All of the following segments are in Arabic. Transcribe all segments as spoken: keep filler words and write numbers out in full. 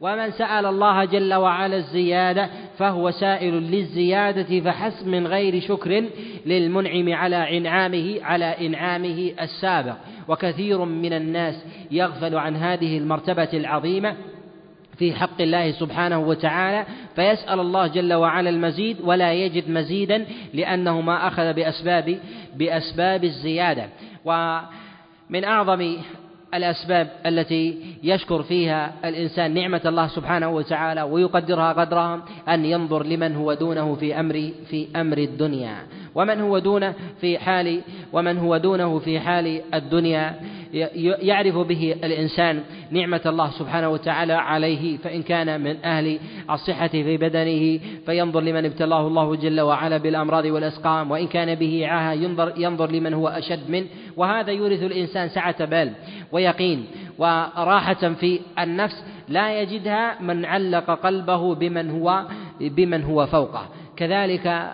ومن سأل الله جل وعلا الزيادة فهو سائل للزيادة فحسب من غير شكر للمنعم على إنعامه على إنعامه السابق. وكثير من الناس يغفل عن هذه المرتبة العظيمة في حق الله سبحانه وتعالى، فيسأل الله جل وعلا المزيد ولا يجد مزيدا لأنه ما أخذ بأسباب بأسباب الزيادة. ومن أعظم الأسباب التي يشكر فيها الإنسان نعمة الله سبحانه وتعالى ويقدرها قدرها أن ينظر لمن هو دونه في أمر في أمر الدنيا، ومن هو دونه في حال ومن هو دونه في حال الدنيا يعرف به الإنسان نعمة الله سبحانه وتعالى عليه. فإن كان من أهل الصحة في بدنه فينظر لمن ابتلاه الله جل وعلا بالأمراض والأسقام، وإن كان به عاهة ينظر, ينظر لمن هو أشد منه، وهذا يورث الإنسان سعة بال ويقين وراحة في النفس لا يجدها من علق قلبه بمن هو, بمن هو فوقه. كذلك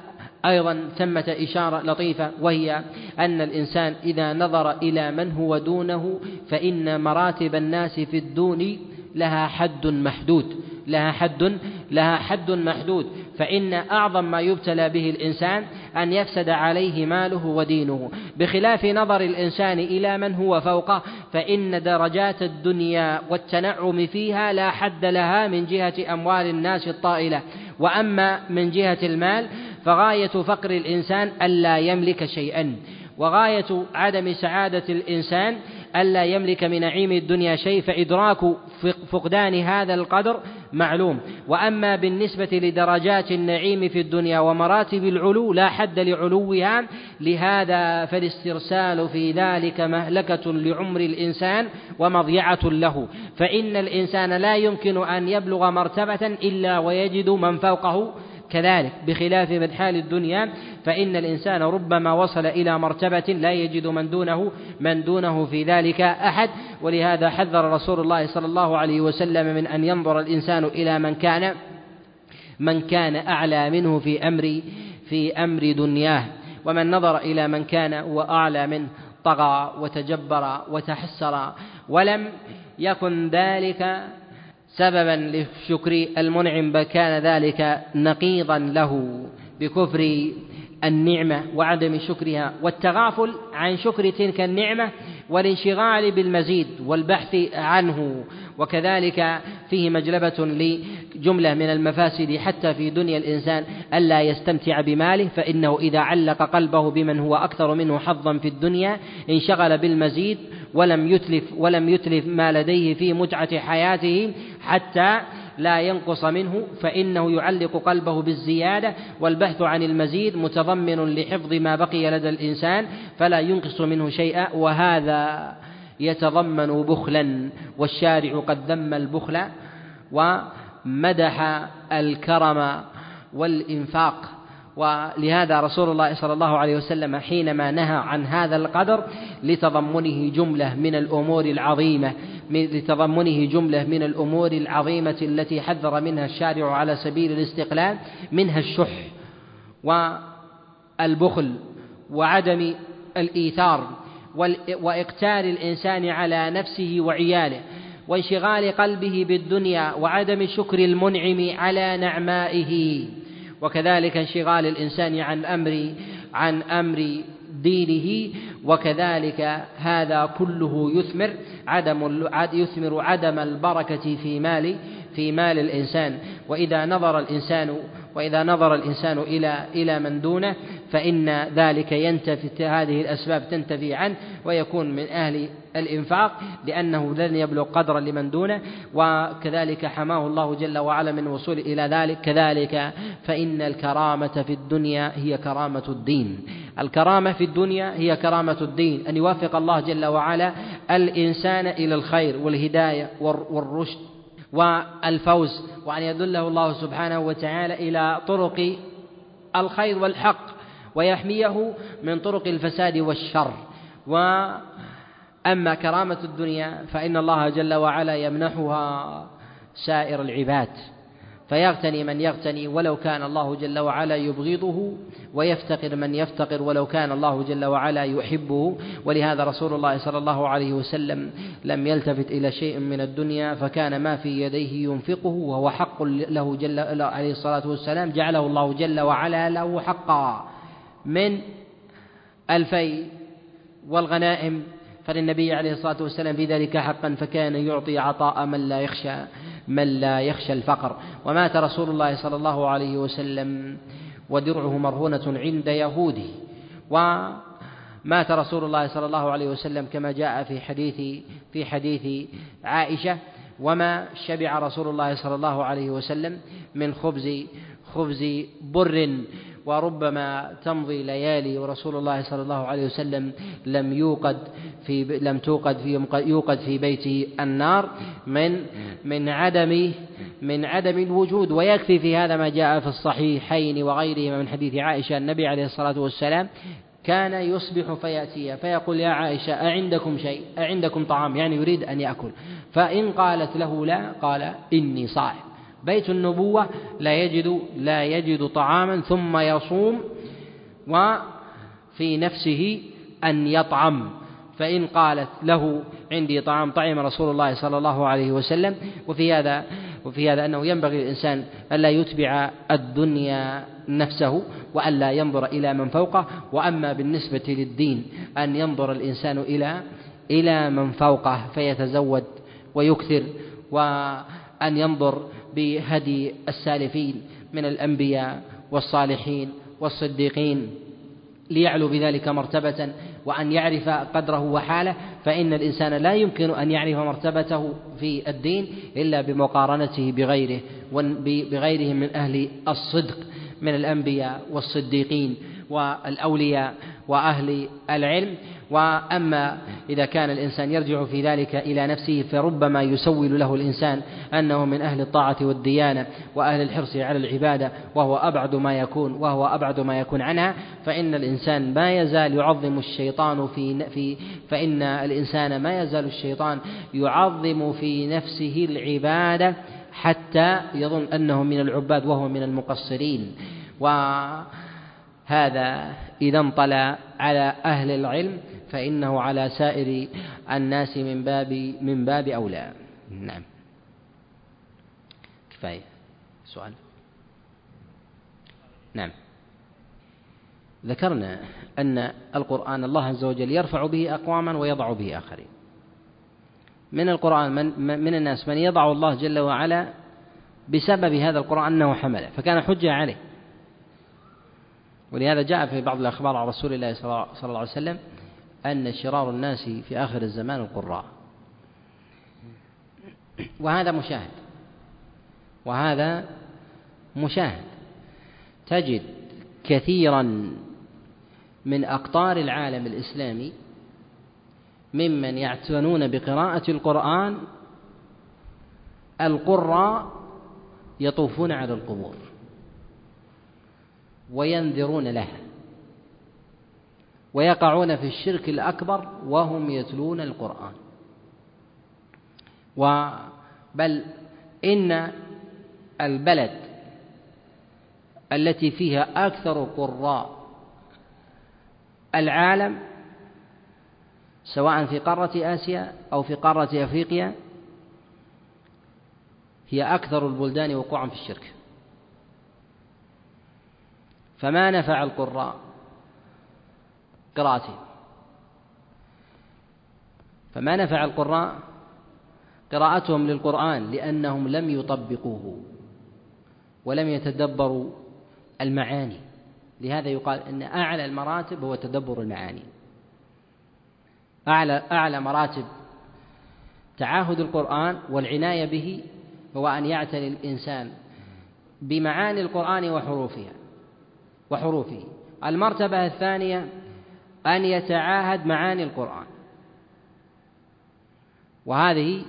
أيضا ثمة إشارة لطيفة، وهي أن الإنسان إذا نظر إلى من هو دونه فإن مراتب الناس في الدون لها حد محدود لها حد لها حد محدود، فإن أعظم ما يبتلى به الإنسان أن يفسد عليه ماله ودينه، بخلاف نظر الإنسان إلى من هو فوقه فإن درجات الدنيا والتنعم فيها لا حد لها من جهة أموال الناس الطائلة. وأما من جهة المال فغاية فقر الإنسان ألا يملك شيئا، وغاية عدم سعادة الإنسان ألا يملك من نعيم الدنيا شيء، فإدراك فقدان هذا القدر معلوم. وأما بالنسبة لدرجات النعيم في الدنيا ومراتب العلو لا حد لعلوها، لهذا فالاسترسال في ذلك مهلكة لعمر الإنسان ومضيعة له، فإن الإنسان لا يمكن أن يبلغ مرتبة إلا ويجد من فوقه كذلك، بخلاف من حال الدنيا فإن الإنسان ربما وصل إلى مرتبة لا يجد من دونه من دونه في ذلك أحد. ولهذا حذر رسول الله صلى الله عليه وسلم من أن ينظر الإنسان إلى من كان من كان أعلى منه في أمر في أمر دنياه، ومن نظر إلى من كان وأعلى منه طغى وتجبر وتحسر، ولم يكن ذلك سببا لشكر المنعم، بل كان ذلك نقيضا له بكفر النعمة وعدم شكرها والتغافل عن شكر تلك النعمة والانشغال بالمزيد والبحث عنه. وكذلك فيه مجلبة لجملة من المفاسد حتى في دنيا الإنسان ألا يستمتع بماله، فإنه إذا علق قلبه بمن هو أكثر منه حظا في الدنيا انشغل بالمزيد ولم يتلف ولم يتلف ما لديه في متعة حياته حتى لا ينقص منه، فإنه يعلق قلبه بالزيادة، والبحث عن المزيد متضمن لحفظ ما بقي لدى الإنسان فلا ينقص منه شيئا، وهذا يتضمن بخلا، والشارع قد ذم البخل ومدح الكرم والإنفاق. ولهذا رسول الله صلى الله عليه وسلم حينما نهى عن هذا القدر لتضمنه جملة من الأمور العظيمة لتضمنه جملة من الأمور العظيمة التي حذر منها الشارع على سبيل الاستقلال، منها الشح والبخل وعدم الإيثار وإقتال الإنسان على نفسه وعياله وانشغال قلبه بالدنيا وعدم شكر المنعم على نعمائه، وكذلك انشغال الإنسان عن أمر عن أمر دينه. وكذلك هذا كله يثمر عدم يثمر عدم البركة في مال في مال الإنسان. وإذا نظر الإنسان وإذا نظر الإنسان إلى إلى من دونه فإن ذلك ينتفي هذه الأسباب تنتفي عنه ويكون من أهل الإنفاق، لأنه لن يبلغ قدرا لمن دونه، وكذلك حماه الله جل وعلا من وصول إلى ذلك. كذلك فإن الكرامة في الدنيا هي كرامة الدين الكرامة في الدنيا هي كرامة الدين أن يوفق الله جل وعلا الإنسان إلى الخير والهداية والرشد والفوز، وأن يدله الله سبحانه وتعالى إلى طرق الخير والحق ويحميه من طرق الفساد والشر. وأما كرامة الدنيا فإن الله جل وعلا يمنحها سائر العباد، فيغتني من يغتني ولو كان الله جل وعلا يبغضه، ويفتقر من يفتقر ولو كان الله جل وعلا يحبه. ولهذا رسول الله صلى الله عليه وسلم لم يلتفت إلى شيء من الدنيا، فكان ما في يديه ينفقه وهو حق له جل عليه الصلاة والسلام، جعله الله جل وعلا له حقا من الفيء والغنائم، فللنبي عليه الصلاة والسلام في ذلك حقا، فكان يعطي عطاء من لا يخشى من لا يخشى الفقر. ومات رسول الله صلى الله عليه وسلم ودرعه مرهونة عند يهودي، ومات رسول الله صلى الله عليه وسلم كما جاء في حديث في حديث عائشة، وما شبع رسول الله صلى الله عليه وسلم من خبز خبز بر، وربما تمضي ليالي ورسول الله صلى الله عليه وسلم لم يوقد في لم توقد في يوقد في بيته النار من من عدم من عدم الوجود. ويكفي في هذا ما جاء في الصحيحين وغيرهما من حديث عائشة، النبي عليه الصلاة والسلام كان يصبح فيأتيها فيقول: يا عائشة أعندكم شيء؟ أعندكم طعام؟ يعني يريد أن يأكل. فإن قالت له لا قال: إني صائم. بيت النبوة لا يجد لا يجد طعاما ثم يصوم وفي نفسه أن يطعم، فإن قالت له عندي طعام طعم رسول الله صلى الله عليه وسلم. وفي هذا وفي هذا أنه ينبغي للإنسان ألا يتبع الدنيا نفسه، وألا ينظر إلى من فوقه. وأما بالنسبة للدين أن ينظر الإنسان إلى إلى من فوقه فيتزود ويكثر، وأن ينظر بهدي السالفين من الأنبياء والصالحين والصديقين ليعلو بذلك مرتبة، وأن يعرف قدره وحاله. فإن الإنسان لا يمكن أن يعرف مرتبته في الدين إلا بمقارنته بغيره بغيره من أهل الصدق من الأنبياء والصديقين والأولياء وأهل العلم. وأما إذا كان الإنسان يرجع في ذلك إلى نفسه، فربما يسول له الإنسان أنه من أهل الطاعة والديانة وأهل الحرص على العبادة، وهو أبعد ما يكون وهو أبعد ما يكون عنها. فإن الإنسان ما يزال يعظم الشيطان في في فإن الإنسان ما يزال الشيطان يعظم في نفسه العبادة حتى يظن أنه من العباد وهو من المقصرين. وهذا إذا انطلى على أهل العلم فإنه على سائر الناس من باب من باب أولى. نعم، كفاية سؤال. نعم، ذكرنا أن القرآن الله عز وجل يرفع به أقواما ويضع به آخرين. من القرآن من, من الناس من يضع الله جل وعلا بسبب هذا القرآن أنه حمله فكان حجة عليه. ولهذا جاء في بعض الأخبار عن رسول الله صلى الله عليه وسلم أن شرار الناس في آخر الزمان القراء، وهذا مشاهد وهذا مشاهد تجد كثيرا من أقطار العالم الإسلامي ممن يعتنون بقراءة القرآن القراء يطوفون على القبور وينذرون لها ويقعون في الشرك الأكبر وهم يتلون القرآن. بل إن البلد التي فيها أكثر قراء العالم سواء في قارة آسيا أو في قارة أفريقيا هي أكثر البلدان وقوعا في الشرك. فما نفع القراء قراءتهم فما نفع القراء قراءتهم للقرآن لأنهم لم يطبقوه ولم يتدبروا المعاني. لهذا يقال أن أعلى المراتب هو تدبر المعاني. أعلى, أعلى مراتب تعاهد القرآن والعناية به هو أن يعتني الإنسان بمعاني القرآن وحروفها وحروفه. المرتبة الثانية أن يتعاهد معاني القرآن، وهذه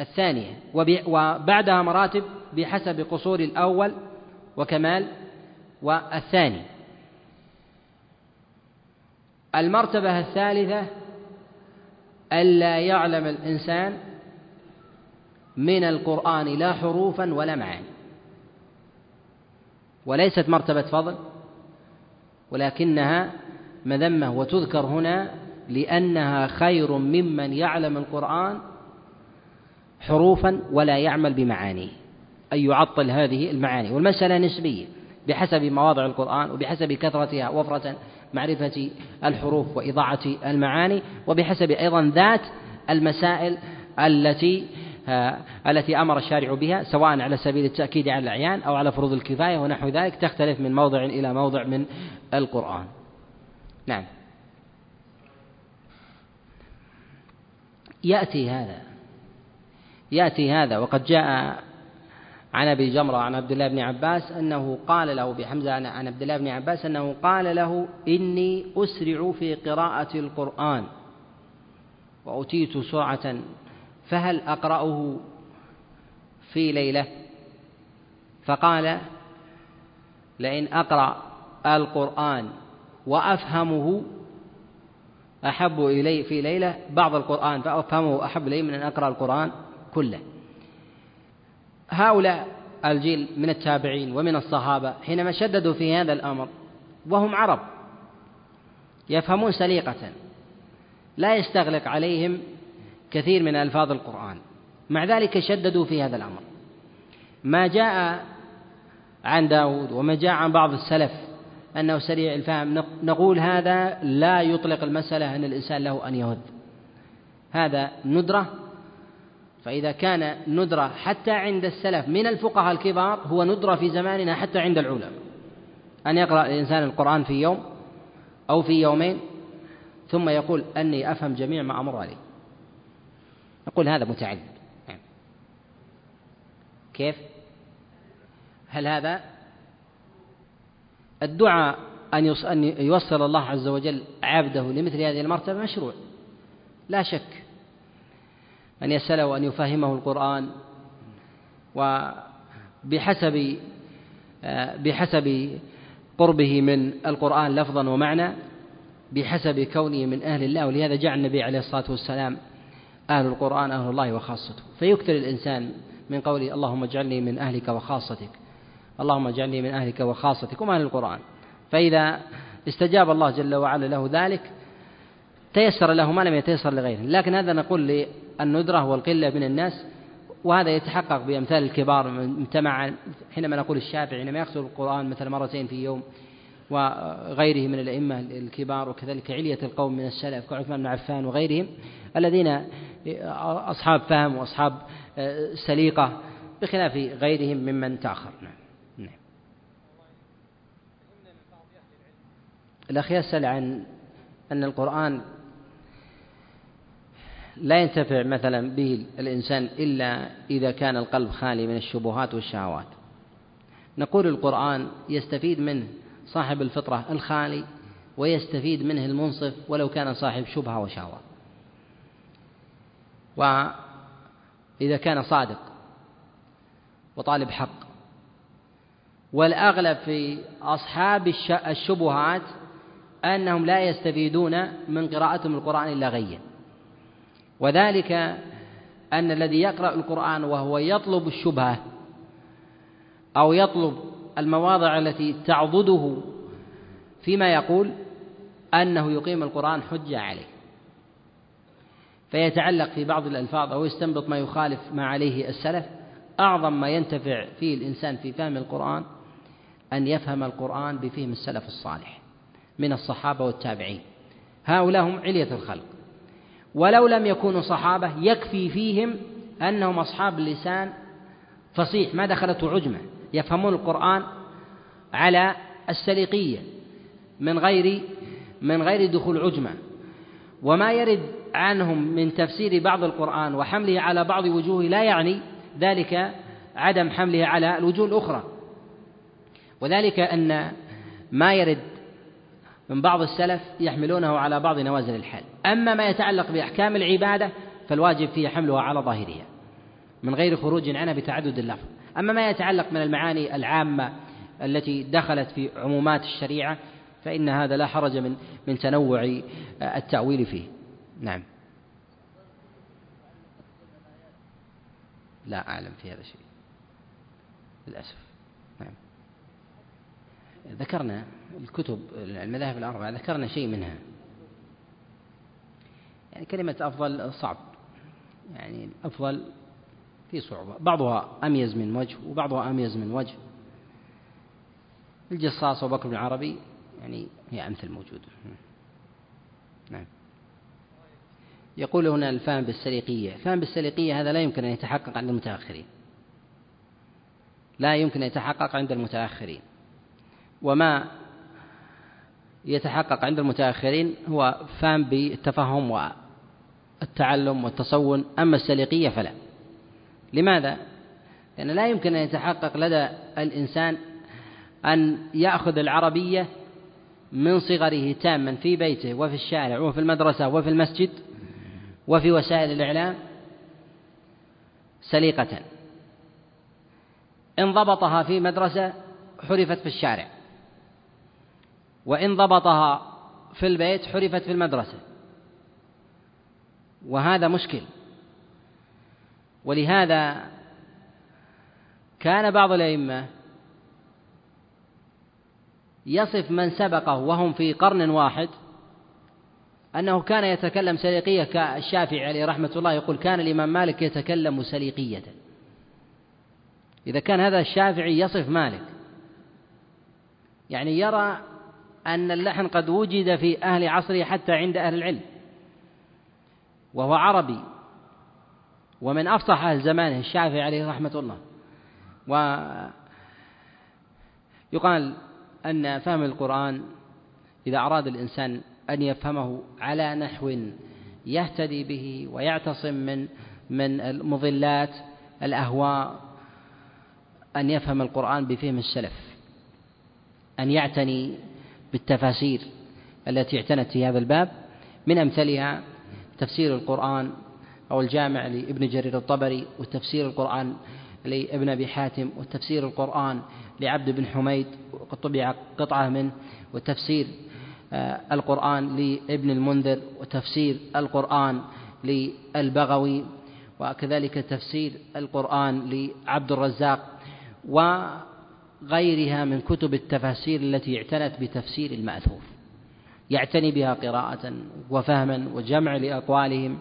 الثانية، وبعدها مراتب بحسب قصور الأول وكمال والثاني. المرتبة الثالثة ألا يعلم الإنسان من القرآن لا حروفا ولا معاني، وليست مرتبة فضل ولكنها مذمة، وتذكر هنا لأنها خير ممن يعلم القرآن حروفا ولا يعمل بمعانيه، أي يعطل هذه المعاني. والمسألة نسبية بحسب مواضع القرآن وبحسب كثرتها وفرة معرفة الحروف وإضاعة المعاني، وبحسب أيضا ذات المسائل التي التي أمر الشارع بها، سواء على سبيل التأكيد على الأعيان أو على فروض الكفاية ونحو ذلك، تختلف من موضع إلى موضع من القرآن. نعم، يأتي هذا يأتي هذا وقد جاء عن أبي جمرة عن عبد الله بن عباس أنه قال له بحمزة عن عبد الله بن عباس أنه قال له: إني أسرع في قراءة القرآن وأتيت سرعة، فهل أقرأه في ليلة؟ فقال: لئن أقرأ القرآن وأفهمه أحب إلي في ليلة بعض القرآن فأفهمه أحب إلي من أن أقرأ القرآن كله. هؤلاء الجيل من التابعين ومن الصحابة حينما شددوا في هذا الأمر وهم عرب يفهمون سليقة، لا يستغلق عليهم كثير من ألفاظ القرآن، مع ذلك شددوا في هذا الأمر. ما جاء عن داود وما جاء عن بعض السلف أنه سريع الفهم، نقول هذا لا يطلق المسألة أن الإنسان له أن يهد، هذا ندرة. فإذا كان ندرة حتى عند السلف من الفقهاء الكبار، هو ندرة في زماننا حتى عند العلماء أن يقرأ الإنسان القرآن في يوم أو في يومين ثم يقول أني أفهم جميع ما أمر عليه. نقول هذا متعدد. كيف؟ هل هذا الدعاء أن يوصل الله عز وجل عبده لمثل هذه المرتبة مشروع لا شك، أن يسأله أن يفهمه القرآن، وبحسب بحسب قربه من القرآن لفظا ومعنى، بحسب كونه من أهل الله. ولهذا جعل النبي عليه الصلاة والسلام أهل القرآن أهل الله وخاصته، فيكثر الإنسان من قوله: اللهم اجعلني من أهلك وخاصتك، اللهم اجعلني من أهلك وخاصتك، ومن أهل القرآن. فإذا استجاب الله جل وعلا له ذلك تيسر له ما لم يتيسر لغيره. لكن هذا نقول للندرة والقلة من الناس، وهذا يتحقق بأمثال الكبار. حينما نقول الشافعي حينما يقرأ القرآن مثلا مرتين في يوم، وغيره من الأئمة الكبار، وكذلك علية القوم من السلف كعثمان بن عفان وغيرهم الذين أصحاب فهم وأصحاب سليقة، بخلاف غيرهم ممن تأخر. نعم. الأخ يسأل عن أن القرآن لا ينتفع مثلا به الإنسان إلا إذا كان القلب خالي من الشبهات والشهوات. نقول القرآن يستفيد منه صاحب الفطرة الخالي، ويستفيد منه المنصف ولو كان صاحب شبهة وشهوة، وإذا كان صادق وطالب حق. والأغلب في أصحاب الشبهات أنهم لا يستفيدون من قراءتهم القرآن إلا غيا، وذلك أن الذي يقرأ القرآن وهو يطلب الشبهة أو يطلب المواضع التي تعضده فيما يقول، أنه يقيم القرآن حجة عليه، فيتعلق في بعض الألفاظ أو يستنبط ما يخالف ما عليه السلف. أعظم ما ينتفع فيه الإنسان في فهم القرآن أن يفهم القرآن بفهم السلف الصالح من الصحابة والتابعين، هؤلاء هم علية الخلق. ولو لم يكونوا صحابة يكفي فيهم أنهم أصحاب لسان فصيح ما دخلته عجمة، يفهمون القرآن على السليقية من غير من غير دخول عجمة. وما يرد عنهم من تفسير بعض القرآن وحمله على بعض وجوهه لا يعني ذلك عدم حمله على الوجوه الأخرى، وذلك أن ما يرد من بعض السلف يحملونه على بعض نوازل الحال. أما ما يتعلق بأحكام العبادة فالواجب فيه حملها على ظاهرها من غير خروج عنها بتعدد اللفظ. أما ما يتعلق من المعاني العامة التي دخلت في عمومات الشريعة فإن هذا لا حرج من من تنوع التأويل فيه. نعم، لا أعلم في هذا الشيء للأسف. نعم. ذكرنا الكتب المذاهب الأربعة، ذكرنا شيء منها. يعني كلمة أفضل صعب، يعني الأفضل في صعوبة، بعضها أميز من وجه وبعضها أميز من وجه. الجصاص وبكر بن العربي يعني هي أمثل موجودة. نعم. يقول هنا الفهم بالسليقية، الفهم بالسليقية هذا لا يمكن أن يتحقق عند المتأخرين، لا يمكن أن يتحقق عند المتأخرين، وما يتحقق عند المتأخرين هو فهم بالتفهم والتعلم والتصون، أما السليقية فلا. لماذا؟ لأن لا يمكن أن يتحقق لدى الإنسان أن يأخذ العربية من صغره تاما في بيته وفي الشارع وفي المدرسة وفي المسجد وفي وسائل الإعلام سليقة. إن ضبطها في مدرسة حرفت في الشارع، وإن ضبطها في البيت حرفت في المدرسة، وهذا مشكل. ولهذا كان بعض الأئمة يصف من سبقه وهم في قرن واحد أنه كان يتكلم سليقية، كالشافعي عليه رحمة الله يقول كان الإمام مالك يتكلم سليقية. إذا كان هذا الشافعي يصف مالك، يعني يرى أن اللحن قد وجد في أهل عصره حتى عند أهل العلم، وهو عربي ومن أفصح أهل زمانه الشافعي عليه رحمة الله. ويقال أن فهم القرآن إذا أراد الإنسان أن يفهمه على نحو يهتدي به ويعتصم من من المضلات الأهواء، أن يفهم القرآن بفهم السلف، أن يعتني بالتفاسير التي اعتنت في هذا الباب، من أمثلها تفسير القرآن أو الجامع لابن جرير الطبري، وتفسير القرآن لابن أبي حاتم، وتفسير القرآن لعبد بن حميد وقد طبع قطعة منه، وتفسير القرآن لابن المنذر، وتفسير القرآن للبغوي، وكذلك تفسير القرآن لعبد الرزاق، وغيرها من كتب التفاسير التي اعتنت بتفسير المأثور، يعتني بها قراءة وفهما وجمع لأقوالهم،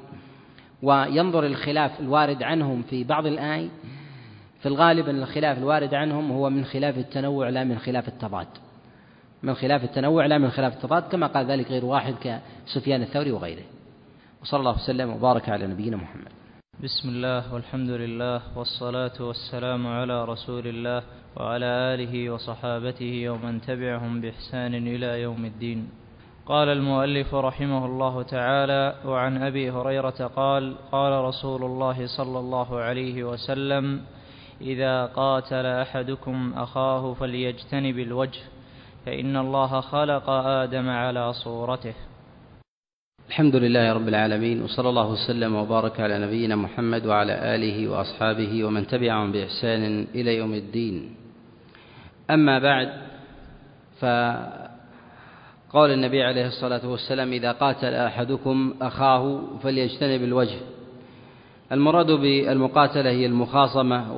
وينظر الخلاف الوارد عنهم في بعض الآي. في الغالب أن الخلاف الوارد عنهم هو من خلاف التنوع لا من خلاف التضاد، من خلاف التنوع لا من خلاف التضاد، كما قال ذلك غير واحد كسفيان الثوري وغيره. وصلى الله وسلم وبارك على نبينا محمد. بسم الله والحمد لله والصلاة والسلام على رسول الله وعلى آله وصحابته ومن تبعهم بإحسان إلى يوم الدين. قال المؤلف رحمه الله تعالى: وعن أبي هريرة قال: قال رسول الله صلى الله عليه وسلم: إذا قاتل أحدكم أخاه فليجتنب الوجه، فإن الله خلق آدم على صورته. الحمد لله رب العالمين، وصلى الله وسلم وبارك على نبينا محمد وعلى آله وأصحابه ومن تبعهم بإحسان إلى يوم الدين. أما بعد، فقال النبي عليه الصلاة والسلام: إذا قاتل أحدكم أخاه فليجتنب الوجه. المراد بالمقاتلة هي المخاصمة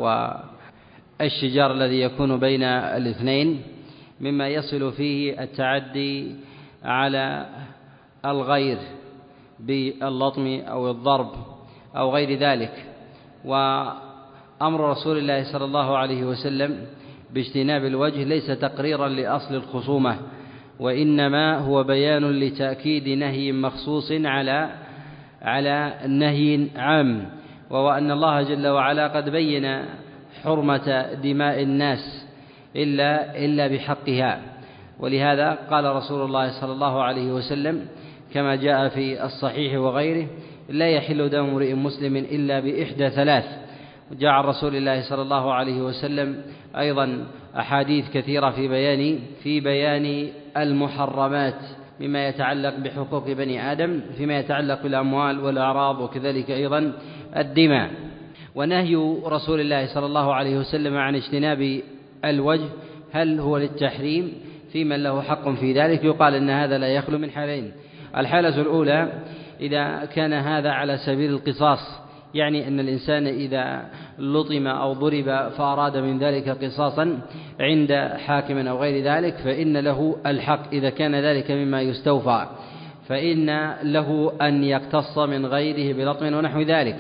والشجار الذي يكون بين الاثنين، مما يصل فيه التعدي على الغير باللطم أو الضرب أو غير ذلك. وأمر رسول الله صلى الله عليه وسلم باجتناب الوجه ليس تقريرا لأصل الخصومة، وإنما هو بيان لتأكيد نهي مخصوص على على نهي عام، وهو أن الله جل وعلا قد بين حرمة دماء الناس إلا إلا بحقها. ولهذا قال رسول الله صلى الله عليه وسلم كما جاء في الصحيح وغيره: لا يحل دم امرئ مسلم إلا بإحدى ثلاث. جاء عن رسول الله صلى الله عليه وسلم أيضا أحاديث كثيرة في بيان في بيان المحرمات مما يتعلق بحقوق بني آدم، فيما يتعلق بالأموال والأعراض، وكذلك أيضا الدماء. ونهي رسول الله صلى الله عليه وسلم عن اجتناب الوجه هل هو للتحريم في من له حق في ذلك؟ يقال أن هذا لا يخلو من حالين: الحالة الأولى إذا كان هذا على سبيل القصاص، يعني أن الإنسان إذا لطم أو ضرب فأراد من ذلك قصاصا عند حاكم أو غير ذلك فإن له الحق إذا كان ذلك مما يستوفى، فإن له أن يقتص من غيره بلطم ونحو ذلك.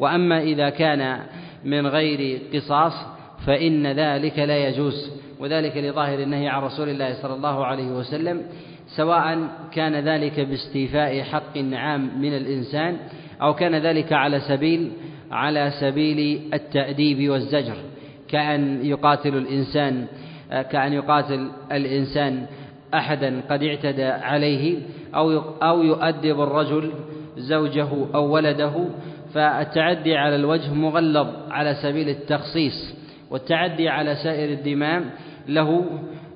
وأما إذا كان من غير قصاص فإن ذلك لا يجوز، وذلك لظاهر النهي عن رسول الله صلى الله عليه وسلم، سواء كان ذلك باستيفاء حق عام من الإنسان أو كان ذلك على سبيل على سبيل التأديب والزجر، كأن يقاتل الإنسان كأن يقاتل الإنسان أحدا قد اعتدى عليه، أو أو يؤدب الرجل زوجه أو ولده. فالتعدي على الوجه مغلظ على سبيل التخصيص، والتعدي على سائر الدماء له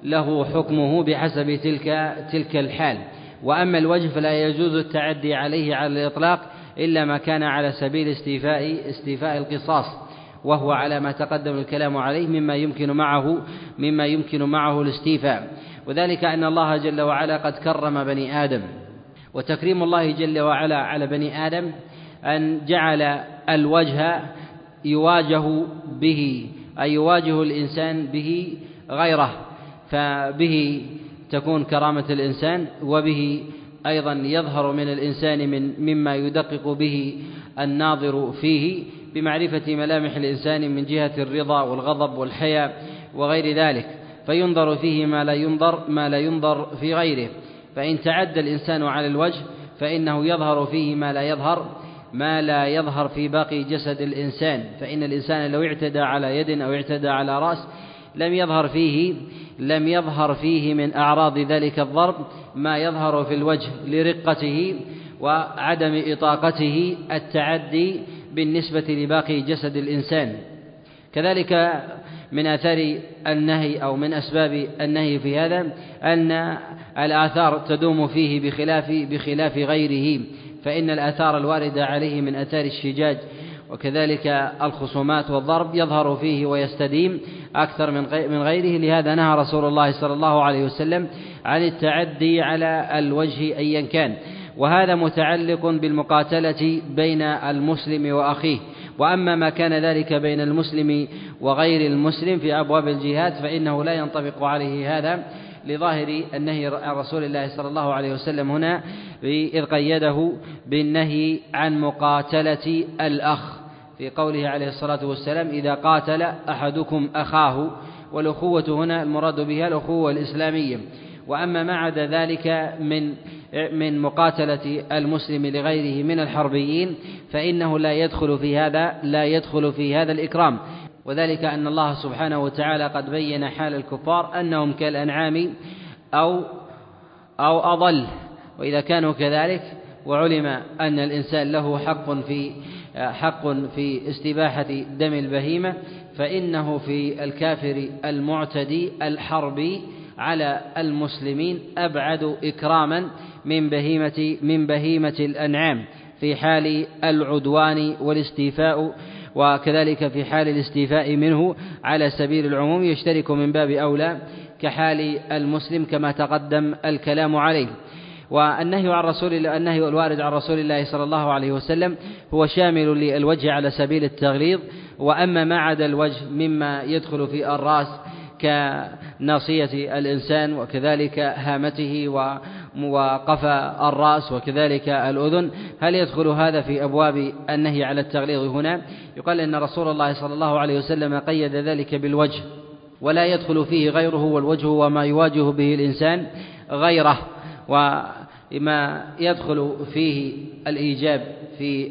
له حكمه بحسب تلك تلك الحال. وأما الوجه فلا يجوز التعدي عليه على الإطلاق إلا ما كان على سبيل استيفاء استيفاء القصاص، وهو على ما تقدم الكلام عليه مما يمكن معه مما يمكن معه الاستيفاء. وذلك أن الله جل وعلا قد كرم بني آدم، وتكريم الله جل وعلا على بني آدم أن جعل الوجه يواجه به، أي يواجه الإنسان به غيره، فبه تكون كرامة الإنسان، وبه أيضا يظهر من الإنسان من مما يدقق به الناظر فيه بمعرفة ملامح الإنسان من جهة الرضا والغضب والحياء وغير ذلك، فينظر فيه ما لا ينظر ما لا ينظر في غيره. فإن تعدى الإنسان على الوجه فإنه يظهر فيه ما لا يظهر ما لا يظهر في باقي جسد الإنسان، فإن الإنسان لو اعتدى على يد أو اعتدى على رأس لم يظهر فيه لم يظهر فيه من أعراض ذلك الضرب ما يظهر في الوجه لرقته وعدم إطاقته التعدي بالنسبة لباقي جسد الإنسان. كذلك من آثار النهي أو من أسباب النهي في هذا أن الآثار تدوم فيه بخلاف بخلاف غيره، فإن الآثار الواردة عليه من آثار الشجاج وكذلك الخصومات والضرب يظهر فيه ويستديم أكثر من غيره. لهذا نهى رسول الله صلى الله عليه وسلم عن التعدي على الوجه أيا كان، وهذا متعلق بالمقاتلة بين المسلم وأخيه. وأما ما كان ذلك بين المسلم وغير المسلم في أبواب الجهاد فإنه لا ينطبق عليه هذا، لظاهر النهي عن رسول الله صلى الله عليه وسلم هنا، إذ قيده بالنهي عن مقاتلة الأخ في قوله عليه الصلاة والسلام: إذا قاتل أحدكم أخاه. والأخوة هنا المراد بها الأخوة الإسلامية. وأما ما عدا ذلك من من مقاتلة المسلم لغيره من الحربيين فإنه لا يدخل في هذا لا يدخل في هذا الإكرام، وذلك أن الله سبحانه وتعالى قد بين حال الكفار أنهم كالأنعام أو أو أضل. وإذا كانوا كذلك وعلم أن الإنسان له حق في حق في استباحة دم البهيمة، فإنه في الكافر المعتدي الحربي على المسلمين أبعد إكراما من بهيمة من بهيمة الأنعام في حال العدوان والاستيفاء، وكذلك في حال الاستيفاء منه على سبيل العموم يشترك من باب أولى كحال المسلم كما تقدم الكلام عليه. والنهي عن رسول الله النهي الوارد عن رسول الله صلى الله عليه وسلم هو شامل للوجه على سبيل التغليظ. وأما ما عدا الوجه مما يدخل في الرأس كناصية الإنسان وكذلك هامته وقفا الرأس وكذلك الأذن، هل يدخل هذا في أبواب النهي على التغليظ هنا؟ يقال إن رسول الله صلى الله عليه وسلم قيد ذلك بالوجه ولا يدخل فيه غيره، والوجه وما يواجه به الإنسان غيره، وما يدخل فيه الإيجاب في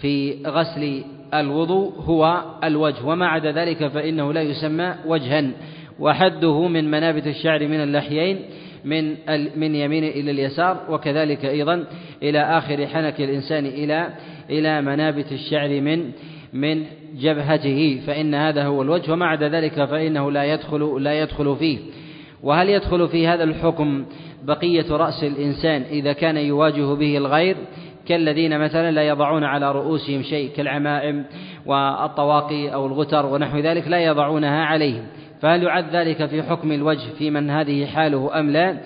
في غسل الوضوء هو الوجه، وما عدا ذلك فإنه لا يسمى وجها، وحده من منابت الشعر من اللحيين من من يمين إلى اليسار، وكذلك أيضا إلى آخر حنك الإنسان إلى إلى منابت الشعر من من جبهته، فإن هذا هو الوجه، وما عدا ذلك فإنه لا يدخل لا يدخل فيه. وهل يدخل في هذا الحكم بقية رأس الإنسان إذا كان يواجه به الغير، كالذين مثلا لا يضعون على رؤوسهم شيء كالعمائم والطواقي أو الغتر ونحو ذلك لا يضعونها عليهم، فهل يعد ذلك في حكم الوجه في من هذه حاله أم لا؟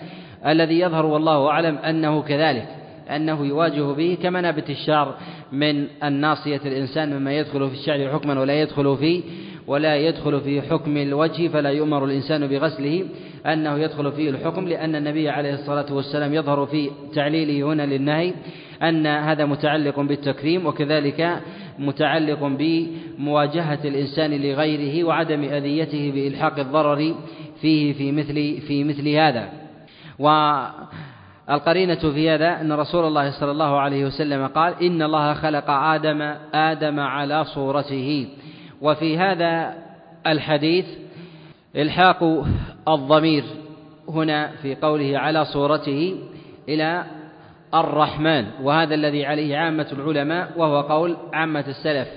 الذي يظهر والله أعلم أنه كذلك، أنه يواجه به كمنابت الشعر من الناصية الإنسان مما يدخل في الشعر حكما ولا يدخل فيه ولا يدخل في حكم الوجه، فلا يؤمر الإنسان بغسله أنه يدخل فيه الحكم، لأن النبي عليه الصلاة والسلام يظهر في تعليله هنا للنهي أن هذا متعلق بالتكريم وكذلك متعلق بمواجهة الإنسان لغيره وعدم أذيته بإلحاق الضرر فيه في مثل في مثل هذا. والقرينة في هذا أن رسول الله صلى الله عليه وسلم قال: إن الله خلق آدم آدم على صورته. وفي هذا الحديث إلحاق الضمير هنا في قوله على صورته إلى الرحمن، وهذا الذي عليه عامة العلماء وهو قول عامة السلف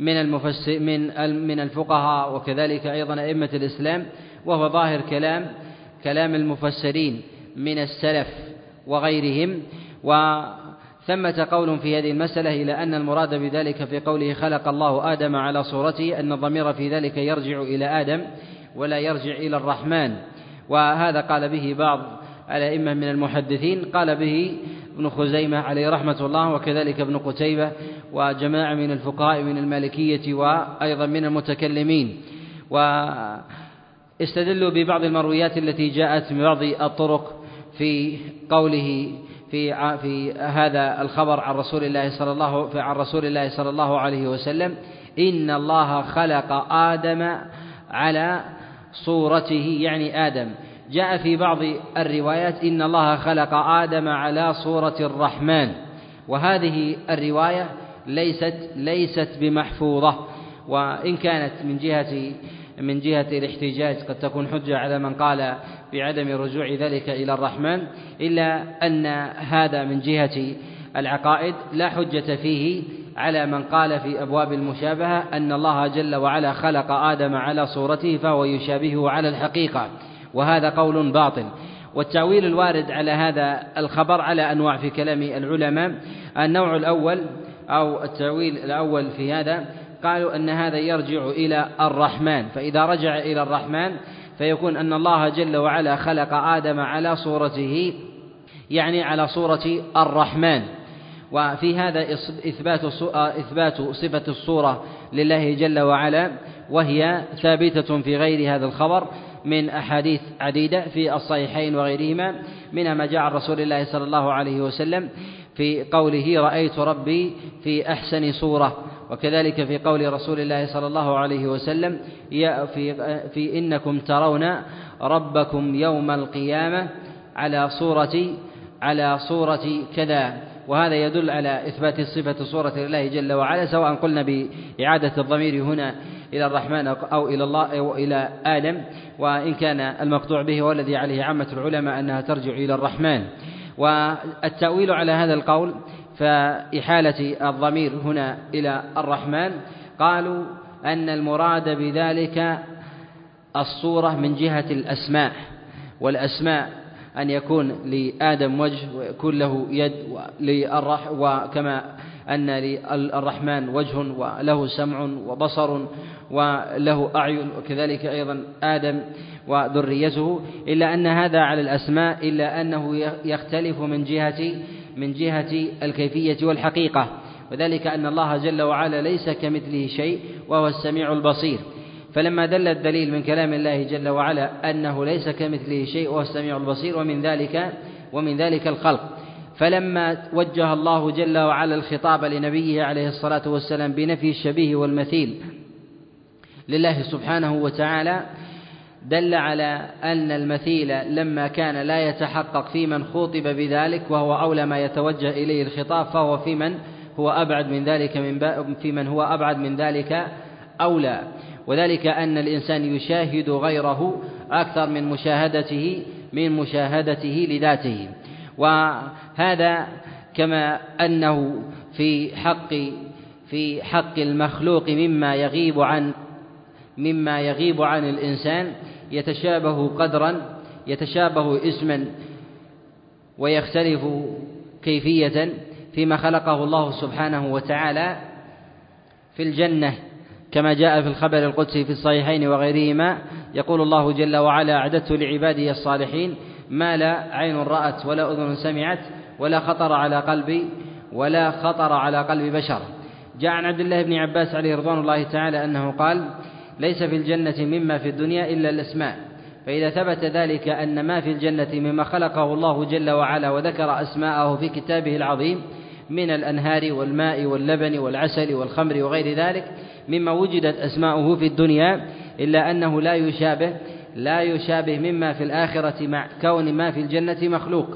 من المفسر من من الفقهاء وكذلك أيضا أئمة الإسلام، وهو ظاهر كلام كلام المفسرين من السلف وغيرهم. وثمة قول في هذه المسألة إلى أن المراد بذلك في قوله خلق الله آدم على صورته أن الضمير في ذلك يرجع إلى آدم ولا يرجع إلى الرحمن، وهذا قال به بعض الأئمة من المحدثين، قال به ابن خزيمة عليه رحمة الله وكذلك ابن قتيبة وجماعة من الفقهاء من المالكية وأيضا من المتكلمين. واستدلوا ببعض المرويات التي جاءت من بعض الطرق في قوله في في هذا الخبر عن رسول الله صلى الله عن رسول الله صلى الله عليه وسلم: إن الله خلق آدم على صورته يعني آدم. جاء في بعض الروايات إن الله خلق آدم على صورة الرحمن، وهذه الرواية ليست ليست بمحفوظة، وإن كانت من جهة من جهة الاحتجاج قد تكون حجة على من قال بعدم رجوع ذلك إلى الرحمن، إلا أن هذا من جهة العقائد لا حجة فيه على من قال في أبواب المشابهة أن الله جل وعلا خلق آدم على صورته فهو يشابهه على الحقيقة، وهذا قول باطل. والتأويل الوارد على هذا الخبر على أنواع في كلام العلماء. النوع الأول أو التأويل الأول في هذا قالوا أن هذا يرجع إلى الرحمن، فإذا رجع إلى الرحمن فيكون أن الله جل وعلا خلق آدم على صورته يعني على صورة الرحمن، وفي هذا إثبات صفة الصورة لله جل وعلا، وهي ثابتة في غير هذا الخبر من أحاديث عديدة في الصحيحين وغيرهما، منها ما جاء عن رسول الله صلى الله عليه وسلم في قوله رأيت ربي في أحسن صورة، وكذلك في قول رسول الله صلى الله عليه وسلم في, في إنكم ترون ربكم يوم القيامة على صورة على صورة كذا. وهذا يدل على إثبات صفة صورة لله جل وعلا، سواء قلنا بإعادة الضمير هنا إلى الرحمن أو إلى الله أو إلى آدم، وإن كان المقطوع به والذي عليه عامة العلماء أنها ترجع إلى الرحمن. والتأويل على هذا القول فإحالة الضمير هنا إلى الرحمن قالوا أن المراد بذلك الصورة من جهة الأسماء، والأسماء أن يكون لآدم وجه ويكون له يد، وكما أن للرحمن وجه وله سمع وبصر وله أعين، وكذلك أيضا آدم وذريته، إلا أن هذا على الأسماء، إلا أنه يختلف من جهة من جهة الكيفية والحقيقة، وذلك أن الله جل وعلا ليس كمثله شيء وهو السميع البصير. فلما دل الدليل من كلام الله جل وعلا أنه ليس كمثله شيء وهو السميع البصير ومن ذلك ومن ذلك الخلق، فلما وجه الله جل وعلا الخطاب لنبيه عليه الصلاة والسلام بنفي الشبيه والمثيل لله سبحانه وتعالى، دل على أن المثيل لما كان لا يتحقق في من خوطب بذلك وهو أولى ما يتوجه إليه الخطاب، فهو في من هو أبعد من ذلك من في من هو أبعد من ذلك أولى، وذلك أن الإنسان يشاهد غيره أكثر من مشاهدته من مشاهدته لذاته. وهذا كما أنه في حق في حق المخلوق مما يغيب عن مما يغيب عن الإنسان يتشابه قدرا يتشابه اسما ويختلف كيفية فيما خلقه الله سبحانه وتعالى في الجنة، كما جاء في الخبر القدسي في الصحيحين وغيرهما يقول الله جل وعلا: أعددت لعبادي الصالحين ما لا عين رأت ولا أذن سمعت ولا خطر على قلب ولا خطر على قلب بشر. جاء عن عبد الله بن عباس عليه رضوان الله تعالى أنه قال: ليس في الجنة مما في الدنيا إلا الأسماء، فإذا ثبت ذلك أن ما في الجنة مما خلقه الله جل وعلا وذكر أسماءه في كتابه العظيم من الأنهار والماء واللبن والعسل والخمر وغير ذلك مما وجدت أسماؤه في الدنيا، إلا أنه لا يشابه لا يشابه مما في الآخرة مع كون ما في الجنة مخلوق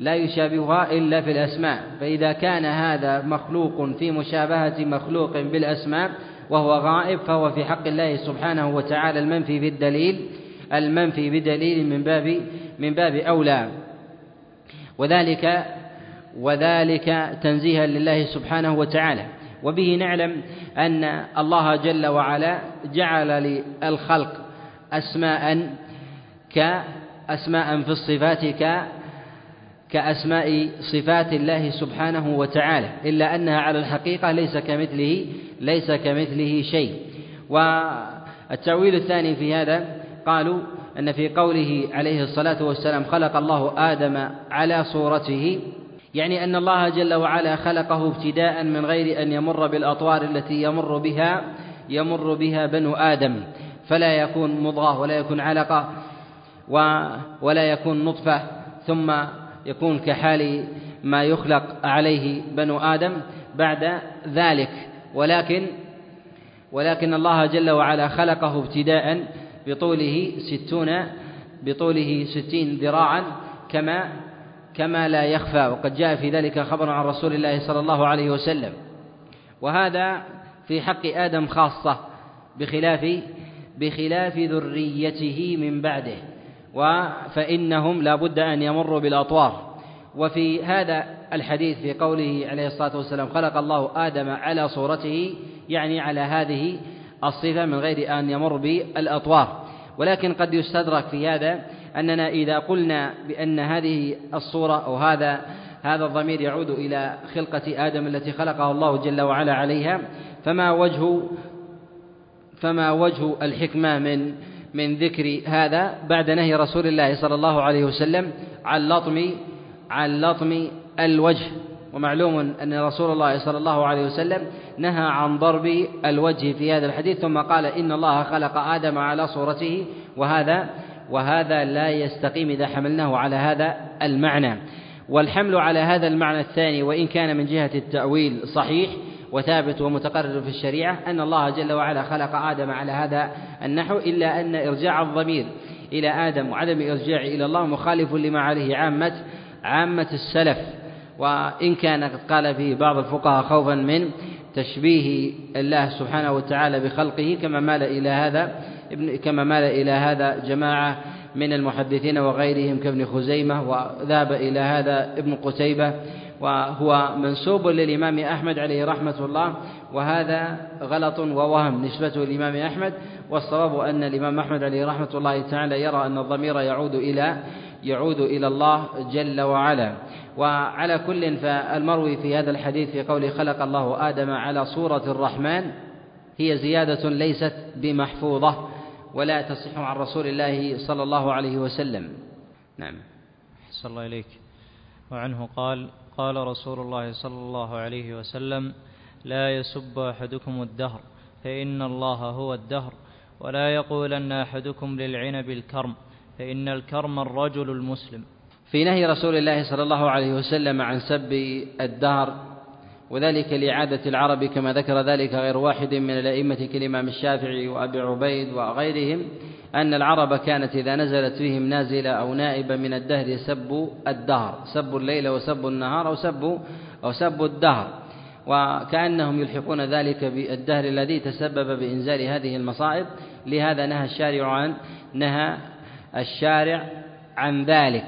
لا يشابهها إلا في الأسماء. فإذا كان هذا مخلوق في مشابهة مخلوق بالأسماء وهو غائب، فهو في حق الله سبحانه وتعالى المنفي بالدليل المنفي بدليل من باب من باب أولى، وذلك وذلك تنزيها لله سبحانه وتعالى. وبه نعلم أن الله جل وعلا جعل للخلق أسماء كأسماء في الصفات ك كأسماء صفات الله سبحانه وتعالى، إلا أنها على الحقيقة ليس كمثله ليس كمثله شيء. والتأويل الثاني في هذا قالوا أن في قوله عليه الصلاة والسلام: خلق الله آدم على صورته، يعني أن الله جل وعلا خلقه ابتداء من غير أن يمر بالأطوار التي يمر بها يمر بها بنو آدم، فلا يكون مضغة ولا يكون علقة ولا يكون نطفة ثم يكون كحال ما يخلق عليه بنو آدم بعد ذلك، ولكن ولكن الله جل وعلا خلقه ابتداء بطوله ستون بطوله ستين ذراعا كما كما لا يخفى، وقد جاء في ذلك خبر عن رسول الله صلى الله عليه وسلم. وهذا في حق آدم خاصة بخلاف بخلاف ذريته من بعده، فإنهم لا بد أن يمروا بالأطوار. وفي هذا الحديث في قوله عليه الصلاة والسلام: خلق الله آدم على صورته، يعني على هذه الصفة من غير أن يمر بالأطوار. ولكن قد يستدرك في هذا أننا إذا قلنا بأن هذه الصورة أو هذا هذا الضمير يعود إلى خلقة آدم التي خلقه الله جل وعلا عليها، فما وجه فما وجه الحكمة من من ذكر هذا بعد نهي رسول الله صلى الله عليه وسلم عن لطم عن لطم الوجه؟ ومعلوم أن رسول الله صلى الله عليه وسلم نهى عن ضرب الوجه في هذا الحديث، ثم قال: إن الله خلق آدم على صورته، وهذا وهذا لا يستقيم إذا حملناه على هذا المعنى. والحمل على هذا المعنى الثاني وإن كان من جهة التأويل صحيح وثابت ومتقرر في الشريعة أن الله جل وعلا خلق آدم على هذا النحو، إلا أن إرجاع الضمير إلى آدم وعدم إرجاعه إلى الله مخالف لما عليه عامة عامة السلف، وإن كان قد قال فيه بعض الفقهاء خوفا من تشبيه الله سبحانه وتعالى بخلقه، كما مال إلى هذا كما مال إلى هذا جماعة من المحدثين وغيرهم كابن خزيمة، وذهب إلى هذا ابن قتيبة، وهو منسوب للإمام أحمد عليه رحمة الله، وهذا غلط ووهم نسبته للإمام أحمد. والصواب أن الإمام أحمد عليه رحمة الله تعالى يرى أن الضمير يعود إلى يعود إلى الله جل وعلا. وعلى كل فالمروي في هذا الحديث في قوله خلق الله آدم على صورة الرحمن هي زيادة ليست بمحفوظة ولا تصح عن رسول الله صلى الله عليه وسلم. نعم، أحسن الله إليك. وعنه قال: قال رسول الله صلى الله عليه وسلم: لا يسب أحدكم الدهر فإن الله هو الدهر، ولا يقولن أحدكم للعنب الكرم فإن الكرم الرجل المسلم. في نهي رسول الله صلى الله عليه وسلم عن سب الدهر، وذلك لعادة العرب كما ذكر ذلك غير واحد من الأئمة كالإمام الشافعي وأبي عبيد وغيرهم، أن العرب كانت إذا نزلت فيهم نازلة أو نائبة من الدهر سبوا الدهر، سبوا الليل وسبوا النهار أو سبوا أو سبوا الدهر، وكأنهم يلحقون ذلك بالدهر الذي تسبب بإنزال هذه المصائب. لهذا نهى الشارع عن نهى الشارع عن ذلك.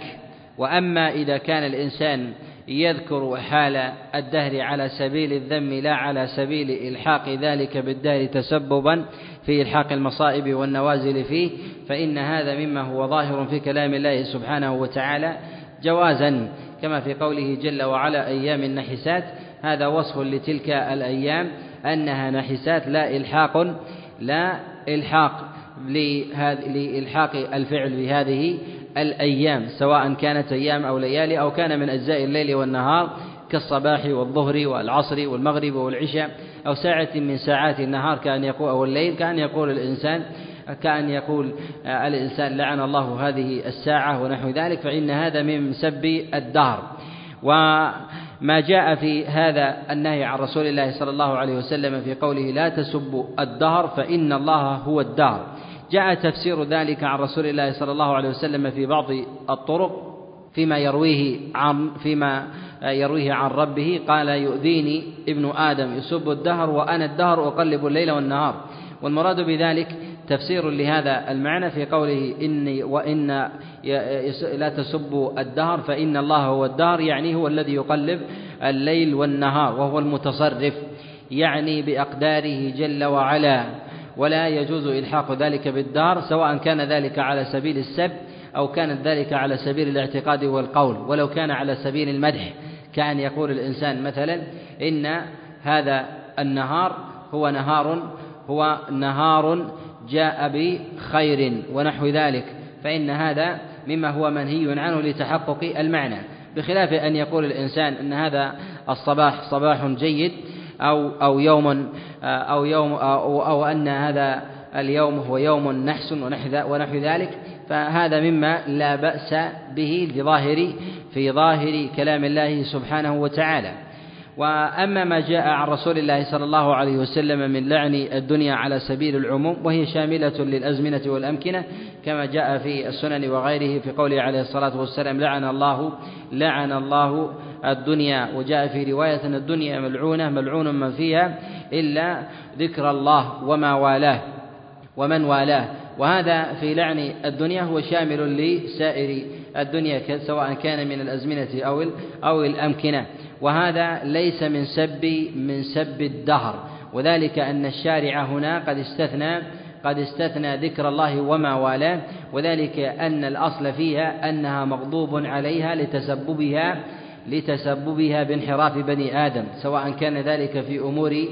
وأما إذا كان الإنسان يذكر حال الدهر على سبيل الذم لا على سبيل إلحاق ذلك بالدهر تسببا في إلحاق المصائب والنوازل فيه، فإن هذا مما هو ظاهر في كلام الله سبحانه وتعالى جوازا، كما في قوله جل وعلا: أيام النحسات. هذا وصف لتلك الأيام أنها نحسات لا إلحاق لا إلحاق لإلحاق الفعل بهذه الأيام سواء كانت أيام أو ليالي أو كان من أجزاء الليل والنهار كالصباح والظهر والعصر والمغرب والعشاء أو ساعة من ساعات النهار كأن يقول أو الليل كأن يقول الإنسان كأن يقول الإنسان لعن الله هذه الساعة ونحو ذلك، فإن هذا من سب الدهر. وما جاء في هذا النهي عن رسول الله صلى الله عليه وسلم في قوله لا تسبوا الدهر فإن الله هو الدهر، جاء تفسير ذلك عن رسول الله صلى الله عليه وسلم في بعض الطرق فيما يرويه عن فيما يرويه عن ربه قال يؤذيني ابن آدم يسب الدهر وأنا الدهر أقلب الليل والنهار، والمراد بذلك تفسير لهذا المعنى في قوله إني وإن لا تسبوا الدهر فإن الله هو الدهر، يعني هو الذي يقلب الليل والنهار وهو المتصرف يعني بأقداره جل وعلا، ولا يجوز إلحاق ذلك بالدهر سواء كان ذلك على سبيل السب أو كان ذلك على سبيل الاعتقاد والقول، ولو كان على سبيل المدح كأن يقول الإنسان مثلا إن هذا النهار هو نهار هو نهار جاء بخير ونحو ذلك، فإن هذا مما هو منهي عنه لتحقق المعنى، بخلاف أن يقول الإنسان أن هذا الصباح صباح جيد أو أو يوم أو يوم أو, أو أن هذا اليوم هو يوم نحس ونحو ذلك، فهذا مما لا بأس به لظاهر في ظاهر كلام الله سبحانه وتعالى. وأما ما جاء عن رسول الله صلى الله عليه وسلم من لعن الدنيا على سبيل العموم وهي شاملة للأزمنة والأمكنة كما جاء في السنن وغيره في قوله عليه الصلاة والسلام لعن الله لعن الله الدنيا، وجاء في رواية أن الدنيا ملعونة ملعون من فيها إلا ذكر الله وما والاه ومن والاه، وهذا في لعن الدنيا هو شامل لسائر الدنيا سواء كان من الأزمنة أو أو الأمكنة، وهذا ليس من سب من سب الدهر، وذلك أن الشارع هنا قد استثنى قد استثنى ذكر الله وما والاه، وذلك أن الأصل فيها أنها مغضوب عليها لتسببها لتسببها بانحراف بني آدم سواء كان ذلك في أمور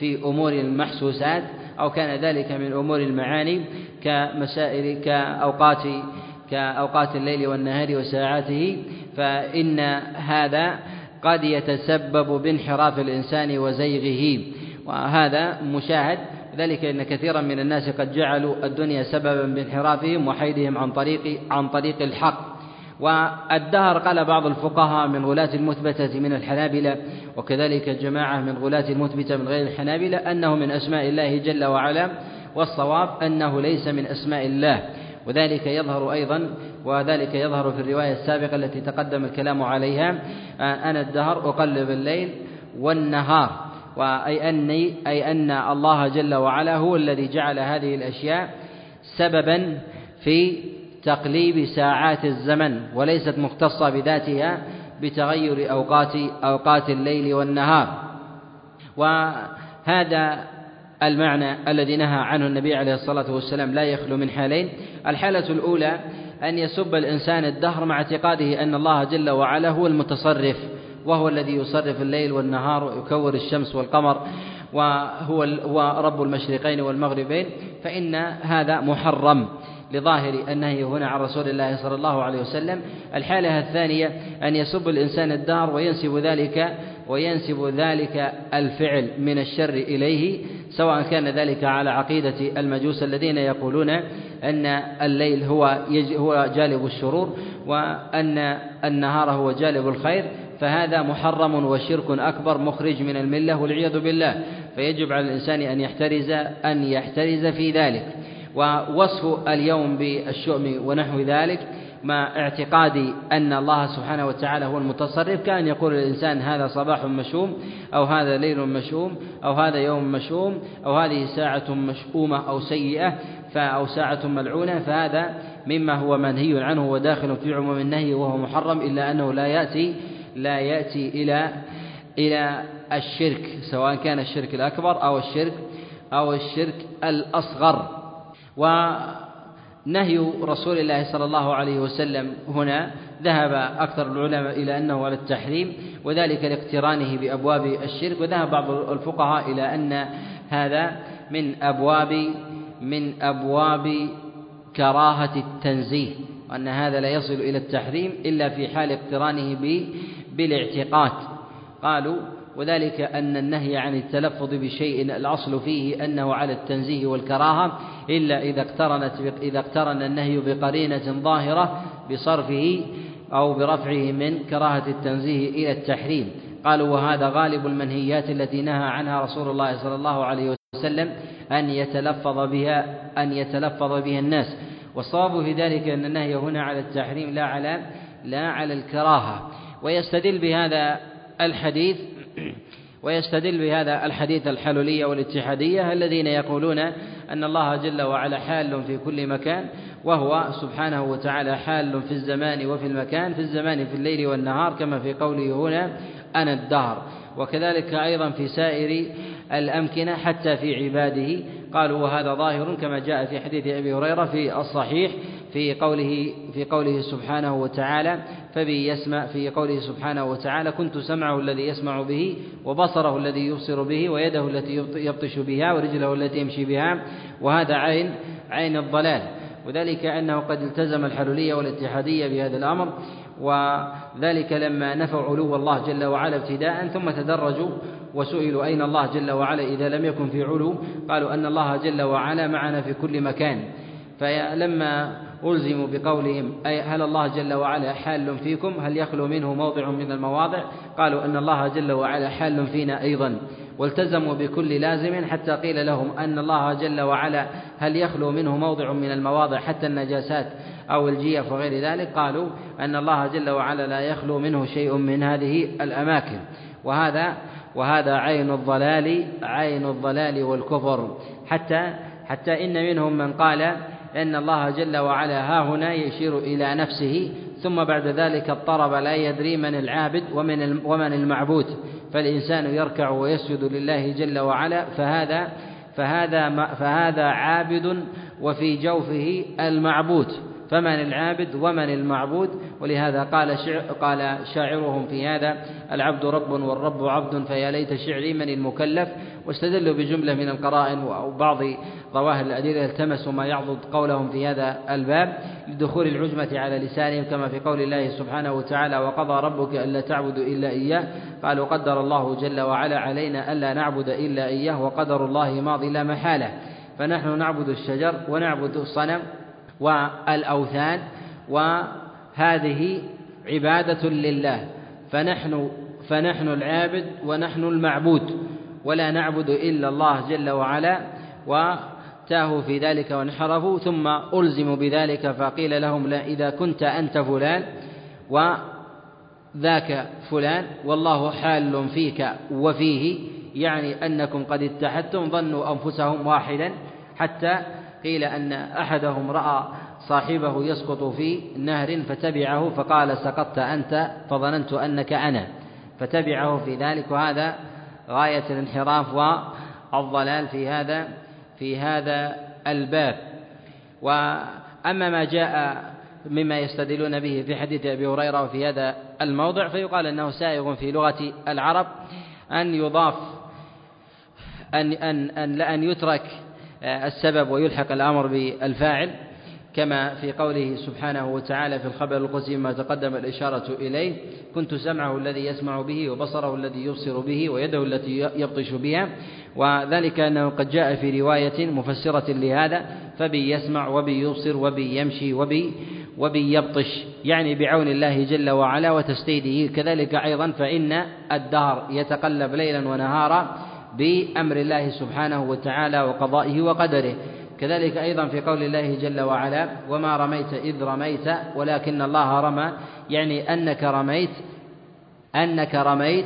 في أمور المحسوسات أو كان ذلك من أمور المعاني كمسائل كأوقات كأوقات الليل والنهار وساعاته، فإن هذا قد يتسبب بانحراف الإنسان وزيغه، وهذا مشاهد، ذلك أن كثيرا من الناس قد جعلوا الدنيا سببا بانحرافهم وحيدهم عن طريق عن طريق الحق. والدهر قال بعض الفقهاء من غلاة المثبتة من الحنابلة وكذلك جماعة من غلاة المثبتة من غير الحنابلة أنه من أسماء الله جل وعلا، والصواب أنه ليس من أسماء الله، وذلك يظهر أيضا وذلك يظهر في الرواية السابقة التي تقدم الكلام عليها أنا الدهر أقلب الليل والنهار، وأي أني أي أن الله جل وعلا هو الذي جعل هذه الأشياء سببا في تقليب ساعات الزمن وليست مختصة بذاتها بتغير أوقات أوقات الليل والنهار. وهذا المعنى الذي نهى عنه النبي عليه الصلاة والسلام لا يخلو من حالين، الحالة الأولى أن يسب الإنسان الدهر مع اعتقاده أن الله جل وعلا هو المتصرف وهو الذي يصرف الليل والنهار ويكور الشمس والقمر وهو رب المشرقين والمغربين، فإن هذا محرم لظاهر النهي هنا عن رسول الله صلى الله عليه وسلم. الحالة الثانية أن يسب الإنسان الدهر وينسب ذلك وينسب ذلك الفعل من الشر إليه سواء كان ذلك على عقيدة المجوس الذين يقولون أن الليل هو هو جالب الشرور وأن النهار هو جالب الخير، فهذا محرم وشرك أكبر مخرج من الملة والعياذ بالله، فيجب على الإنسان أن يحترز أن يحترز في ذلك. ووصف اليوم بالشؤم ونحو ذلك مع اعتقادي أن الله سبحانه وتعالى هو المتصرف كأن يقول الإنسان هذا صباح مشؤوم أو هذا ليل مشؤوم أو هذا يوم مشؤوم أو هذه ساعة مشؤومة أو سيئة أو ساعة ملعونة، فهذا مما هو منهي عنه وداخل في عموم النهي وهو محرم، إلا أنه لا يأتي لا يأتي إلى إلى الشرك سواء كان الشرك الأكبر أو الشرك أو الشرك الأصغر. ونهي رسول الله صلى الله عليه وسلم هنا ذهب أكثر العلماء إلى أنه على التحريم وذلك لاقترانه بأبواب الشرك، وذهب بعض الفقهاء إلى أن هذا من أبواب من أبواب كراهة التنزيه وأن هذا لا يصل إلى التحريم إلا في حال اقترانه بالاعتقاد. قالوا وذلك أن النهي عن التلفظ بشيء الأصل فيه أنه على التنزيه والكراهة، إلا إذا اقترنت إذا اقترن النهي بقرينة ظاهرة بصرفه أو برفعه من كراهة التنزيه إلى التحريم. قالوا وهذا غالب المنهيات التي نهى عنها رسول الله صلى الله عليه وسلم أن يتلفظ بها أن يتلفظ بها الناس. والصواب في ذلك أن النهي هنا على التحريم لا على لا على الكراهة. ويستدل بهذا الحديث ويستدل بهذا الحديث الحلولية والاتحادية الذين يقولون أن الله جل وعلا حال في كل مكان، وهو سبحانه وتعالى حال في الزمان وفي المكان، في الزمان في الليل والنهار كما في قوله هنا أنا الدهر، وكذلك أيضا في سائر الأمكنة حتى في عباده. قالوا وهذا ظاهر كما جاء في حديث أبي هريرة في الصحيح في قوله في قوله سبحانه وتعالى فبي يسمع في قوله سبحانه وتعالى كنت سمعه الذي يسمع به وبصره الذي يبصر به ويده التي يبطش بها ورجله التي يمشي بها، وهذا عين عين الضلال. وذلك أنه قد التزم الحلولية والاتحادية بهذا الأمر، وذلك لما نفوا علو الله جل وعلا ابتداء ثم تدرجوا وسئلوا أين الله جل وعلا إذا لم يكن في علو، قالوا أن الله جل وعلا معنا في كل مكان. فلما ألزموا بقولهم أي هل الله جل وعلا حال فيكم، هل يخلو منه موضع من المواضع، قالوا أن الله جل وعلا حال فينا أيضا، والتزموا بكل لازم حتى قيل لهم أن الله جل وعلا هل يخلو منه موضع من المواضع حتى النجاسات أو الجيف وغير ذلك، قالوا أن الله جل وعلا لا يخلو منه شيء من هذه الأماكن. وهذا وهذا عين الضلال عين الضلال والكفر، حتى حتى إن منهم من قال أن الله جل وعلا ها هنا يشير إلى نفسه، ثم بعد ذلك اضطرب لا يدري من العابد ومن ومن المعبود، فالإنسان يركع ويسجد لله جل وعلا، فهذا فهذا فهذا عابد وفي جوفه المعبود، فمن العابد ومن المعبود. ولهذا قال شعر قال شاعرهم في هذا العبد رب والرب عبد فيا ليت شعري من المكلف. واستدلوا بجملة من القرائن وبعض ظواهر الأدلة التمسوا ما يعضد قولهم في هذا الباب لدخول العجمة على لسانهم، كما في قول الله سبحانه وتعالى وقضى ربك ألا تعبدوا إلا إياه، قالوا قدر الله جل وعلا علينا ألا نعبد إلا إياه وقدر الله ماضي لا محالة، فنحن نعبد الشجر ونعبد الصنم والأوثان وهذه عبادة لله، فنحن فنحن العابد ونحن المعبود ولا نعبد إلا الله جل وعلا. وتاهوا في ذلك وانحرفوا، ثم ألزموا بذلك فقيل لهم لا إذا كنت أنت فلان وذاك فلان والله حال فيك وفيه، يعني أنكم قد اتحدتم، ظنوا أنفسهم واحدا حتى قيل أن أحدهم رأى صاحبه يسقط في نهر فتبعه فقال سقطت أنت فظننت أنك أنا فتبعه في ذلك. وهذا غاية الانحراف والضلال في هذا في هذا الباب. وأما ما جاء مما يستدلون به في حديث أبي هريرة وفي هذا الموضع فيقال أنه سائغ في لغة العرب أن يضاف أن أن أن, أن يترك السبب ويلحق الأمر بالفاعل، كما في قوله سبحانه وتعالى في الخبر القدسي ما تقدم الإشارة إليه كنت سمعه الذي يسمع به وبصره الذي يبصر به ويده التي يبطش بها، وذلك أنه قد جاء في رواية مفسرة لهذا فبي يسمع وبي يبصر وبي يمشي وبي وبي يبطش، يعني بعون الله جل وعلا وتسديده. كذلك أيضا فإن الدهر يتقلب ليلا ونهارا بأمر الله سبحانه وتعالى وقضائه وقدره. كذلك أيضا في قول الله جل وعلا وما رميت إذ رميت ولكن الله رمى، يعني أنك رميت أنك رميت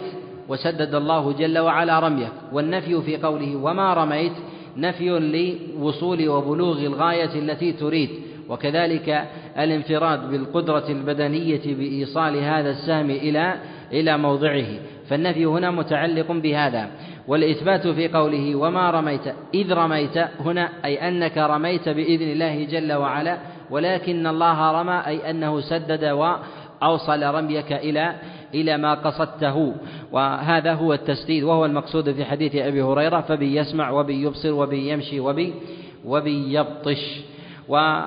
وسدد الله جل وعلا رميك. والنفي في قوله وما رميت نفي لوصول وبلوغ الغاية التي تريد، وكذلك الانفراد بالقدرة البدنية بإيصال هذا السهم إلى إلى موضعه، فالنفي هنا متعلق بهذا. والإثبات في قوله وما رميت إذ رميت هنا أي أنك رميت بإذن الله جل وعلا، ولكن الله رمى أي أنه سدد وأوصل رميك إلى إلى ما قصدته، وهذا هو التسديد وهو المقصود في حديث أبي هريرة فبي يسمع وبي يبصر وبي يمشي وبي وبي يبطش. و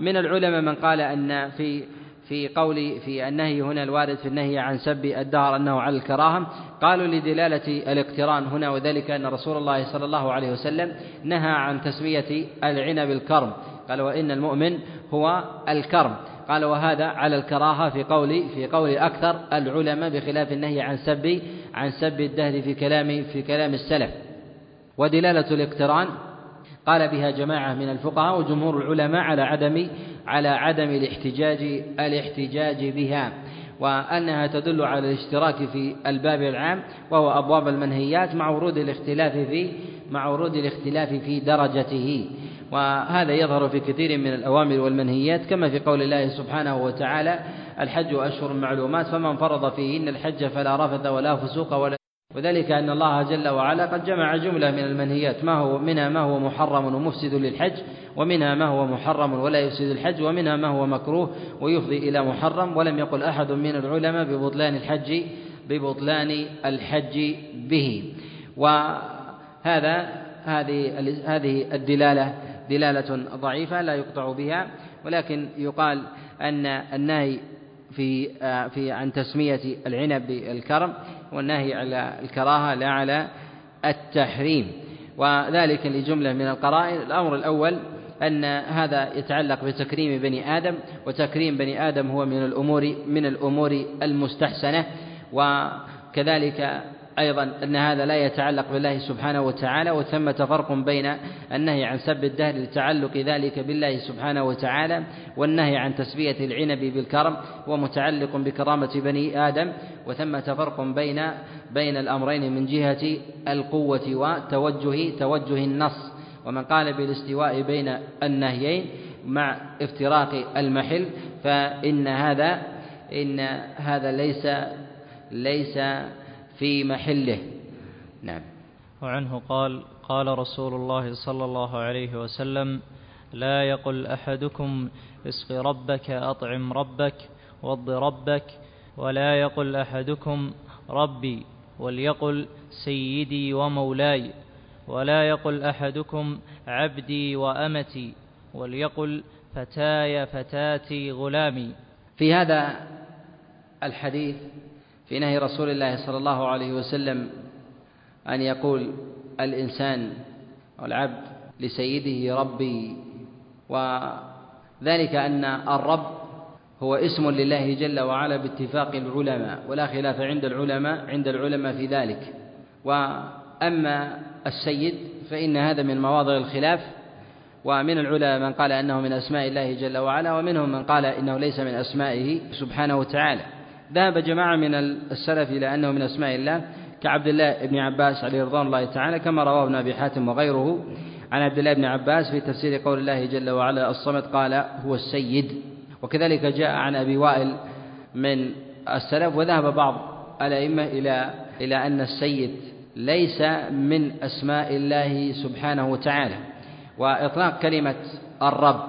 من العلماء من قال أن في في قول في النهي هنا الوارد في النهي عن سب الدهر أنه على الكراهة قالوا لدلالة الاقتران هنا، وذلك أن رسول الله صلى الله عليه وسلم نهى عن تسمية العنب الكرم، قال وإن المؤمن هو الكرم، قال وهذا على الكراهة في قول في قول أكثر العلماء بخلاف النهي عن سب عن سب الدهر في كلام في كلام السلف. ودلالة الاقتران قال بها جماعة من الفقهاء وجمهور العلماء على عدم على عدم الاحتجاج الاحتجاج بها، وأنها تدل على الاشتراك في الباب العام وهو أبواب المنهيات مع ورود الاختلاف في مع ورود الاختلاف في درجته. وهذا يظهر في كثير من الأوامر والمنهيات كما في قول الله سبحانه وتعالى الحج أشهر معلومات فمن فرض فيهن الحج فلا رفث ولا فسوق ولا، وذلك أن الله جل وعلا قد جمع جملة من المنهيات ما هو منها ما هو محرم ومفسد للحج، ومنها ما هو محرم ولا يفسد الحج، ومنها ما هو مكروه ويفضي إلى محرم، ولم يقل أحد من العلماء ببطلان الحج ببطلان الحج به. وهذا هذه هذه الدلالة دلالة ضعيفة لا يقطع بها، ولكن يقال أن النهي في في عن تسمية العنب بالكرم والنهي على الكراهة لا على التحريم، وذلك لجملة من القرائن. الأمر الأول أن هذا يتعلق بتكريم بني آدم، وتكريم بني آدم هو من الأمور من الأمور المستحسنة، وكذلك أيضا أن هذا لا يتعلق بالله سبحانه وتعالى، وثمة فرق بين النهي عن سب الدهر لتعلق ذلك بالله سبحانه وتعالى، والنهي عن تسبية العنب بالكرم ومتعلق بكرامة بني آدم، وثمة فرق بين بين الأمرين من جهة القوة وتوجه توجه النص. ومن قال بالاستواء بين النهيين مع افتراق المحل فإن هذا إن هذا ليس ليس في محله. نعم. وعنه قال قال رسول الله صلى الله عليه وسلم لا يقل أحدكم اسق ربك أطعم ربك وض ربك، ولا يقل أحدكم ربي، وليقل سيدي ومولاي، ولا يقل أحدكم عبدي وأمتي، وليقل فتاي فتاتي غلامي. في هذا الحديث في نهي رسول الله صلى الله عليه وسلم أن يقول الإنسان أو العبد لسيده ربي، وذلك أن الرب هو اسم لله جل وعلا باتفاق العلماء، ولا خلاف عند العلماء عند العلماء في ذلك. وأما السيد فإن هذا من مواضع الخلاف، ومن العلماء من قال أنه من أسماء الله جل وعلا، ومنهم من قال إنه ليس من أسمائه سبحانه وتعالى. ذهب جماعة من السلف إلى أنه من أسماء الله كعبد الله بن عباس عليه رضوان الله تعالى كما رواه ابن أبي حاتم وغيره عن عبد الله بن عباس في تفسير قول الله جل وعلا الصمد قال هو السيد، وكذلك جاء عن أبي وائل من السلف. وذهب بعض الأئمة إلى إلى أن السيد ليس من أسماء الله سبحانه وتعالى، وإطلاق كلمة الرب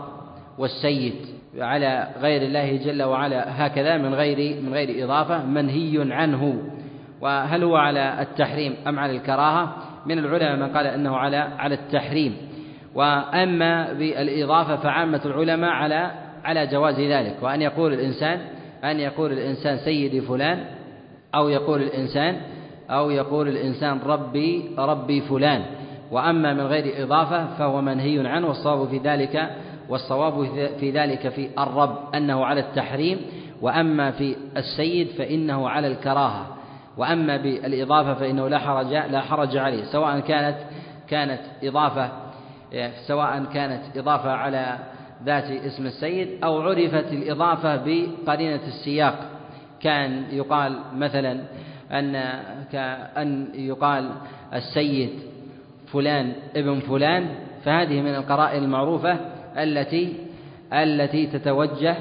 والسيد على غير الله جل وعلا هكذا من غير من غير إضافة منهي عنه. وهل هو على التحريم أم على الكراهة؟ من العلماء من قال أنه على على التحريم، وأما بالإضافة فعامة العلماء على على جواز ذلك، وأن يقول الإنسان أن يقول الإنسان سيدي فلان، أو يقول الإنسان أو يقول الإنسان ربي ربي فلان. وأما من غير إضافة فهو منهي عنه، والصواب في ذلك والصواب في ذلك في الرب أنه على التحريم، وأما في السيد فإنه على الكراهة، وأما بالإضافة فإنه لا حرج لا حرج عليه، سواء كانت كانت إضافة سواء كانت إضافة على ذات اسم السيد أو عرفت الإضافة بقرينة السياق. كان يقال مثلا أن كأن يقال السيد فلان ابن فلان، فهذه من القرائن المعروفة التي التي تتوجه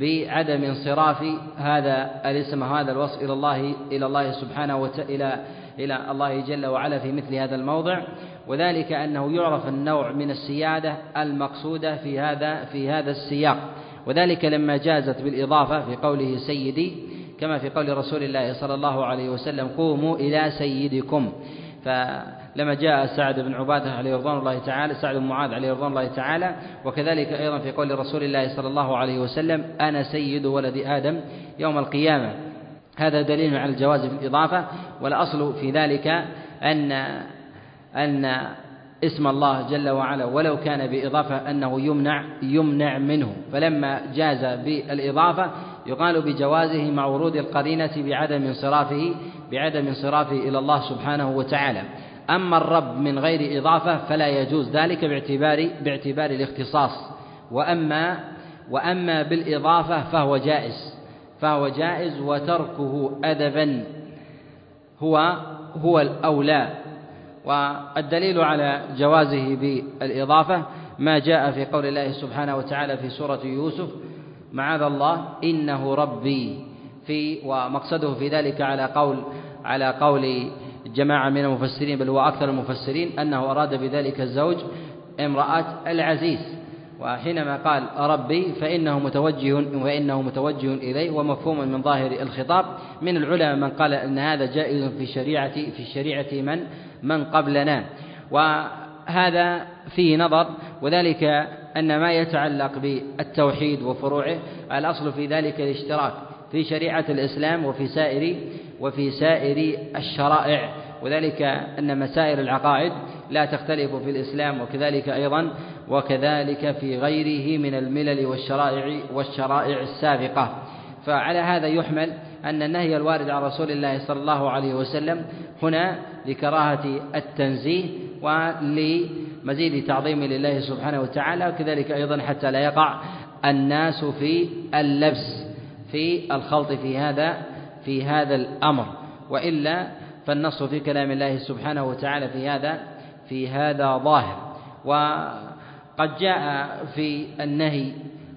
بعدم انصراف هذا الاسم هذا الوصف إلى الله إلى الله سبحانه وتعالى إلى الله جل وعلا في مثل هذا الموضع، وذلك أنه يعرف النوع من السيادة المقصودة في هذا في هذا السياق، وذلك لما جازت بالإضافة في قوله سيدي كما في قول رسول الله صلى الله عليه وسلم قوموا إلى سيدكم، ف لما جاء سعد بن عبادة عليه رضوان الله تعالى، سعد بن معاذ عليه رضوان الله تعالى، وكذلك أيضا في قول رسول الله صلى الله عليه وسلم: أنا سيد ولد آدم يوم القيامة. هذا دليل على الجواز في الإضافة. والأصل في ذلك أن أن اسم الله جل وعلا ولو كان بإضافة أنه يمنع يمنع منه، فلما جاز بالإضافة يقال بجوازه مع ورود القرينة بعدم انصرافه بعدم انصرافه إلى الله سبحانه وتعالى. أما الرب من غير إضافة فلا يجوز ذلك باعتبار باعتبار الاختصاص، وأما وأما بالإضافة فهو جائز فهو جائز وتركه أدبا هو هو الأولى. والدليل على جوازه بالإضافة ما جاء في قول الله سبحانه وتعالى في سورة يوسف: معاذ الله إنه ربي. في ومقصده في ذلك على قول على قول جماعة من المفسرين، بل هو أكثر المفسرين، أنه أراد بذلك الزوج امرأة العزيز، وحينما قال ربي فإنه متوجه وإنه متوجه إليه، ومفهوم من ظاهر الخطاب. من العلماء من قال أن هذا جائز في الشريعة في الشريعة من من قبلنا، وهذا فيه نظر، وذلك أن ما يتعلق بالتوحيد وفروعه الأصل في ذلك الاشتراك في شريعة الإسلام وفي سائر وفي سائر الشرائع، وذلك أن مسائل العقائد لا تختلف في الإسلام، وكذلك أيضا وكذلك في غيره من الملل والشرائع والشرائع السابقة. فعلى هذا يحمل أن النهي الوارد عن رسول الله صلى الله عليه وسلم هنا لكراهة التنزيه ولمزيد تعظيم لله سبحانه وتعالى، وكذلك أيضا حتى لا يقع الناس في اللبس في الخلط في هذا في هذا الأمر، وإلا فالنص في كلام الله سبحانه وتعالى في هذا في هذا ظاهر. وقد جاء في النهي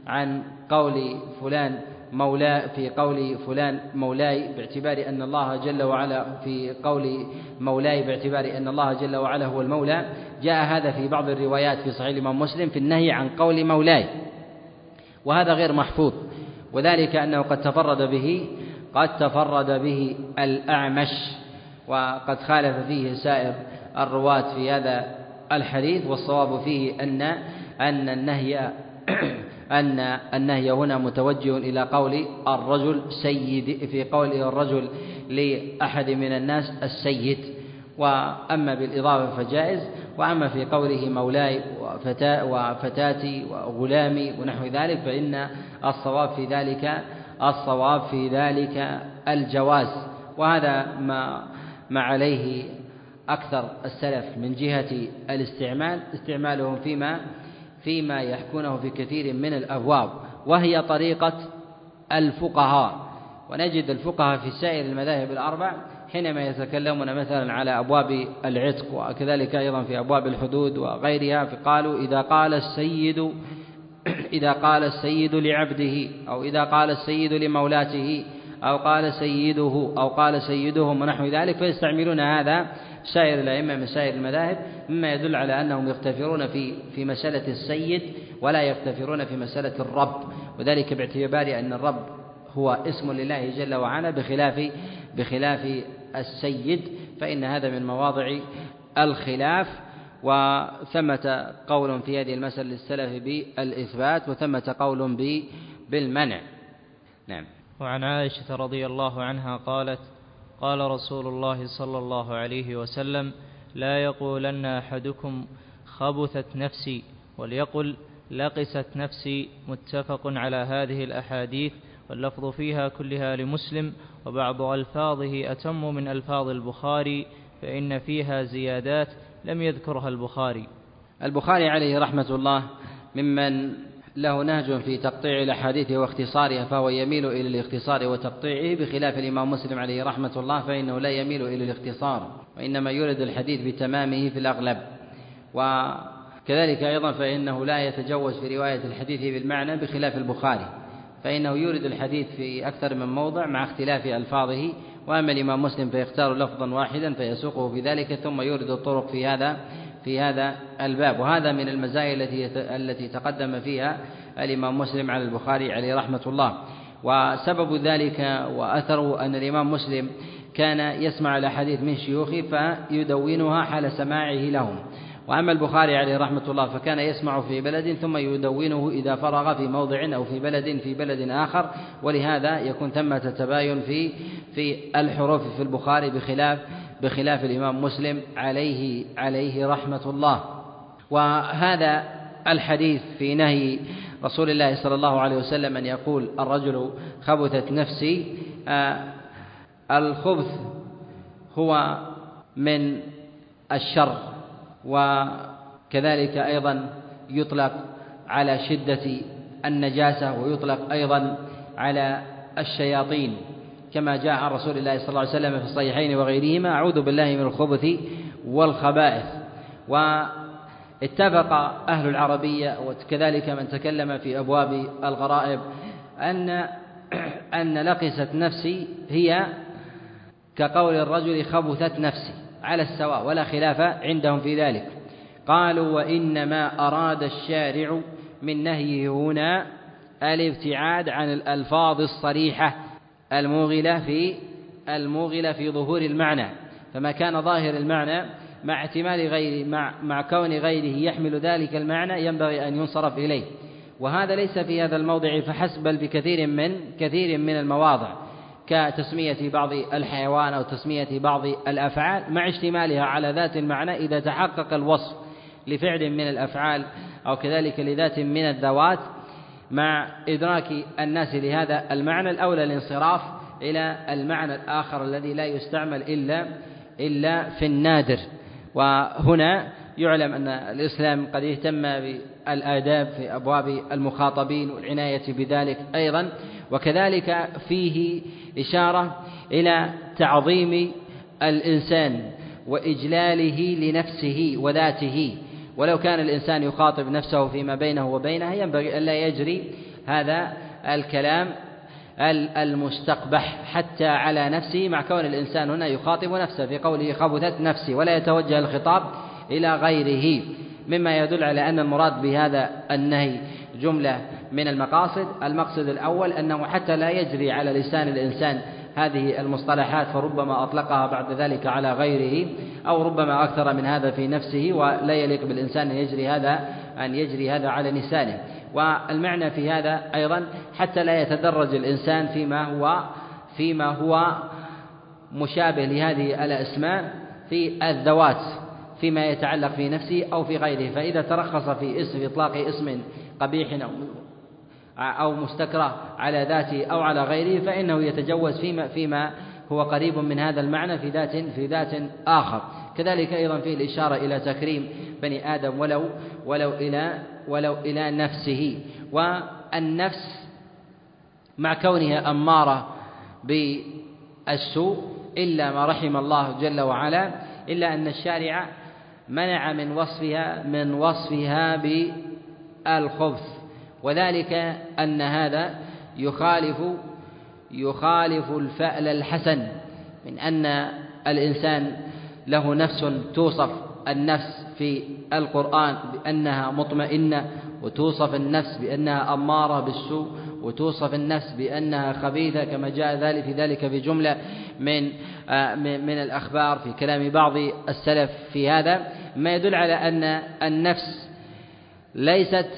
عن قول فلان مولا في قول فلان مولاي باعتبار أن الله جل وعلا في قول مولاي باعتبار أن الله جل وعلا هو المولى، جاء هذا في بعض الروايات في صحيح الإمام مسلم في النهي عن قول مولاي، وهذا غير محفوظ، وذلك أنه قد تفرد به قد تفرد به الأعمش، وقد خالف فيه سائر الرواة في هذا الحديث. والصواب فيه أن أن النهي أن النهي هنا متوجه إلى قول الرجل سيد في قوله الرجل لأحد من الناس السيد، وأما بالإضافة فجائز، وأما في قوله مولاي وفتاة وفتاتي وغلامي ونحو ذلك فإن الصواب في ذلك الصواب في ذلك الجواز. وهذا ما ما عليه أكثر السلف من جهة الاستعمال، استعمالهم فيما فيما يحكونه في كثير من الأبواب، وهي طريقة الفقهاء. ونجد الفقهاء في سائر المذاهب الأربع حينما يتكلمون مثلا على أبواب العتق وكذلك أيضا في أبواب الحدود وغيرها، فقالوا إذا قال السيد إذا قال السيد لعبده، أو إذا قال السيد لمولاته، أو قال سيده أو قال سيدهم ونحو ذلك، فيستعملون هذا سائر الأئمة من سائر المذاهب، مما يدل على أنهم يغتفرون في في مسألة السيد ولا يغتفرون في مسألة الرب، وذلك باعتبار أن الرب هو اسم لله جل وعلا بخلاف بخلاف السيد، فإن هذا من مواضع الخلاف. وثمة قول في هذه المسألة للسلف بالإثبات، وثمة قول بالمنع. نعم. وعن عائشة رضي الله عنها قالت: قال رسول الله صلى الله عليه وسلم: لا يقولن أحدكم خبثت نفسي، وليقل لقست نفسي. متفق على هذه الأحاديث، واللفظ فيها كلها لمسلم، وبعض ألفاظه أتم من ألفاظ البخاري، فإن فيها زيادات لم يذكرها البخاري. البخاري عليه رحمة الله ممن له نهج في تقطيع الأحاديث واختصارها، فهو يميل إلى الاختصار وتقطيعه، بخلاف الإمام مسلم عليه رحمة الله فإنه لا يميل إلى الاختصار، وإنما يرد الحديث بتمامه في الأغلب. وكذلك أيضا فإنه لا يتجوز في رواية الحديث بالمعنى، بخلاف البخاري فإنه يرد الحديث في أكثر من موضع مع اختلاف ألفاظه. وأما الإمام مسلم فيختار لفظا واحدا فيسوقه بذلك، ثم يرد الطرق في هذا في هذا الباب. وهذا من المزايا التي التي تقدم فيها الإمام مسلم على البخاري عليه رحمة الله. وسبب ذلك وأثره أن الإمام مسلم كان يسمع الأحاديث من شيوخه فيدونها حال سماعه لهم. وأما البخاري عليه رحمة الله فكان يسمع في بلد ثم يدونه إذا فرغ في موضع أو في بلد في بلد آخر، ولهذا يكون ثمة تباين في في الحروف في البخاري بخلاف بخلاف الإمام مسلم عليه عليه رحمة الله. وهذا الحديث في نهي رسول الله صلى الله عليه وسلم أن يقول الرجل خبثت نفسي، الخبث هو من الشر، وكذلك أيضا يطلق على شدة النجاسة ويطلق أيضا على الشياطين، كما جاء عن رسول الله صلى الله عليه وسلم في الصحيحين وغيرهما: أعوذ بالله من الخبث والخبائث. واتفق أهل العربية وكذلك من تكلم في أبواب الغرائب أن أن لقست نفسي هي كقول الرجل خبثت نفسي على السواء، ولا خلاف عندهم في ذلك. قالوا: وإنما أراد الشارع من نهيه هنا الابتعاد عن الألفاظ الصريحة الموغلة في الموغلة في ظهور المعنى، فما كان ظاهر المعنى مع احتمال غيره مع, مع كون غيره يحمل ذلك المعنى ينبغي أن ينصرف إليه، وهذا ليس في هذا الموضع فحسب، بل بكثير من كثير من المواضع كتسمية بعض الحيوان أو تسمية بعض الأفعال مع اشتمالها على ذات المعنى إذا تحقق الوصف لفعل من الأفعال أو كذلك لذات من الذوات. مع إدراك الناس لهذا المعنى الأولى الانصراف إلى المعنى الآخر الذي لا يستعمل إلا إلا في النادر. وهنا يعلم أن الإسلام قد اهتم بالآداب في أبواب المخاطبين والعناية بذلك أيضا، وكذلك فيه إشارة إلى تعظيم الإنسان وإجلاله لنفسه وذاته، ولو كان الإنسان يخاطب نفسه فيما بينه وبينها ينبغي ألا يجري هذا الكلام المستقبح حتى على نفسه، مع كون الإنسان هنا يخاطب نفسه في قوله خبثت نفسي، ولا يتوجه الخطاب إلى غيره، مما يدل على أن المراد بهذا النهي جملة من المقاصد. المقصد الأول أنه حتى لا يجري على لسان الإنسان هذه المصطلحات، فربما أطلقها بعد ذلك على غيره، أو ربما أكثر من هذا في نفسه، ولا يليق بالإنسان أن يجري هذا أن يجري هذا على لسانه. والمعنى في هذا أيضا حتى لا يتدرج الإنسان فيما هو فيما هو مشابه لهذه الأسماء في الذوات، فيما يتعلق في نفسه أو في غيره، فإذا ترخص في اسم إطلاق اسم قبيح أو أو مستكره على ذاته أو على غيره فإنه يتجوز فيما فيما هو قريب من هذا المعنى في ذات في ذات آخر. كذلك أيضا فيه الإشارة إلى تكريم بني آدم ولو ولو إلى ولو إلى نفسه، والنفس مع كونها أمارة بالسوء إلا ما رحم الله جل وعلا، إلا أن الشارع منع من وصفها من وصفها بالخبث، وذلك أن هذا يخالف يخالف الفأل الحسن من أن الإنسان له نفس، توصف النفس في القرآن بأنها مطمئنة، وتوصف النفس بأنها أمارة بالسوء، وتوصف النفس بأنها خبيثة، كما جاء ذلك في ذلك في جملة من من الأخبار في كلام بعض السلف في هذا، ما يدل على أن النفس ليست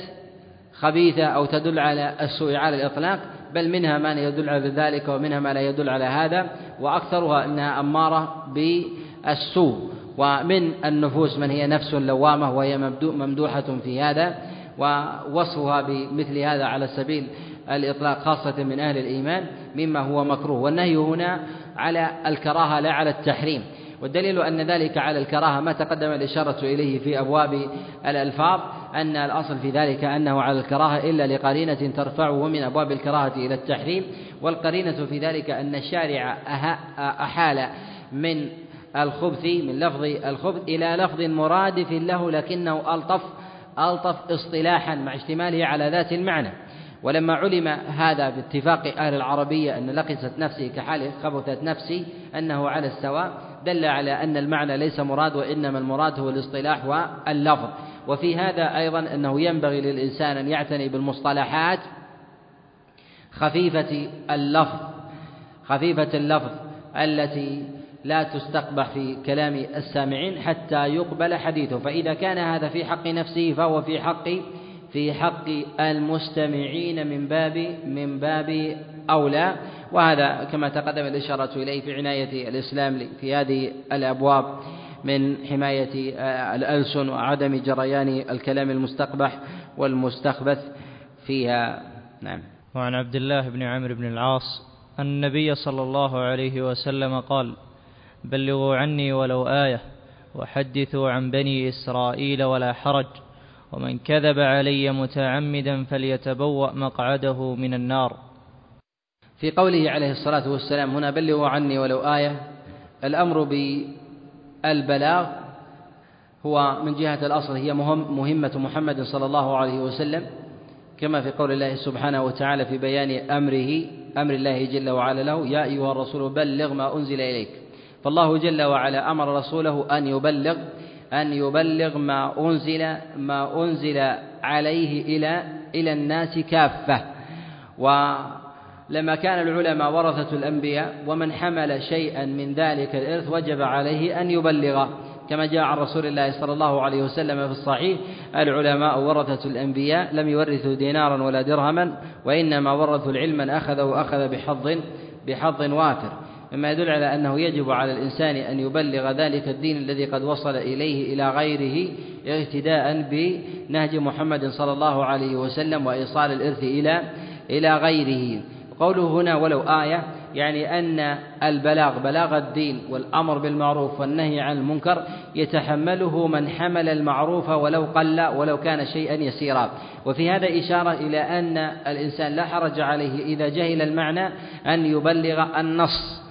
خبيثة أو تدل على السوء على الإطلاق، بل منها ما يدل على ذلك ومنها ما لا يدل على هذا، وأكثرها أنها أمارة بالسوء. ومن النفوس من هي نفس لوامة وهي ممدوحة في هذا، ووصفها بمثل هذا على سبيل الإطلاق خاصة من أهل الإيمان مما هو مكروه، والنهي هنا على الكراهة لا على التحريم، والدليل أن ذلك على الكراهة ما تقدم الإشارة إليه في أبواب الألفاظ، أن الأصل في ذلك أنه على الكراهة إلا لقرينة ترفعه من أبواب الكراهة إلى التحريم، والقرينة في ذلك أن الشارع أحال من الخبث من لفظ الخبث إلى لفظ مرادف له لكنه ألطف ألطف اصطلاحا مع اشتماله على ذات المعنى. ولما علم هذا باتفاق أهل العربية أن لقست نفسي كحال خبثت نفسي أنه على السواء، دل على أن المعنى ليس مراد، وإنما المراد هو الاصطلاح واللفظ. وفي هذا أيضا أنه ينبغي للإنسان أن يعتني بالمصطلحات خفيفة اللفظ خفيفة اللفظ التي لا تستقبح في كلام السامعين حتى يقبل حديثه. فإذا كان هذا في حق نفسه فهو في حق في حق المستمعين من باب من باب أولى، وهذا كما تقدم الإشارة إليه في عناية الإسلام في هذه الأبواب من حماية الألسن وعدم جريان الكلام المستقبح والمستخبث فيها. نعم. وعن عبد الله بن عمرو بن العاص أن النبي صلى الله عليه وسلم قال: بلغوا عني ولو آية وحدثوا عن بني إسرائيل ولا حرج، ومن كذب علي متعمدا فليتبوأ مقعده من النار. في قوله عليه الصلاة والسلام هنا بلغوا عني ولو آية، الأمر بالبلاغ هو من جهة الأصل هي مهم مهمة محمد صلى الله عليه وسلم، كما في قول الله سبحانه وتعالى في بيان أمره أمر الله جل وعلا له: يا أيها الرسول بلغ ما أنزل إليك. فالله جل وعلا أمر رسوله أن يبلغ أن يبلغ ما أنزل ما أنزل عليه إلى إلى الناس كافة. ولما كان العلماء ورثة الأنبياء ومن حمل شيئا من ذلك الإرث وجب عليه أن يبلغه، كما جاء عن رسول الله صلى الله عليه وسلم في الصحيح: العلماء ورثة الأنبياء لم يورثوا دينارا ولا درهما، وإنما ورثوا العلم أخذه أخذ بحظ بحظ وافر، مما يدل على أنه يجب على الإنسان أن يبلغ ذلك الدين الذي قد وصل إليه إلى غيره اقتداء بنهج محمد صلى الله عليه وسلم وإيصال الإرث إلى إلى غيره. قوله هنا ولو آية يعني أن البلاغ بلاغ الدين والأمر بالمعروف والنهي عن المنكر يتحمله من حمل المعروف ولو قل ولو كان شيئا يسيرا. وفي هذا إشارة إلى أن الإنسان لا حرج عليه إذا جهل المعنى أن يبلغ النص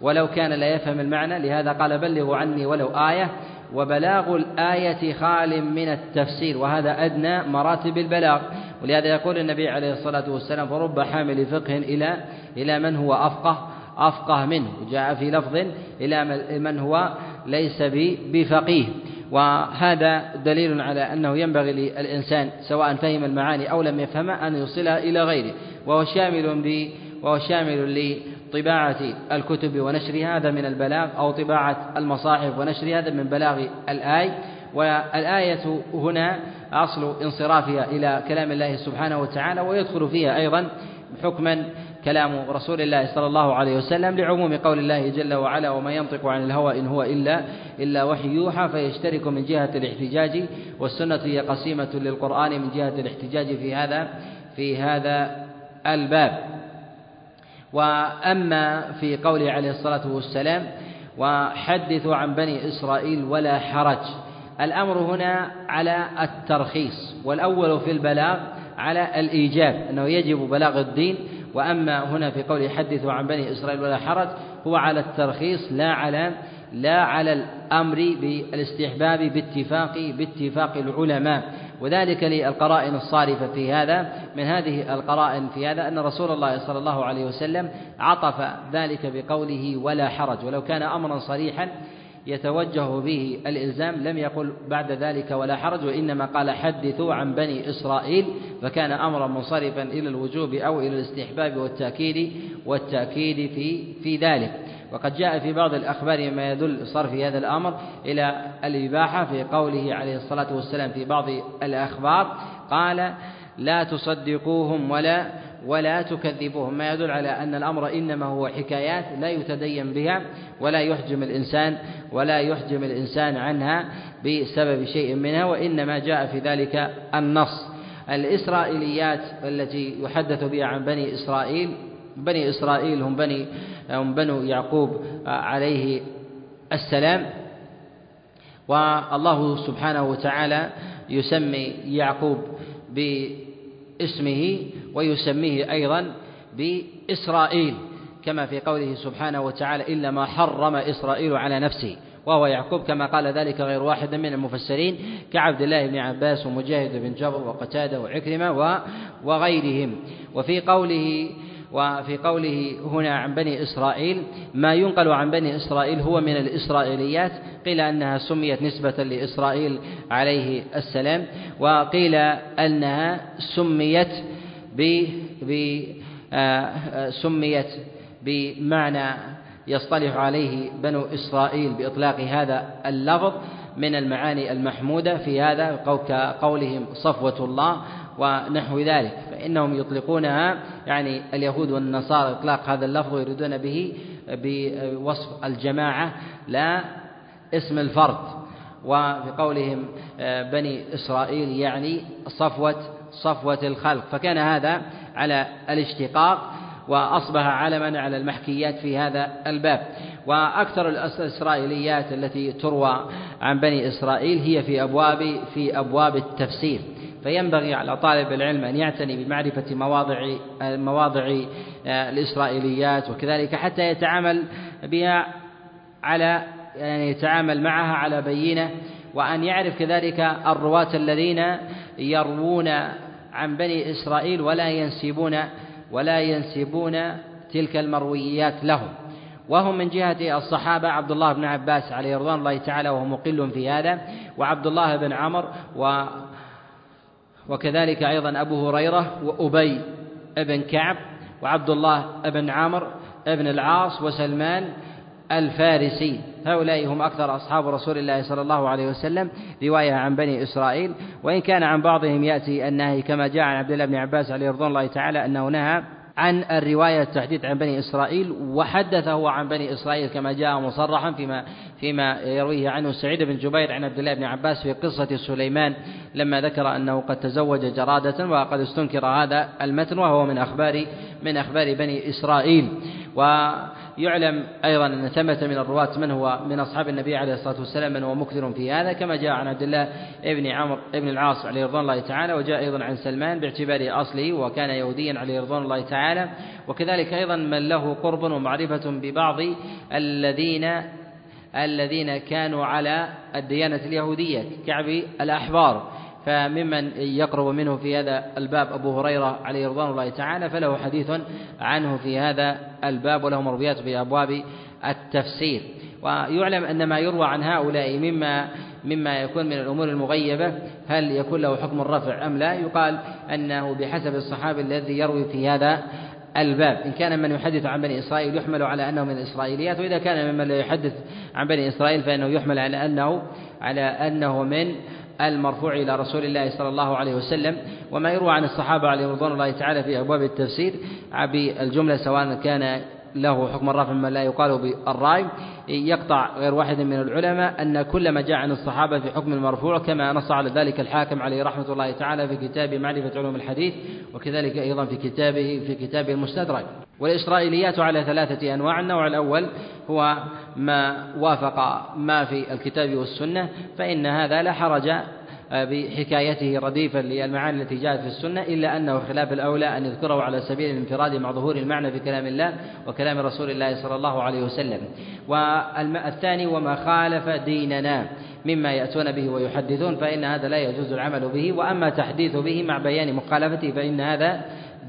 ولو كان لا يفهم المعنى، لهذا قال بلغوا عني ولو آية، وبلاغ الآية خال من التفسير، وهذا أدنى مراتب البلاغ. ولهذا يقول النبي عليه الصلاة والسلام: فرب حامل فقه إلى إلى من هو أفقه أفقه منه، وجاء في لفظ إلى من هو ليس بفقيه. وهذا دليل على أنه ينبغي للإنسان سواء فهم المعاني أو لم يفهمها أن يوصلها إلى غيره، وهو شامل ب وهو شامل لطباعة الكتب ونشرها، هذا من البلاغ، أو طباعة المصاحف ونشرها، هذا من بلاغ الآية. والآية هنا أصل انصرافها إلى كلام الله سبحانه وتعالى، ويدخل فيها أيضا حكما كلام رسول الله صلى الله عليه وسلم لعموم قول الله جل وعلا: وما ينطق عن الهوى إن هو إلا إلا وحي يوحى. فيشترك من جهة الاحتجاج، والسنة هي قسيمة للقرآن من جهة الاحتجاج في هذا في هذا الباب. وأما في قوله عليه الصلاة والسلام: وحدثوا عن بني إسرائيل ولا حرج، الأمر هنا على الترخيص، والأول في البلاغ على الإيجاب أنه يجب بلاغ الدين، وأما هنا في قوله حدثوا عن بني إسرائيل ولا حرج هو على الترخيص لا على لا على الأمر بالاستحباب باتفاق باتفاق العلماء، وذلك للقرائن الصارفة في هذا. من هذه القرائن في هذا أن رسول الله صلى الله عليه وسلم عطف ذلك بقوله ولا حرج، ولو كان أمرا صريحا يتوجه به الإلزام لم يقل بعد ذلك ولا حرج، وإنما قال حدثوا عن بني إسرائيل، فكان أمرا منصرفا إلى الوجوب أو إلى الاستحباب والتأكيد والتأكيد في في ذلك. وقد جاء في بعض الأخبار ما يدل صرف هذا الأمر إلى الإباحة، في قوله عليه الصلاة والسلام في بعض الأخبار قال: لا تصدقوهم ولا ولا تكذبوهم، ما يدل على أن الأمر إنما هو حكايات لا يتدين بها ولا يحجم الإنسان ولا يحجم الإنسان عنها بسبب شيء منها، وإنما جاء في ذلك النص. الإسرائيليات التي يحدث بها عن بني إسرائيل، بني إسرائيل هم بني هم بنو يعقوب عليه السلام، والله سبحانه وتعالى يسمي يعقوب باسمه ويسميه أيضا بإسرائيل، كما في قوله سبحانه وتعالى: إلا ما حرم إسرائيل على نفسه، وهو يعقوب، كما قال ذلك غير واحد من المفسرين كعبد الله بن عباس ومجاهد بن جبر وقتادة وعكرمة وغيرهم. وفي قوله وفي قوله هنا عن بني إسرائيل ما ينقل عن بني إسرائيل هو من الإسرائيليات، قيل أنها سميت نسبة لإسرائيل عليه السلام، وقيل أنها سميت ب ب سميت بمعنى يصطلح عليه بنو إسرائيل بإطلاق هذا اللفظ من المعاني المحمودة في هذا، كقولهم صفوة الله ونحو ذلك، فإنهم يطلقونها يعني اليهود والنصارى إطلاق هذا اللفظ ويريدون به بوصف الجماعة لا اسم الفرد. وفي قولهم بني إسرائيل يعني صفوة صفوة الخلق، فكان هذا على الاشتقاق وأصبح علما على المحكيات في هذا الباب. وأكثر الإسرائيليات التي تروى عن بني إسرائيل هي في أبواب في أبواب التفسير، فينبغي على طالب العلم أن يعتني بمعرفة مواضع مواضع الإسرائيليات وكذلك حتى يتعامل بها على يعني يتعامل معها على بينة، وأن يعرف كذلك الرواة الذين يروون عن بني إسرائيل ولا ينسبون ولا ينسبون تلك المرويات لهم، وهم من جهة الصحابة عبد الله بن عباس عليه رضوان الله تعالى وهو مقل في هذا، وعبد الله بن عمر، و وكذلك أيضا أبو هريرة وأبي بن كعب وعبد الله بن عمرو بن العاص وسلمان الفارسي، هؤلاء هم أكثر أصحاب رسول الله صلى الله عليه وسلم رواية عن بني إسرائيل، وإن كان عن بعضهم يأتي النهي كما جاء عن عبد الله بن عباس عليه رضوان الله تعالى أنه نهى عن الرواية التحديد عن بني إسرائيل، وحدثه عن بني إسرائيل كما جاء مصرحا فيما فيما يرويه عنه سعيد بن جبير عن عبد الله بن عباس في قصة سليمان لما ذكر أنه قد تزوج جرادة، وقد استنكر هذا المتن وهو من أخبار من أخبار بني إسرائيل. ويعلم أيضا أن ثمة من الرواة من هو من أصحاب النبي عليه الصلاة والسلام من هو مكثر في هذا كما جاء عن عبد الله بن عمرو بن العاص عليه رضوان الله تعالى، وجاء أيضا عن سلمان باعتبار أصله وكان يهوديا عليه رضوان الله تعالى، وكذلك أيضا من له قرب ومعرفة ببعض الذين الذين كانوا على الديانة اليهودية كعب الأحبار، فممن يقرب منه في هذا الباب أبو هريرة عليه رضوان الله تعالى، فله حديث عنه في هذا الباب وله مرويات في أبواب التفسير. ويعلم أن ما يروى عن هؤلاء مما مما يكون من الأمور المغيبة هل يكون له حكم الرفع أم لا؟ يقال أنه بحسب الصحابي الذي يروي في هذا الباب، إن كان من يحدث عن بني إسرائيل يحمل على أنه من الإسرائيليات، وإذا كان ممن لا يحدث عن بني إسرائيل فإنه يحمل على أنه على أنه من المرفوع إلى رسول الله صلى الله عليه وسلم. وما يروى عن الصحابة عليهم رضوان الله تعالى في أبواب التفسير بالجملة سواء كان له حكم الرفع مما لا يقال بالرأي، يقطع غير واحد من العلماء أن كل ما جاء عن الصحابة في حكم المرفوع، كما نص على ذلك الحاكم عليه رحمة الله تعالى في كتابه معرفة علوم الحديث، وكذلك أيضا في كتابه في كتابه المستدرك. والإسرائيليات على ثلاثة أنواع، النوع الأول هو ما وافق ما في الكتاب والسنة، فإن هذا لا حرج بحكايته رديفا للمعاني التي جاءت في السنة، إلا أنه خلاف الأولى أن يذكره على سبيل الانفراد مع ظهور المعنى في كلام الله وكلام رسول الله صلى الله عليه وسلم. والثاني وما خالف ديننا مما يأتون به ويحدثون، فإن هذا لا يجوز العمل به، وأما تحديث به مع بيان مخالفته فإن هذا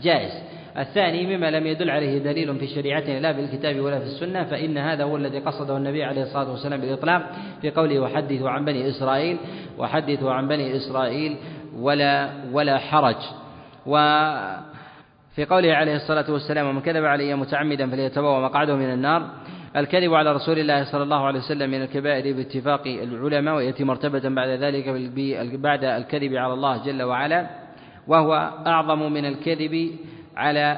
جائز. الثاني مما لم يدل عليه دليل في شريعتنا لا في الكتاب ولا في السنة، فإن هذا هو الذي قصده النبي عليه الصلاة والسلام بالإطلاق في قوله وحدثوا عن بني إسرائيل وحدثوا عن بني إسرائيل ولا ولا حرج. وفي قوله عليه الصلاة والسلام ومن كذب علي متعمدا فليتبوأ مقعده من النار، الكذب على رسول الله صلى الله عليه وسلم من الكبائر باتفاق العلماء، ويأتي مرتبة بعد ذلك بعد الكذب على الله جل وعلا، وهو أعظم من الكذب على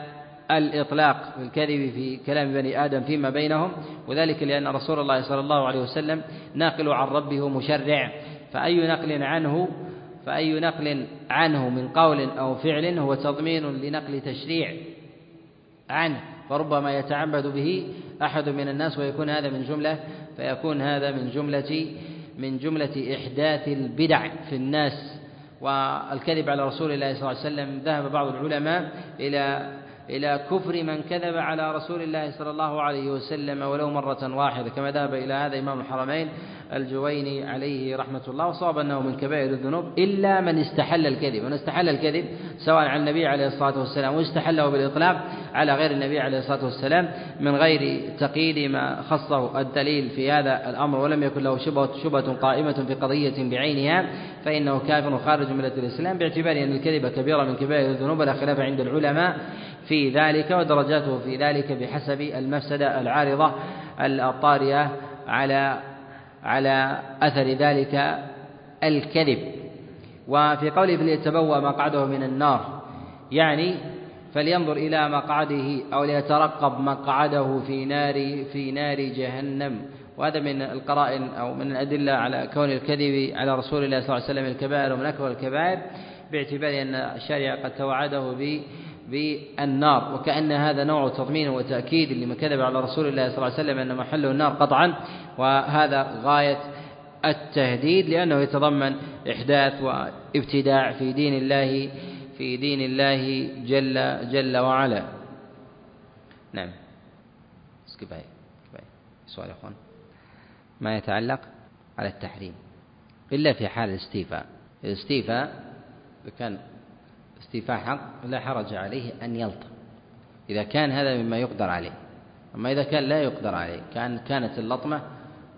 الإطلاق، الكذب في كلام بني آدم فيما بينهم، وذلك لأن رسول الله صلى الله عليه وسلم ناقل عن ربه مشرع، فأي نقل عنه فأي نقل عنه من قول أو فعل هو تضمين لنقل تشريع عنه، فربما يتعبد به أحد من الناس ويكون هذا من جملة فيكون هذا من جملة من جملة إحداث البدع في الناس. والكذب على رسول الله صلى الله عليه وسلم ذهب بعض العلماء إلى إلى كفر من كذب على رسول الله صلى الله عليه وسلم ولو مرة واحدة، كما ذهب إلى هذا إمام الحرمين الجويني عليه رحمة الله، وصاب أنه من كبائر الذنوب إلا من استحل الكذب، من استحل الكذب سواء على النبي عليه الصلاة والسلام واستحله بالإطلاق على غير النبي عليه الصلاة والسلام من غير تقييد ما خصه الدليل في هذا الأمر، ولم يكن له شبهة قائمة في قضية بعينها، فإنه كافر خارج من ملة الإسلام، باعتبار أن الكذب كبيرة من كبائر الذنوب، لا خلاف عند العلماء في في ذلك، ودرجاته في ذلك بحسب المفسدة العارضة الطارئة على على أثر ذلك الكذب. وفي قوله فليتبوأ مقعده من النار، يعني فلينظر إلى مقعده أو ليترقب مقعده في نار في نار جهنم. وهذا من القرائن أو من الأدلة على كون الكذب على رسول الله صلى الله عليه وسلم الكبائر ومن أكبر الكبائر، باعتبار أن الشارع قد توعده بالنار، وكأن هذا نوع تضمين وتأكيد لمن كذب على رسول الله صلى الله عليه وسلم أن محله النار قطعا، وهذا غاية التهديد، لأنه يتضمن إحداث وابتداع في دين الله في دين الله جل جل وعلا. نعم، كفاية كفاية سؤال يا أخوان ما يتعلق على التحريم إلا في حال الاستيفاء. الاستيفاء كان استيفاء حق لا حرج عليه أن يلطم إذا كان هذا مما يقدر عليه، أما إذا كان لا يقدر عليه كان كانت اللطمة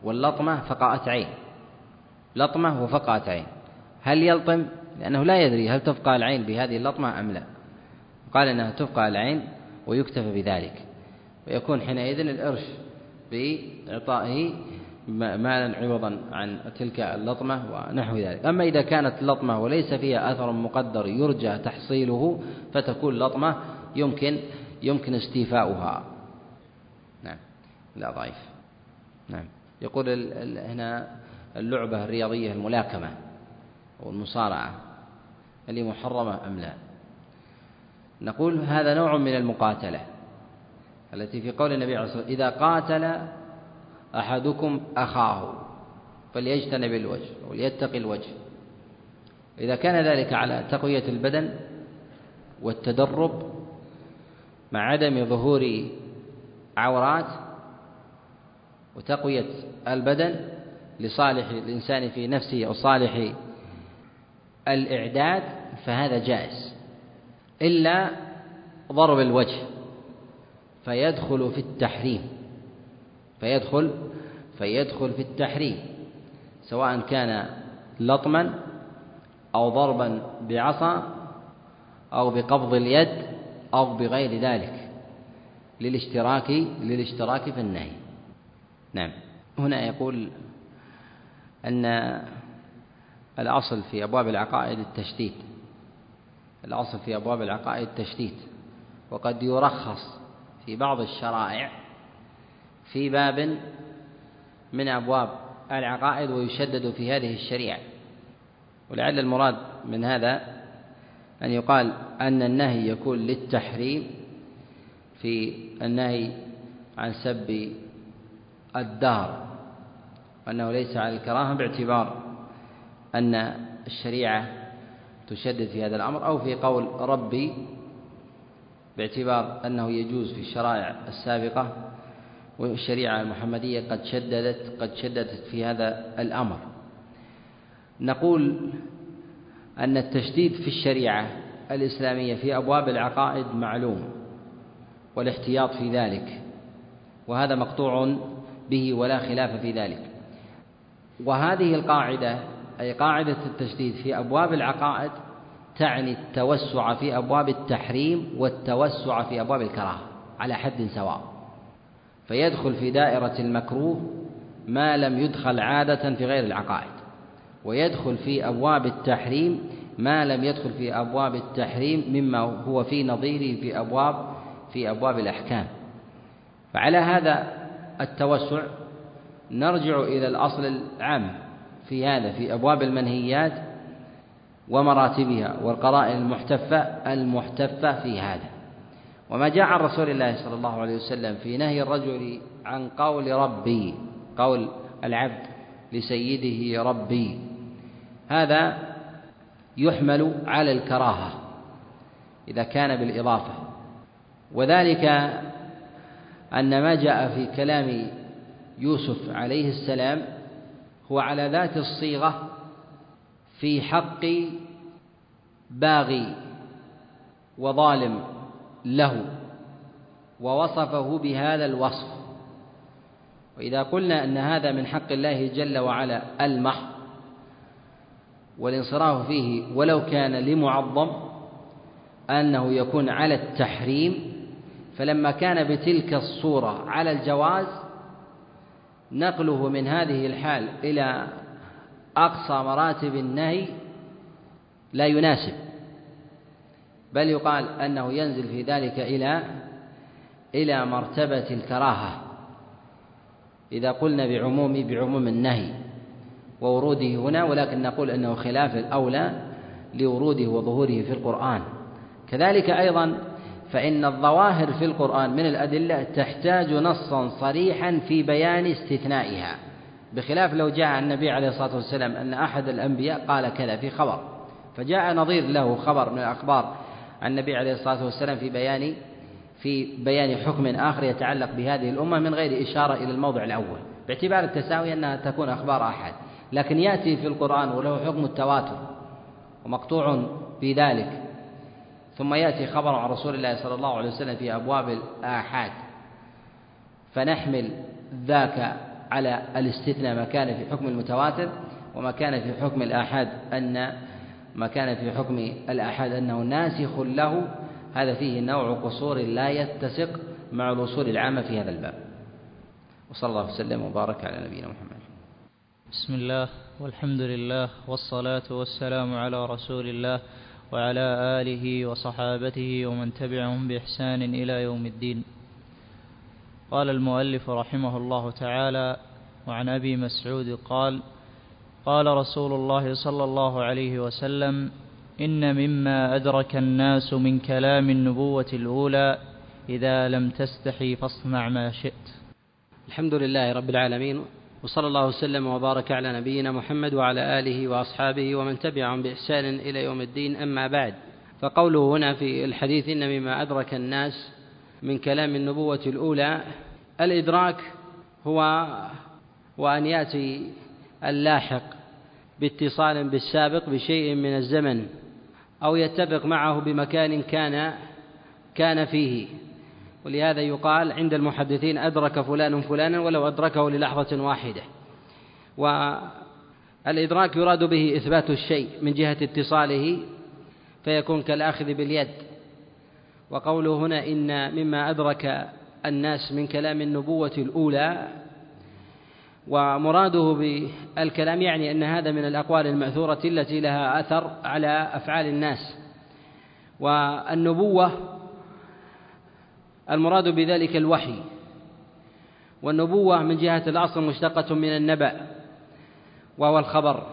واللطمة فقاءة عين، لطمة وفقاءة عين، هل يلطم؟ لأنه لا يدري هل تفقى العين بهذه اللطمة أم لا. قال أنها تفقى العين ويكتفى بذلك، ويكون حينئذ الإرش بإعطائه مالا عوضا عن تلك اللطمة ونحو ذلك. أما إذا كانت اللطمة وليس فيها أثر مقدر يرجى تحصيله فتكون لطمة يمكن يمكن استيفاؤها. نعم، لا ضعيف. نعم، يقول هنا اللعبة الرياضية الملاكمة والمصارعة اللي محرمة أم لا؟ نقول هذا نوع من المقاتلة التي في قول النبي عليه الصلاة والسلام إذا قاتل أحدكم أخاه فليجتنب الوجه وليتقي الوجه. إذا كان ذلك على تقوية البدن والتدرب مع عدم ظهور عورات وتقوية البدن لصالح الإنسان في نفسه أو صالح الإعداد فهذا جائز، إلا ضرب الوجه فيدخل في التحريم فيدخل فيدخل في التحريم، سواء كان لطما أو ضربا بعصا أو بقبض اليد أو بغير ذلك للاشتراك للاشتراك في النهي. نعم، هنا يقول أن الأصل في أبواب العقائد التشديد، الأصل في أبواب العقائد التشديد، وقد يرخص في بعض الشرائع في باب من أبواب العقائد ويشدد في هذه الشريعة، ولعل المراد من هذا أن يقال أن النهي يكون للتحريم في النهي عن سب الدهر، وأنه ليس على الكراهة باعتبار أن الشريعة تشدد في هذا الأمر، أو في قول ربي باعتبار أنه يجوز في الشرائع السابقة، والشريعة المحمدية قد شددت قد شددت في هذا الأمر. نقول أن التشديد في الشريعة الإسلامية في أبواب العقائد معلوم، والاحتياط في ذلك، وهذا مقطوع به ولا خلاف في ذلك. وهذه القاعدة أي قاعدة التشديد في أبواب العقائد تعني التوسع في أبواب التحريم والتوسع في أبواب الكراهة على حد سواء، فيدخل في دائرة المكروه ما لم يدخل عادة في غير العقائد، ويدخل في أبواب التحريم ما لم يدخل في أبواب التحريم مما هو في نظيره في أبواب في أبواب الأحكام. فعلى هذا التوسع نرجع إلى الأصل العام في هذا في أبواب المنهيات ومراتبها والقرائن المحتفة المحتفة في هذا. وما جاء عن رسول الله صلى الله عليه وسلم في نهي الرجل عن قول ربي، قول العبد لسيده ربي، هذا يحمل على الكراهة إذا كان بالإضافة، وذلك أن ما جاء في كلام يوسف عليه السلام هو على ذات الصيغة في حق باغي وظالم له، ووصفه بهذا الوصف. وإذا قلنا أن هذا من حق الله جل وعلا المحض والانصراف فيه ولو كان لمعظم، أنه يكون على التحريم، فلما كان بتلك الصورة على الجواز نقله من هذه الحال إلى أقصى مراتب النهي لا يناسب، بل يقال أنه ينزل في ذلك إلى إلى مرتبة الكراهة إذا قلنا بعموم بعموم النهي ووروده هنا، ولكن نقول أنه خلاف الأولى لوروده وظهوره في القرآن. كذلك أيضا فإن الظواهر في القرآن من الأدلة تحتاج نصا صريحا في بيان استثنائها، بخلاف لو جاء النبي عليه الصلاة والسلام أن أحد الأنبياء قال كذا في خبر، فجاء نظير له خبر من الأخبار عن النبي عليه الصلاة والسلام في بيان في بيان حكم آخر يتعلق بهذه الأمة من غير إشارة إلى الموضع الأول، باعتبار التساوي أنها تكون أخبار أحد، لكن يأتي في القرآن وله حكم التواتر ومقطوع بذلك، ثم يأتي خبر عن رسول الله صلى الله عليه وسلم في أبواب الآحاد، فنحمل ذاك على الاستثناء ما كان في حكم المتواتر، وما كان في حكم الآحاد أن ما كان في حكم الآحاد أنه ناسخ له، هذا فيه نوع قصور لا يتسق مع الوصول العامة في هذا الباب. وصلى الله وسلم وبارك على نبينا محمد. بسم الله والحمد لله والصلاة والسلام على رسول الله وعلى آله وصحابته ومن تبعهم بإحسان إلى يوم الدين. قال المؤلف رحمه الله تعالى: وعن أبي مسعود قال: قال رسول الله صلى الله عليه وسلم: إن مما أدرك الناس من كلام النبوة الأولى إذا لم تستحي فاصنع ما شئت. الحمد لله رب العالمين، وصلى الله وسلم وبارك على نبينا محمد وعلى آله وأصحابه ومن تبعهم بإحسان إلى يوم الدين، أما بعد. فقوله هنا في الحديث إن مما أدرك الناس من كلام النبوة الأولى، الإدراك هو وأن يأتي اللاحق باتصال بالسابق بشيء من الزمن أو يتفق معه بمكان كان كان فيه، ولهذا يقال عند المحدثين أدرك فلان فلانا ولو أدركه للحظة واحدة. والإدراك يراد به إثبات الشيء من جهة اتصاله، فيكون كالأخذ باليد. وقوله هنا إن مما أدرك الناس من كلام النبوة الأولى، ومراده بالكلام يعني أن هذا من الأقوال المأثورة التي لها أثر على أفعال الناس. والنبوة المراد بذلك الوحي، والنبوة من جهة الأصل مشتقة من النبأ وهو الخبر،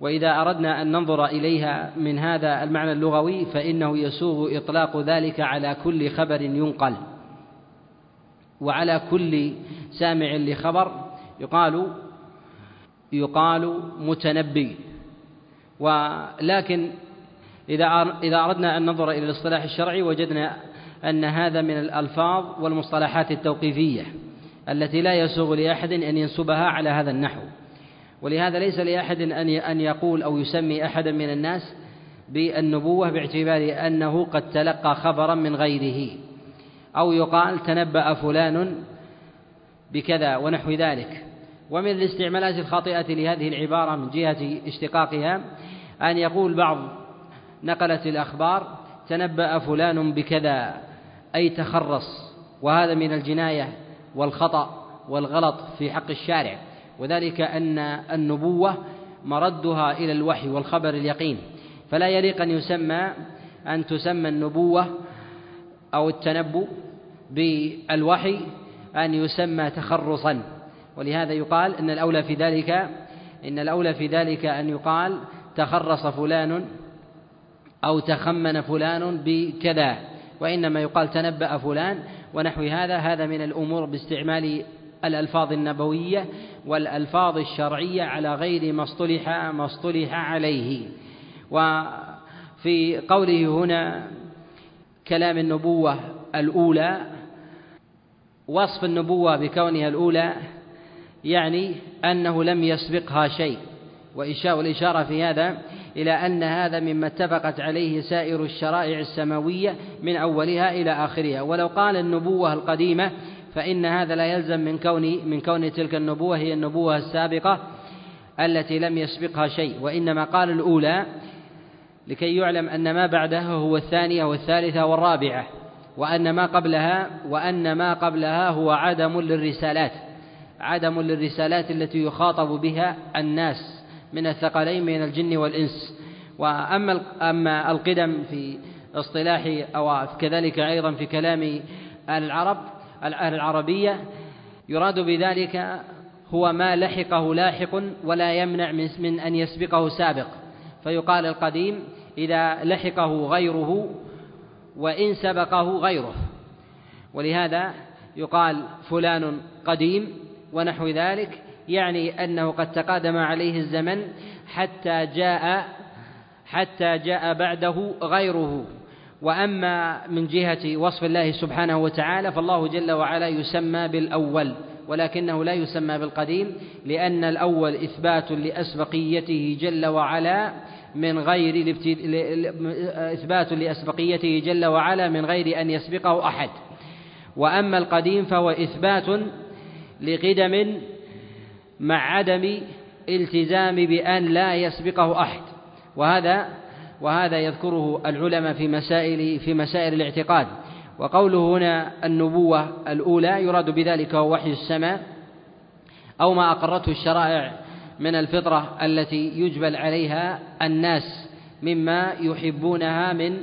وإذا أردنا أن ننظر إليها من هذا المعنى اللغوي فإنه يسوغ إطلاق ذلك على كل خبر ينقل، وعلى كل سامع لخبر يقال يقال متنبي. ولكن إذا أردنا أن ننظر إلى الاصطلاح الشرعي وجدنا أن هذا من الألفاظ والمصطلحات التوقيفية التي لا يسوغ لأحد أن ينسبها على هذا النحو، ولهذا ليس لأحد أن يقول أو يسمي أحدا من الناس بالنبوة باعتبار أنه قد تلقى خبرا من غيره، أو يقال تنبأ فلان بكذا ونحو ذلك. ومن الاستعمالات الخاطئة لهذه العبارة من جهة اشتقاقها أن يقول بعض نقلت الأخبار تنبأ فلان بكذا أي تخرص، وهذا من الجناية والخطأ والغلط في حق الشارع، وذلك أن النبوة مردها إلى الوحي والخبر اليقين، فلا يليق أن يسمى أن تسمى النبوة أو التنبؤ بالوحي أن يسمى تخرصا. ولهذا يقال إن الأولى في ذلك إن الأولى في ذلك أن يقال تخرص فلان أو تخمن فلان بكذا، وإنما يقال تنبأ فلان ونحو هذا. هذا من الأمور باستعمال الألفاظ النبوية والألفاظ الشرعية على غير ما اصطلح ما اصطلح عليه. وفي قوله هنا كلام النبوة الأولى، وصف النبوة بكونها الأولى يعني أنه لم يسبقها شيء، والإشارة في هذا إلى أن هذا مما اتفقت عليه سائر الشرائع السماوية من أولها إلى آخرها. ولو قال النبوة القديمة فإن هذا لا يلزم من كون من كون تلك النبوة هي النبوة السابقة التي لم يسبقها شيء، وإنما قال الأولى لكي يعلم أن ما بعدها هو الثانية والثالثة والرابعة، وأن ما قبلها وأن ما قبلها هو عدم للرسالات، عدم للرسالات التي يخاطب بها الناس من الثقلين من الجن والإنس. وأما أما القدم في اصطلاح أو كذلك أيضا في كلام العرب العربية يراد بذلك هو ما لحقه لاحق ولا يمنع من أن يسبقه سابق، فيقال القديم إذا لحقه غيره وإن سبقه غيره، ولهذا يقال فلان قديم ونحو ذلك، يعني أنه قد تقادم عليه الزمن حتى جاء حتى جاء بعده غيره. وأما من جهة وصف الله سبحانه وتعالى فالله جل وعلا يسمى بالأول، ولكنه لا يسمى بالقديم، لأن الأول إثبات لأسبقيته جل وعلا من غير إثبات لأسبقيته جل وعلا من غير أن يسبقه أحد، وأما القديم فهو إثبات لقدم مع عدم التزام بأن لا يسبقه أحد. وهذا وهذا يذكره العلماء في مسائل في مسائل الاعتقاد. وقوله هنا النبوة الأولى يراد بذلك وحي السماء أو ما أقرته الشرائع من الفطرة التي يجبل عليها الناس مما يحبونها من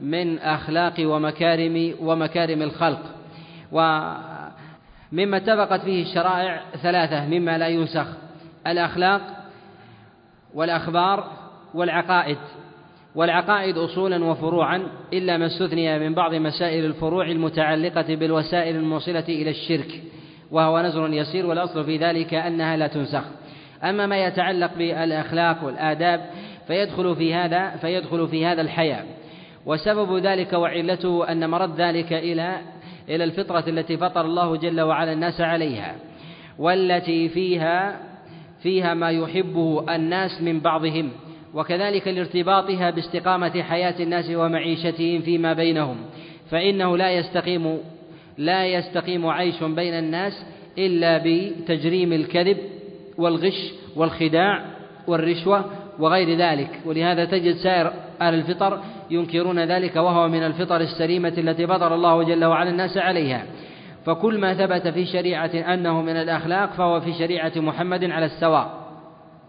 من أخلاق ومكارم ومكارم الخلق. ومما اتفقت فيه الشرائع ثلاثة مما لا ينسخ: الأخلاق والأخبار والعقائد. والعقائد أصولا وفروعا إلا ما استثني من بعض مسائل الفروع المتعلقة بالوسائل الموصلة إلى الشرك، وهو نزر يسير، والأصل في ذلك أنها لا تنسخ. أما ما يتعلق بالأخلاق والآداب فيدخل في هذا فيدخل في هذا الحياء، وسبب ذلك وعلته أن مرد ذلك إلى إلى الفطرة التي فطر الله جل وعلا الناس عليها، والتي فيها فيها ما يحبه الناس من بعضهم، وكذلك لارتباطها باستقامة حياة الناس ومعيشتهم فيما بينهم، فإنه لا يستقيم لا يستقيم عيش بين الناس إلا بتجريم الكذب والغش والخداع والرشوة وغير ذلك. ولهذا تجد سائر أهل الفطر ينكرون ذلك، وهو من الفطر السليمة التي فطر الله جل وعلا الناس عليها. فكل ما ثبت في شريعة أنه من الأخلاق فهو في شريعة محمد على السواء.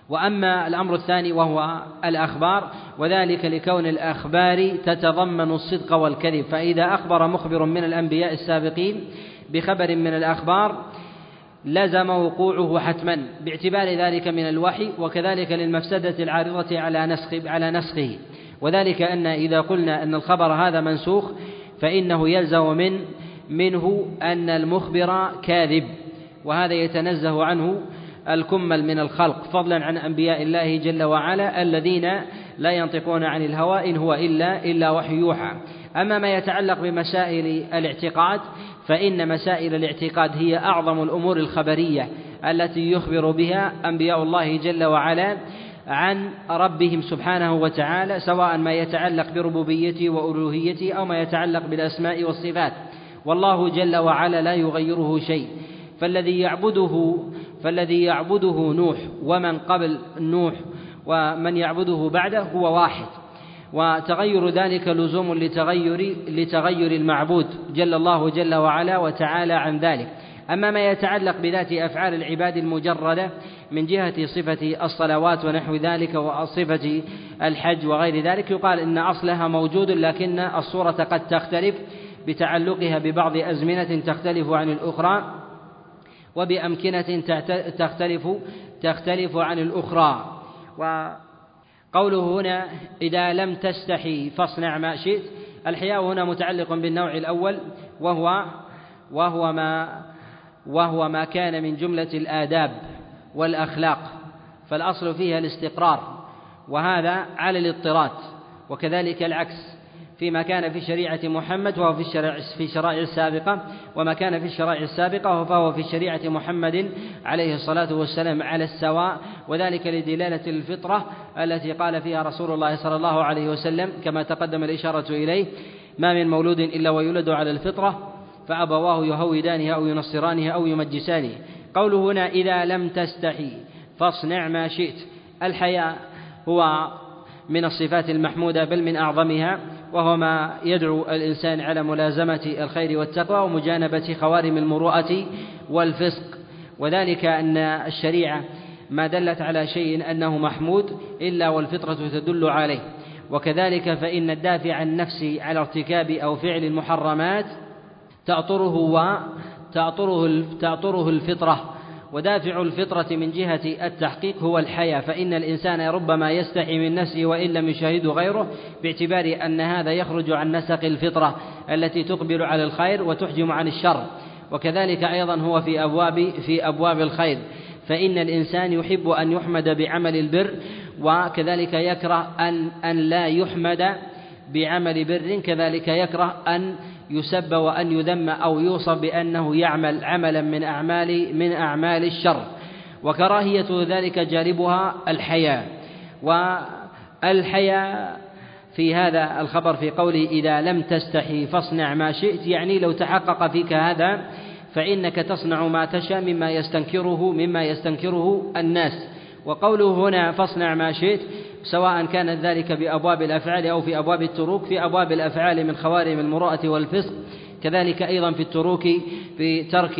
وأما الأمر الثاني وهو الأخبار، وذلك لكون الأخبار تتضمن الصدق والكذب، فإذا أخبر مخبر من الأنبياء السابقين بخبر من الأخبار لزم وقوعه حتما باعتبار ذلك من الوحي، وكذلك للمفسدة العارضة على نسخ على نسخه، وذلك أن إذا قلنا أن الخبر هذا منسوخ فإنه يلزم من منه أن المخبر كاذب، وهذا يتنزه عنه الكمل من الخلق، فضلا عن أنبياء الله جل وعلا الذين لا ينطقون عن الهوى إن هو إلا إلا وحي يوحى. أما ما يتعلق بمسائل الاعتقاد فإن مسائل الاعتقاد هي أعظم الأمور الخبرية التي يخبر بها أنبياء الله جل وعلا عن ربهم سبحانه وتعالى، سواء ما يتعلق بربوبيته وألوهيته أو ما يتعلق بالأسماء والصفات، والله جل وعلا لا يغيره شيء. فالذي يعبده فالذي يعبده نوح ومن قبل نوح ومن يعبده بعده هو واحد، وتغير ذلك لزوم لتغير لتغير المعبود جل الله جل وعلا وتعالى عن ذلك. أما ما يتعلق بذات أفعال العباد المجردة من جهة صفة الصلوات ونحو ذلك وصفة الحج وغير ذلك يقال إن أصلها موجود، لكن الصورة قد تختلف بتعلقها ببعض أزمنة تختلف عن الأخرى وبأمكنة تختلف تختلف عن الأخرى. وقوله هنا إذا لم تستحي فاصنع ما شئت، الحياء هنا متعلق بالنوع الأول وهو وهو ما وهو ما كان من جملة الآداب والأخلاق، فالأصل فيها الاستقرار، وهذا على الاضطراد، وكذلك العكس فيما كان في شريعة محمد وهو في الشرائع في الشرائع السابقة، وما كان في الشرائع السابقة فهو في شريعة محمد عليه الصلاة والسلام على السواء، وذلك لدلالة الفطرة التي قال فيها رسول الله صلى الله عليه وسلم كما تقدم الإشارة إليه: ما من مولود إلا ويولد على الفطرة فأبواه يهودانه أو ينصرانه أو يمجسانه. قوله هنا إذا لم تستحي فاصنع ما شئت، الحياء هو من الصفات المحمودة، بل من أعظمها، وهو ما يدعو الإنسان على ملازمة الخير والتقوى ومجانبة خوارم المروءة والفسق. وذلك أن الشريعة ما دلت على شيء أنه محمود إلا والفطرة تدل عليه. وكذلك فإن الدافع النفسي على ارتكاب أو فعل المحرمات تعطره وتعطره تعطره الفطرة، ودافع الفطرة من جهة التحقيق هو الحياة، فإن الإنسان ربما يستحي من نفسه وإن لم يشاهده غيره، باعتبار أن هذا يخرج عن نسق الفطرة التي تقبل على الخير وتحجم عن الشر. وكذلك أيضا هو في أبواب في أبواب الخير، فإن الإنسان يحب أن يحمد بعمل البر، وكذلك يكره أن أن لا يحمد بعمل بر، كذلك يكره أن يسب وأن يذم أو يوصف بأنه يعمل عملا من أعمال من أعمال الشر. وكراهية ذلك جانبها الحياء، والحياء في هذا الخبر في قوله إذا لم تستحي فاصنع ما شئت، يعني لو تحقق فيك هذا فإنك تصنع ما تشاء مما يستنكره مما يستنكره الناس. وقوله هنا فاصنع ما شئت، سواء كان ذلك بأبواب الأفعال أو في أبواب التروك. في أبواب الأفعال من خوارم المروءة والفسق، كذلك أيضا في التروك في ترك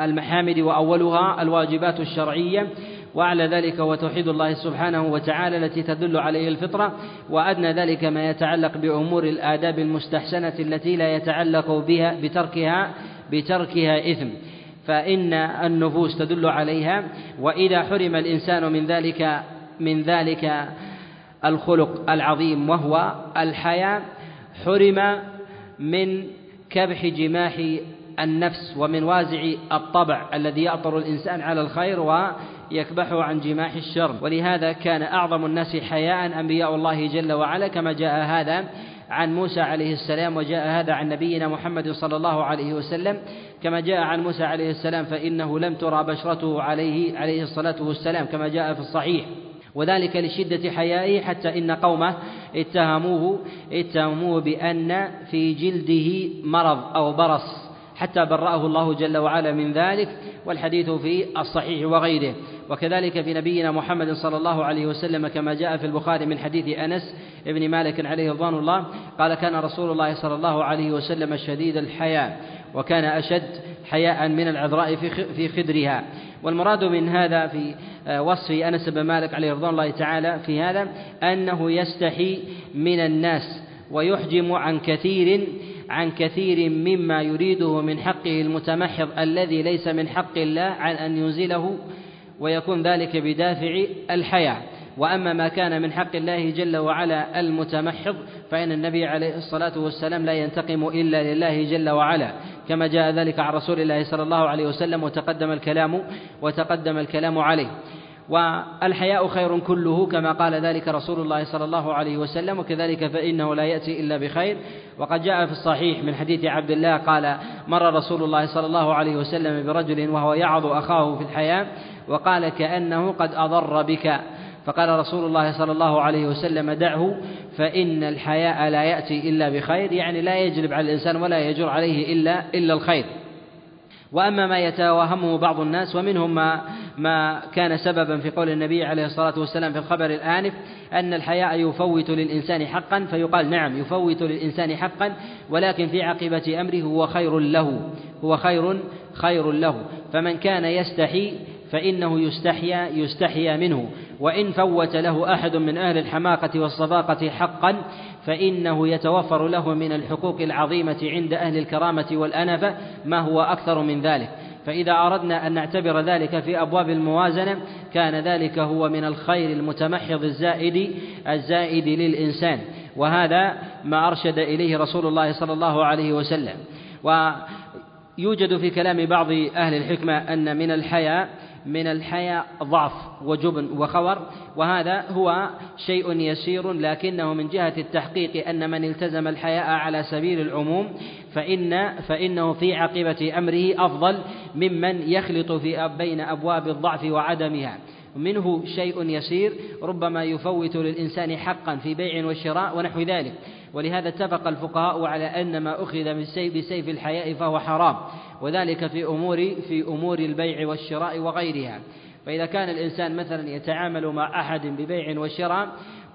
المحامد وأولها الواجبات الشرعية. وعلى ذلك وتوحيد الله سبحانه وتعالى التي تدل عليه الفطرة، وأدنى ذلك ما يتعلق بأمور الآداب المستحسنة التي لا يتعلق بها بتركها بتركها إثم، فإن النفوس تدل عليها. وإذا حرم الإنسان من ذلك من ذلك الخلق العظيم وهو الحياء، حرم من كبح جماح النفس ومن وازع الطبع الذي يأطر الإنسان على الخير ويكبحه عن جماح الشر. ولهذا كان أعظم الناس حياء أنبياء الله جل وعلا، كما جاء هذا عن موسى عليه السلام، وجاء هذا عن نبينا محمد صلى الله عليه وسلم، كما جاء عن موسى عليه السلام فإنه لم ترى بشرته عليه عليه الصلاة والسلام، كما جاء في الصحيح، وذلك لشدة حيائه، حتى إن قومه اتهموه اتهموه بأن في جلده مرض أو برص، حتى برأه الله جل وعلا من ذلك، والحديث في الصحيح وغيره. وكذلك في نبينا محمد صلى الله عليه وسلم، كما جاء في البخاري من حديث أنس ابن مالك عليه رضوان الله قال كان رسول الله صلى الله عليه وسلم شديد الحياء، وكان أشد حياء من العذراء في خدرها. والمراد من هذا في وصف أنس بن مالك عليه رضوان الله تعالى في هذا أنه يستحي من الناس ويحجم عن كثير عن كثير مما يريده من حقه المتمحض الذي ليس من حق الله عن أن ينزله، ويكون ذلك بدافع الحياء. وأما ما كان من حق الله جل وعلا المتمحض، فإن النبي عليه الصلاة والسلام لا ينتقم إلا لله جل وعلا، كما جاء ذلك عن رسول الله صلى الله عليه وسلم، وتقدم الكلام وتقدم الكلام عليه. والحياء خير كله، كما قال ذلك رسول الله صلى الله عليه وسلم، وكذلك فإنه لا يأتي إلا بخير. وقد جاء في الصحيح من حديث عبد الله قال مر رسول الله صلى الله عليه وسلم برجل وهو يعظ أخاه في الحياء، وقال كأنه قد أضر بك، فقال رسول الله صلى الله عليه وسلم دعه فإن الحياء لا يأتي إلا بخير، يعني لا يجلب على الإنسان ولا يجر عليه إلا إلا الخير. وأما ما يتوهمه بعض الناس، ومنهم ما, ما كان سببا في قول النبي عليه الصلاة والسلام في الخبر الآنف أن الحياء يفوت للإنسان حقا، فيقال نعم يفوت للإنسان حقا، ولكن في عاقبة أمره هو خير له هو خير خير له. فمن كان يستحي فإنه يستحيا يستحيا منه، وإن فوت له أحد من أهل الحماقة والصفاقة حقا فإنه يتوفر له من الحقوق العظيمة عند أهل الكرامة والأنفة ما هو أكثر من ذلك. فإذا أردنا أن نعتبر ذلك في أبواب الموازنة، كان ذلك هو من الخير المتمحض الزائد الزائد للإنسان، وهذا ما أرشد إليه رسول الله صلى الله عليه وسلم. ويوجد في كلام بعض أهل الحكمة أن من الحياء من الحياء ضعف وجبن وخور، وهذا هو شيء يسير، لكنه من جهة التحقيق أن من التزم الحياء على سبيل العموم فإن فإنه في عاقبة أمره أفضل ممن يخلط في بين أبواب الضعف وعدمها. منه شيء يسير ربما يفوت للإنسان حقا في بيع والشراء ونحو ذلك. ولهذا اتفق الفقهاء على أن ما أخذ بسيف الحياء فهو حرام، وذلك في أمور في أمور البيع والشراء وغيرها. فإذا كان الإنسان مثلا يتعامل مع أحد ببيع وشراء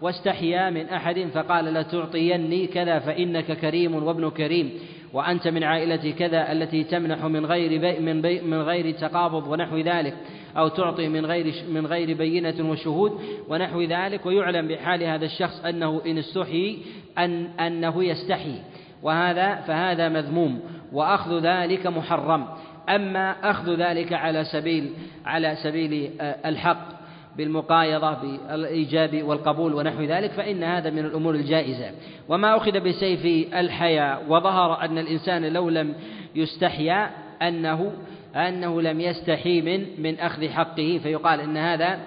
واستحيا من أحد فقال لتعطيني كذا فإنك كريم وابن كريم وأنت من عائلة كذا التي تمنح من غير بي من, بي من غير تقابض ونحو ذلك، أو تعطي من غير من غير بينة وشهود ونحو ذلك. ويعلم بحال هذا الشخص أنه إن استحي أن أنه يستحي، وهذا فهذا مذموم وأخذ ذلك محرم. أما أخذ ذلك على سبيل على سبيل الحق بالمقايضة بالإيجاب والقبول ونحو ذلك فإن هذا من الأمور الجائزة. وما أخذ بسيف الحياة وظهر أن الإنسان لو لم يستحيا أنه أنه لم يستحي من من أخذ حقه، فيقال إن هذا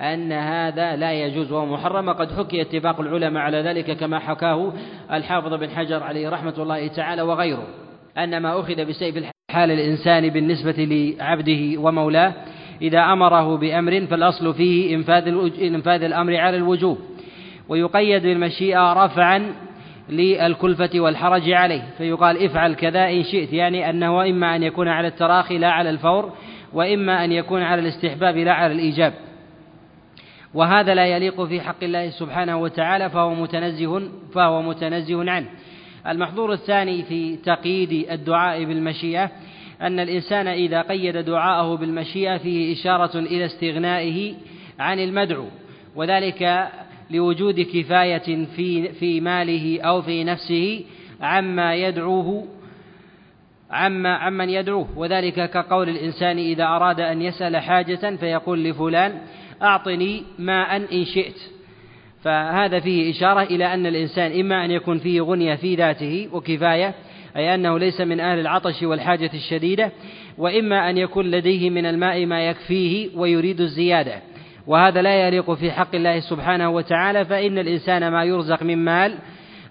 أن هذا لا يجوز وهو محرم. قد حكي اتفاق العلماء على ذلك كما حكاه الحافظ بن حجر عليه رحمة الله تعالى وغيره، أن ما أخذ بسيف حال الإنسان بالنسبة لعبده ومولاه إذا أمره بأمر فالأصل فيه إنفاذ الأمر على الوجوب، ويقيد بالمشيئة رفعا للكلفة والحرج عليه، فيقال افعل كذا إن شئت، يعني أنه إما أن يكون على التراخي لا على الفور، وإما أن يكون على الاستحباب لا على الإيجاب، وهذا لا يليق في حق الله سبحانه وتعالى فهو متنزه فهو متنزه عنه. المحظور الثاني في تقييد الدعاء بالمشيئة أن الإنسان إذا قيد دعاءه بالمشيئة فيه إشارة إلى استغنائه عن المدعو، وذلك لوجود كفاية في في ماله أو في نفسه عما يدعوه عما عمن يدعوه، وذلك كقول الإنسان إذا أراد أن يسأل حاجة فيقول لفلان أعطني ماء إن شئت، فهذا فيه إشارة إلى أن الإنسان إما أن يكون فيه غنية في ذاته وكفاية، أي أنه ليس من أهل العطش والحاجة الشديدة، وإما أن يكون لديه من الماء ما يكفيه ويريد الزيادة، وهذا لا يليق في حق الله سبحانه وتعالى. فإن الإنسان ما يرزق من مال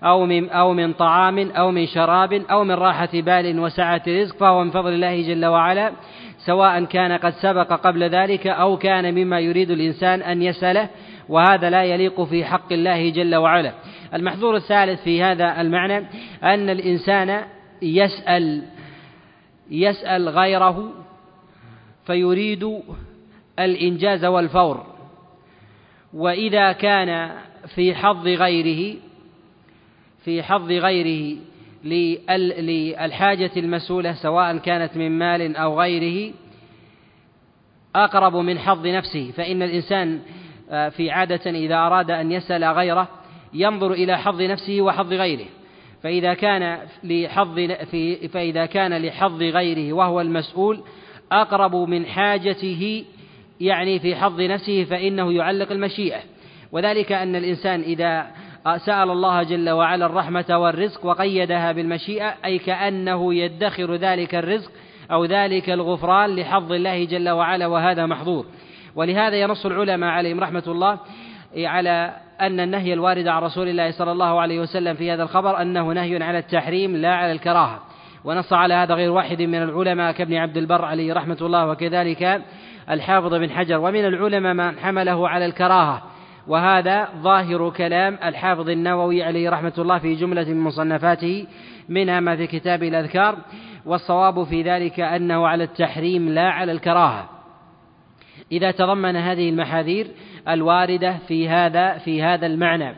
أو من, أو من طعام أو من شراب أو من راحة بال وسعة رزق فهو من فضل الله جل وعلا، سواء كان قد سبق قبل ذلك أو كان مما يريد الإنسان أن يسأله، وهذا لا يليق في حق الله جل وعلا. المحظور الثالث في هذا المعنى أن الإنسان يسأل يسأل غيره فيريد الإنجاز والفور، وإذا كان في حظ غيره في حظ غيره للحاجة المسؤولة سواء كانت من مال أو غيره أقرب من حظ نفسه، فإن الإنسان في عادة إذا أراد أن يسأل غيره ينظر إلى حظ نفسه وحظ غيره، فإذا كان لحظ في فإذا كان لحظ غيره وهو المسؤول أقرب من حاجته يعني في حظ نفسه فإنه يعلق المشيئة، وذلك أن الإنسان إذا سأل الله جل وعلا الرحمة والرزق وقيدها بالمشيئة أي كأنه يدخر ذلك الرزق أو ذلك الغفران لحظ الله جل وعلا، وهذا محظور. ولهذا ينص العلماء عليهم رحمة الله على أن النهي الوارد عن رسول الله صلى الله عليه وسلم في هذا الخبر أنه نهي على التحريم لا على الكراهة، ونص على هذا غير واحد من العلماء كابن عبد البر عليه رحمة الله وكذلك الحافظ بن حجر، ومن العلماء من حمله على الكراهة، وهذا ظاهر كلام الحافظ النووي عليه رحمة الله في جملة من مصنفاته منها ما في كتاب الأذكار، والصواب في ذلك أنه على التحريم لا على الكراهة إذا تضمن هذه المحاذير الواردة في هذا في هذا المعنى،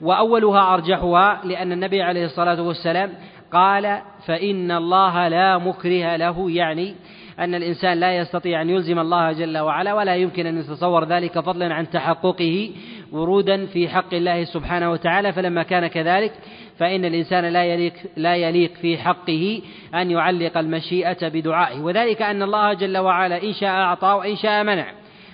وأولها أرجحها لأن النبي عليه الصلاة والسلام قال فإن الله لا مكره له، يعني أن الإنسان لا يستطيع أن يلزم الله جل وعلا ولا يمكن أن يتصور ذلك فضلا عن تحققه ورودا في حق الله سبحانه وتعالى، فلما كان كذلك فإن الإنسان لا يليق, لا يليق في حقه أن يعلق المشيئة بدعائه، وذلك أن الله جل وعلا إن شاء أعطى وإن شاء منع،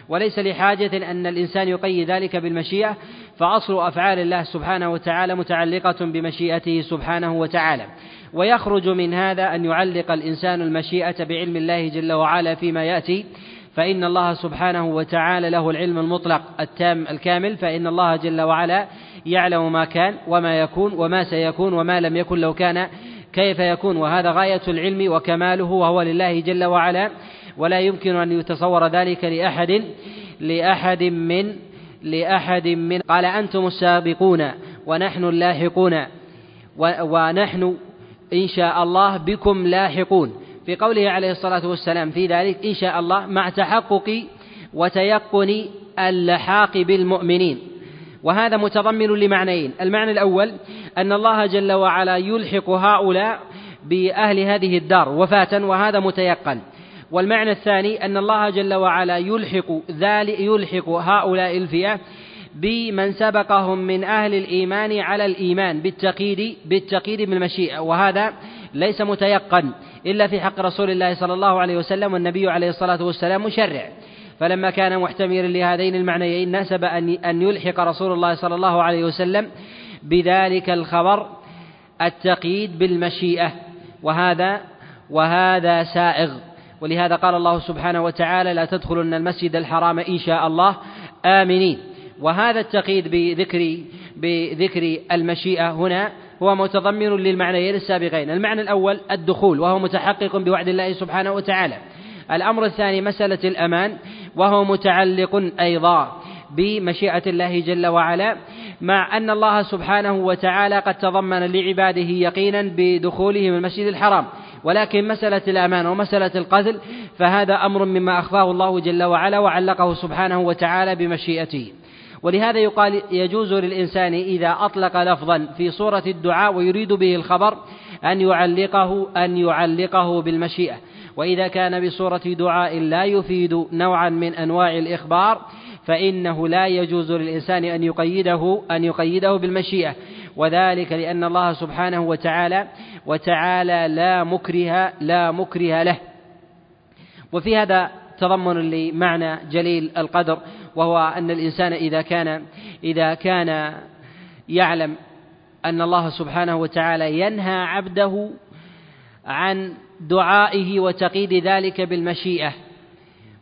وليس لحاجة أن الإنسان يقيد ذلك بالمشيئة، فأصل أفعال الله سبحانه وتعالى متعلقة بمشيئته سبحانه وتعالى. ويخرج من هذا أن يعلق الإنسان المشيئة بعلم الله جل وعلا فيما يأتي، فإن الله سبحانه وتعالى له العلم المطلق التام الكامل، فإن الله جل وعلا يعلم ما كان وما يكون وما سيكون وما لم يكن لو كان كيف يكون، وهذا غاية العلم وكماله وهو لله جل وعلا، ولا يمكن أن يتصور ذلك لأحد لأحد من لأحد من قال أنتم السابقون ونحن اللاحقون ونحن إن شاء الله بكم لاحقون، في قوله عليه الصلاة والسلام في ذلك إن شاء الله مع تحقق وتيقن اللحاق بالمؤمنين، وهذا متضمن لمعنيين. المعنى الأول أن الله جل وعلا يلحق هؤلاء بأهل هذه الدار وفاة، وهذا متيقن. والمعنى الثاني أن الله جل وعلا يلحق ذلك يلحق هؤلاء الفئة بمن سبقهم من أهل الإيمان على الإيمان بالتقييد بالتقييد بالمشيئة، وهذا ليس متيقن إلا في حق رسول الله صلى الله عليه وسلم، والنبي عليه الصلاة والسلام مشرع. فلما كان محتملا لهذين المعنيين نسب أن يلحق رسول الله صلى الله عليه وسلم بذلك الخبر التقييد بالمشيئة، وهذا وهذا سائغ. ولهذا قال الله سبحانه وتعالى: لا تدخلن المسجد الحرام إن شاء الله آمنين. وهذا التقييد بذكر بذكر المشيئة هنا هو متضمن للمعنيين السابقين. المعنى الأول الدخول، وهو متحقق بوعد الله سبحانه وتعالى. الأمر الثاني مسألة الأمان، وهو متعلق أيضا بمشيئة الله جل وعلا، مع أن الله سبحانه وتعالى قد تضمن لعباده يقينا بدخولهم المسجد الحرام، ولكن مسألة الأمان ومسألة القتل فهذا أمر مما أخفاه الله جل وعلا وعلقه سبحانه وتعالى بمشيئته. ولهذا يقال يجوز للإنسان إذا أطلق لفظا في صورة الدعاء ويريد به الخبر أن يعلقه أن يعلقه بالمشيئة، وإذا كان بصورة دعاء لا يفيد نوعا من أنواع الإخبار فإنه لا يجوز للإنسان أن يقيده أن يقيده بالمشيئة، وذلك لأن الله سبحانه وتعالى وتعالى لا مكره لا مكره له. وفي هذا تضمن لمعنى جليل القدر، وهو أن الإنسان إذا كان إذا كان يعلم أن الله سبحانه وتعالى ينهى عبده عن دعائه وتقييد ذلك بالمشيئة،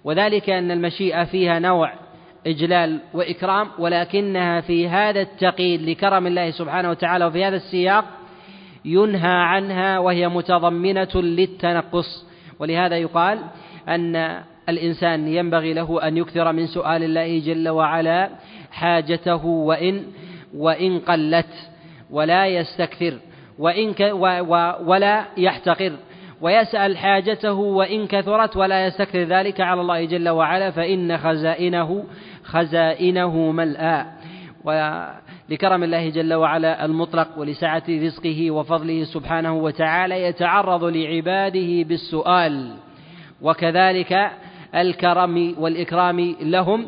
وذلك أن المشيئة فيها نوع إجلال وإكرام، ولكنها في هذا التقييد لكرم الله سبحانه وتعالى وفي هذا السياق ينهى عنها، وهي متضمنة للتنقص. ولهذا يقال أن الإنسان ينبغي له أن يكثر من سؤال الله جل وعلا حاجته وإن وإن قلت، ولا يستكثر وإن ك ولا يحتقر، ويسأل حاجته وإن كثرت ولا يستكثر ذلك على الله جل وعلا، فإن خزائنه خزائنه ملآ. ولكرم الله جل وعلا المطلق ولسعة رزقه وفضله سبحانه وتعالى يتعرض لعباده بالسؤال، وكذلك الكرم والإكرام لهم،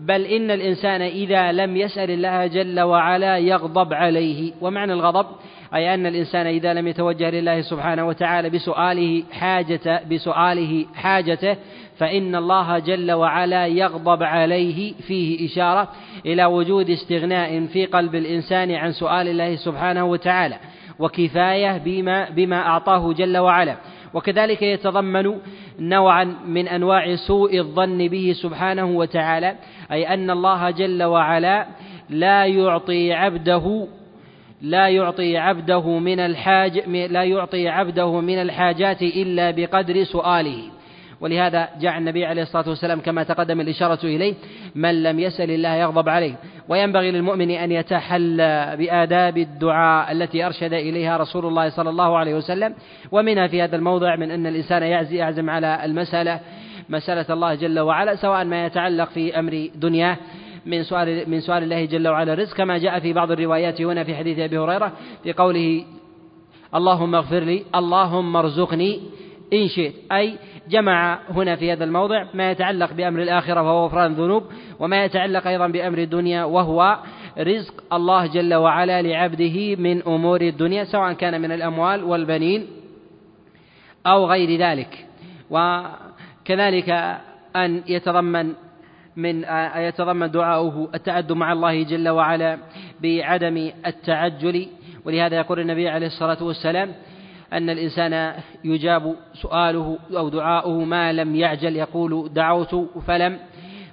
بل إن الإنسان إذا لم يسأل الله جل وعلا يغضب عليه. ومعنى الغضب أي أن الإنسان إذا لم يتوجه لله سبحانه وتعالى بسؤاله حاجته بسؤاله حاجته فإن الله جل وعلا يغضب عليه، فيه إشارة إلى وجود استغناء في قلب الإنسان عن سؤال الله سبحانه وتعالى وكفاية بما بما أعطاه جل وعلا. وكذلك يتضمن نوعا من أنواع سوء الظن به سبحانه وتعالى، أي أن الله جل وعلا لا يعطي عبده لا يعطي عبده من الحاج لا يعطي عبده من الحاجات إلا بقدر سؤاله. ولهذا جاء النبي عليه الصلاة والسلام كما تقدم الإشارة إليه: من لم يسأل الله يغضب عليه. وينبغي للمؤمن أن يتحلى بآداب الدعاء التي أرشد إليها رسول الله صلى الله عليه وسلم، ومنها في هذا الموضع من أن الإنسان يعزم على المسألة مسألة الله جل وعلا، سواء ما يتعلق في أمر دنياه من سؤال من سؤال الله جل وعلا الرزق، كما جاء في بعض الروايات هنا في حديث أبي هريرة في قوله: اللهم اغفر لي اللهم ارزقني إن شئت. أي جمع هنا في هذا الموضع ما يتعلق بأمر الآخرة وهو غفران الذنوب، وما يتعلق أيضا بأمر الدنيا وهو رزق الله جل وعلا لعبده من أمور الدنيا، سواء كان من الأموال والبنين أو غير ذلك. وكذلك أن يتضمن من يتضمن دعاؤه التعدد مع الله جل وعلا بعدم التعجل. ولهذا يقول النبي عليه الصلاة والسلام أن الإنسان يجاب سؤاله أو دعاؤه ما لم يعجل، يقول: دعوت فلم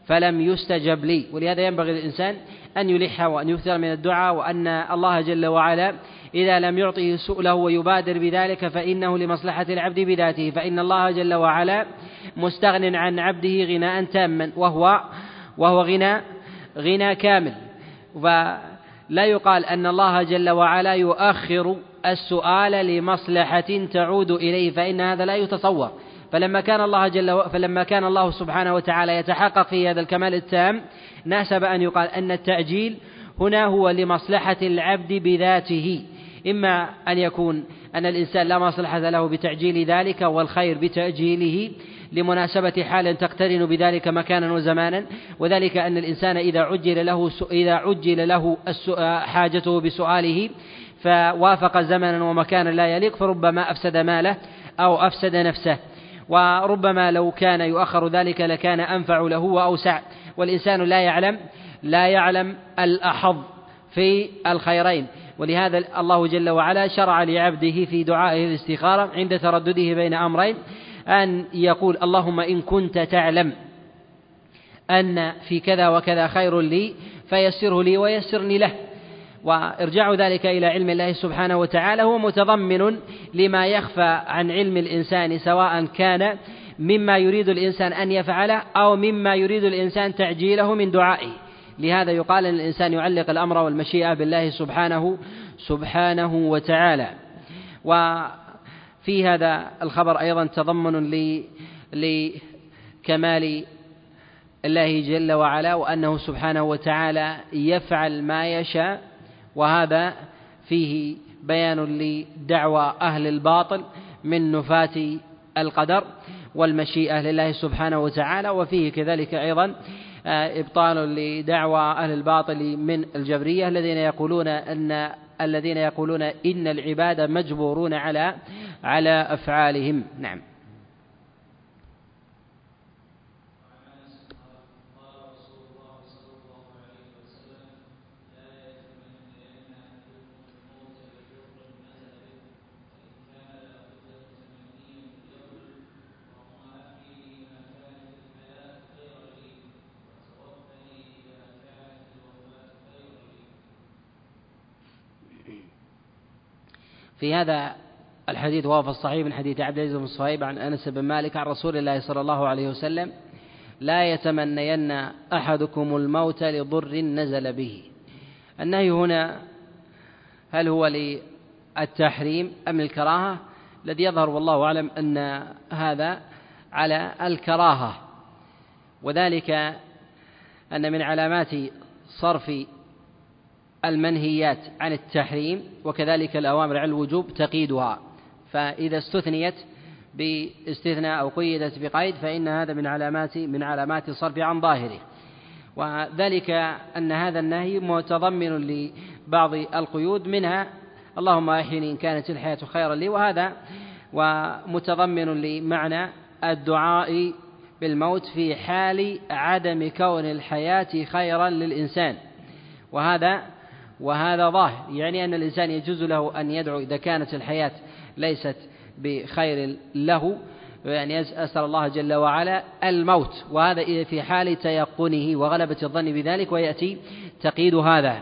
فلم يستجب لي. ولهذا ينبغي للإنسان أن يلح وأن يكثر من الدعاء، وأن الله جل وعلا إذا لم يعطه سؤله ويبادر بذلك فإنه لمصلحة العبد بذاته، فإن الله جل وعلا مستغن عن عبده غناء تاما، وهو وهو غنى غنى كامل. فلا يقال أن الله جل وعلا يؤخر السؤال لمصلحة تعود إليه، فإن هذا لا يتصور. فلما كان الله جل و... فلما كان الله سبحانه وتعالى يتحقق في هذا الكمال التام، ناسب أن يقال أن التأجيل هنا هو لمصلحة العبد بذاته، إما أن يكون أن الإنسان لا مصلحة له بتعجيل ذلك والخير بتأجيله لمناسبة حال تقترن بذلك مكانا وزمانا، وذلك أن الإنسان إذا عجل له إذا عجل له حاجته بسؤاله فوافق زمنا ومكانا لا يليق فربما أفسد ماله أو أفسد نفسه، وربما لو كان يؤخر ذلك لكان أنفع له وأوسع، والإنسان لا يعلم لا يعلم الأحظ في الخيرين. ولهذا الله جل وعلا شرع لعبده في دعائه الاستخارة عند تردده بين أمرين أن يقول اللهم إن كنت تعلم أن في كذا وكذا خير لي فيسره لي ويسرني له، وإرجاع ذلك إلى علم الله سبحانه وتعالى هو متضمن لما يخفى عن علم الإنسان، سواء كان مما يريد الإنسان أن يفعله أو مما يريد الإنسان تعجيله من دعائه. لهذا يقال أن الإنسان يعلق الأمر والمشيئة بالله سبحانه سبحانه وتعالى. وفي هذا الخبر أيضا تضمن لكمال الله جل وعلا وأنه سبحانه وتعالى يفعل ما يشاء، وهذا فيه بيان لدعوى أهل الباطل من نفاة القدر والمشيئة لله سبحانه وتعالى، وفيه كذلك أيضا إبطال لدعوى أهل الباطل من الجبرية الذين يقولون أن الذين يقولون إن العباد مجبورون على على أفعالهم. نعم. في هذا الحديث وهو في الصحيح من حديث عبد العزيز بن صهيب عن أنس بن مالك عن رسول الله صلى الله عليه وسلم: لا يتمنين أحدكم الموت لضر نزل به. النهي هنا هل هو للتحريم أم الكراهة؟ الذي يظهر والله أعلم أن هذا على الكراهة، وذلك أن من علامات صرف المنهيات عن التحريم وكذلك الأوامر على الوجوب تقييدها، فإذا استثنيت باستثناء أو قيدت بقيد فإن هذا من علامات من علامات الصرف عن ظاهره، وذلك أن هذا النهي متضمن لبعض القيود منها اللهم أحيني إن كانت الحياة خيرا لي، وهذا ومتضمن لمعنى الدعاء بالموت في حال عدم كون الحياة خيرا للإنسان، وهذا وهذا ظاهر، يعني أن الإنسان يجوز له أن يدعو إذا كانت الحياة ليست بخير له، يعني أسأل الله جل وعلا الموت، وهذا في حال تيقنه وغلبة الظن بذلك، ويأتي تقييد هذا.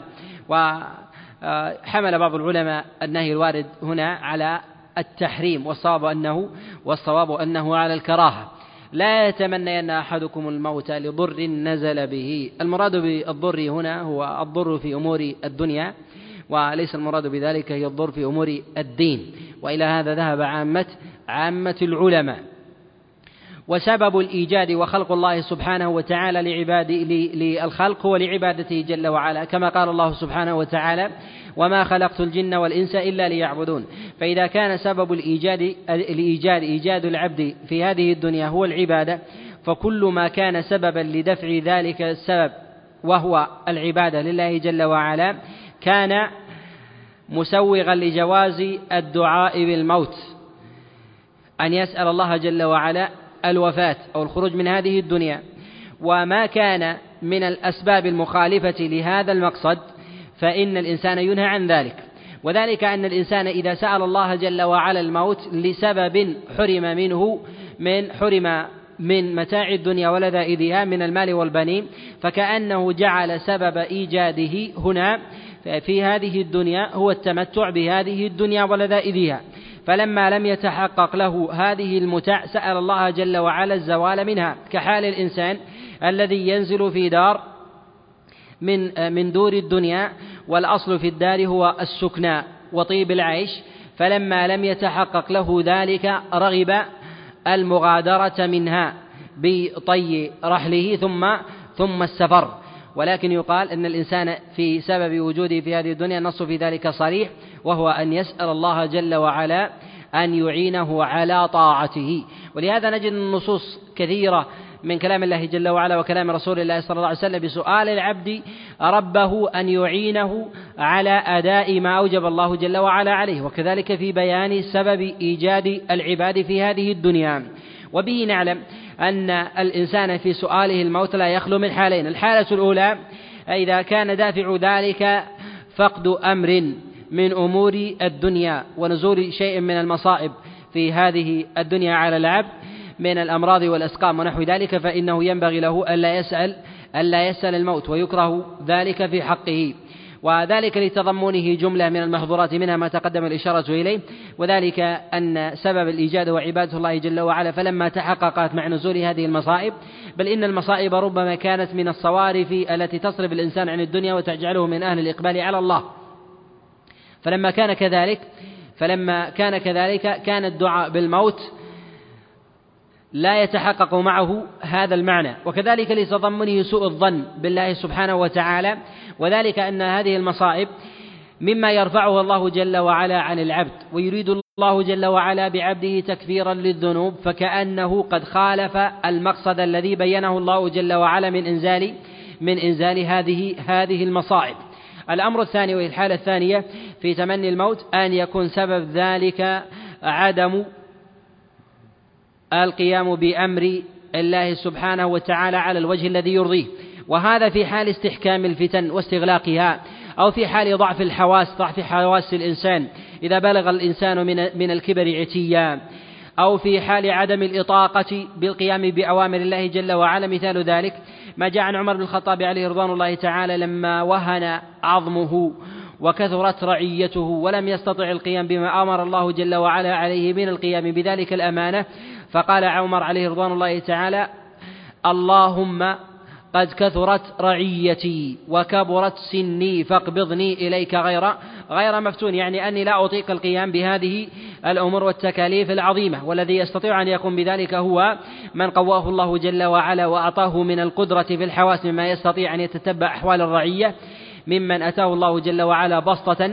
وحمل بعض العلماء النهي الوارد هنا على التحريم، والصواب أنه والصواب أنه على الكراهة. لا يتمنين أحدكم الموت لضر نزل به، المراد بالضر هنا هو الضر في أمور الدنيا، وليس المراد بذلك هي الضر في أمور الدين، وإلى هذا ذهب عامة عامة العلماء. وسبب الإيجاد وخلق الله سبحانه وتعالى لعباده للخلق هو لعبادته جل وعلا، كما قال الله سبحانه وتعالى: وما خلقت الجن والإنس إلا ليعبدون. فإذا كان سبب الإيجاد الإيجاد إيجاد العبد في هذه الدنيا هو العبادة، فكل ما كان سببا لدفع ذلك السبب وهو العبادة لله جل وعلا كان مسوغا لجواز الدعاء بالموت، أن يسأل الله جل وعلا الوفاة أو الخروج من هذه الدنيا. وما كان من الأسباب المخالفة لهذا المقصد فإن الإنسان ينهى عن ذلك، وذلك أن الإنسان إذا سأل الله جل وعلا الموت لسبب حرم منه من حرم من متاع الدنيا ولذائذها من المال والبنين، فكأنه جعل سبب إيجاده هنا في هذه الدنيا هو التمتع بهذه الدنيا ولذائذها، فلما لم يتحقق له هذه المتع سأل الله جل وعلا الزوال منها، كحال الإنسان الذي ينزل في دار من من دور الدنيا، والأصل في الدار هو السكنى وطيب العيش، فلما لم يتحقق له ذلك رغب المغادرة منها بطي رحله ثم ثم السفر. ولكن يقال أن الإنسان في سبب وجوده في هذه الدنيا نص في ذلك صريح، وهو أن يسأل الله جل وعلا أن يعينه على طاعته. ولهذا نجد النصوص كثيرة من كلام الله جل وعلا وكلام رسول الله صلى الله عليه وسلم بسؤال العبد ربه أن يعينه على أداء ما أوجب الله جل وعلا عليه، وكذلك في بيان سبب إيجاد العباد في هذه الدنيا. وبه نعلم أن الإنسان في سؤاله الموت لا يخلو من حالين: الحالة الأولى إذا كان دافع ذلك فقد أمر من أمور الدنيا ونزول شيء من المصائب في هذه الدنيا على العبد من الأمراض والأسقام ونحو ذلك، فإنه ينبغي له ألا يسأل ألا يسأل الموت، ويكره ذلك في حقه، وذلك لتضمنه جملة من المحظورات منها ما تقدم الإشارة إليه، وذلك أن سبب الإيجاد وعبادة الله جل وعلا، فلما تحققت مع نزول هذه المصائب، بل إن المصائب ربما كانت من الصوارف التي تصرف الإنسان عن الدنيا وتجعله من أهل الإقبال على الله، فلما كان كذلك فلما كان كذلك كان الدعاء بالموت لا يتحقق معه هذا المعنى، وكذلك لتضمنه سوء الظن بالله سبحانه وتعالى، وذلك أن هذه المصائب مما يرفعه الله جل وعلا عن العبد، ويريد الله جل وعلا بعبده تكفيرا للذنوب، فكأنه قد خالف المقصد الذي بينه الله جل وعلا من إنزال من إنزال هذه هذه المصائب. الأمر الثاني وهي الحالة الثانية في تمني الموت أن يكون سبب ذلك عدم القيام بأمر الله سبحانه وتعالى على الوجه الذي يرضيه، وهذا في حال استحكام الفتن واستغلاقها، أو في حال ضعف الحواس ضعف حواس الإنسان إذا بلغ الإنسان من من الكبر عتيا، أو في حال عدم الإطاقة بالقيام بأوامر الله جل وعلا. مثال ذلك ما جاء عن عمر بن الخطاب عليه رضوان الله تعالى لما وهن عظمه وكثرت رعيته ولم يستطع القيام بما أمر الله جل وعلا عليه من القيام بذلك الأمانة، فقال عمر عليه رضوان الله تعالى: اللهم قد كثرت رعيتي وكبرت سني فاقبضني إليك غير غير مفتون، يعني أني لا أطيق القيام بهذه الأمور والتكاليف العظيمة، والذي يستطيع أن يقوم بذلك هو من قواه الله جل وعلا وأعطاه من القدرة في الحواس مما يستطيع أن يتتبع أحوال الرعية ممن أتاه الله جل وعلا بسطة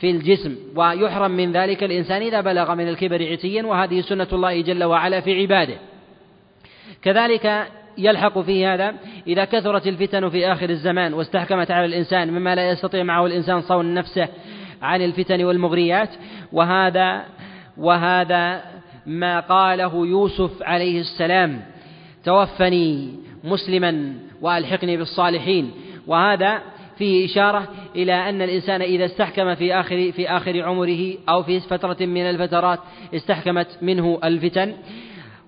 في الجسم. ويحرم من ذلك الإنسان إذا بلغ من الكبر عتيا، وهذه سنة الله جل وعلا في عباده. كذلك يلحق في هذا إذا كثرت الفتن في آخر الزمان واستحكمت على الإنسان مما لا يستطيع معه الإنسان صون نفسه عن الفتن والمغريات، وهذا وهذا ما قاله يوسف عليه السلام: توفني مسلما وألحقني بالصالحين. وهذا فيه إشارة إلى أن الإنسان إذا استحكم في آخر في آخر عمره أو في فترة من الفترات استحكمت منه الفتن.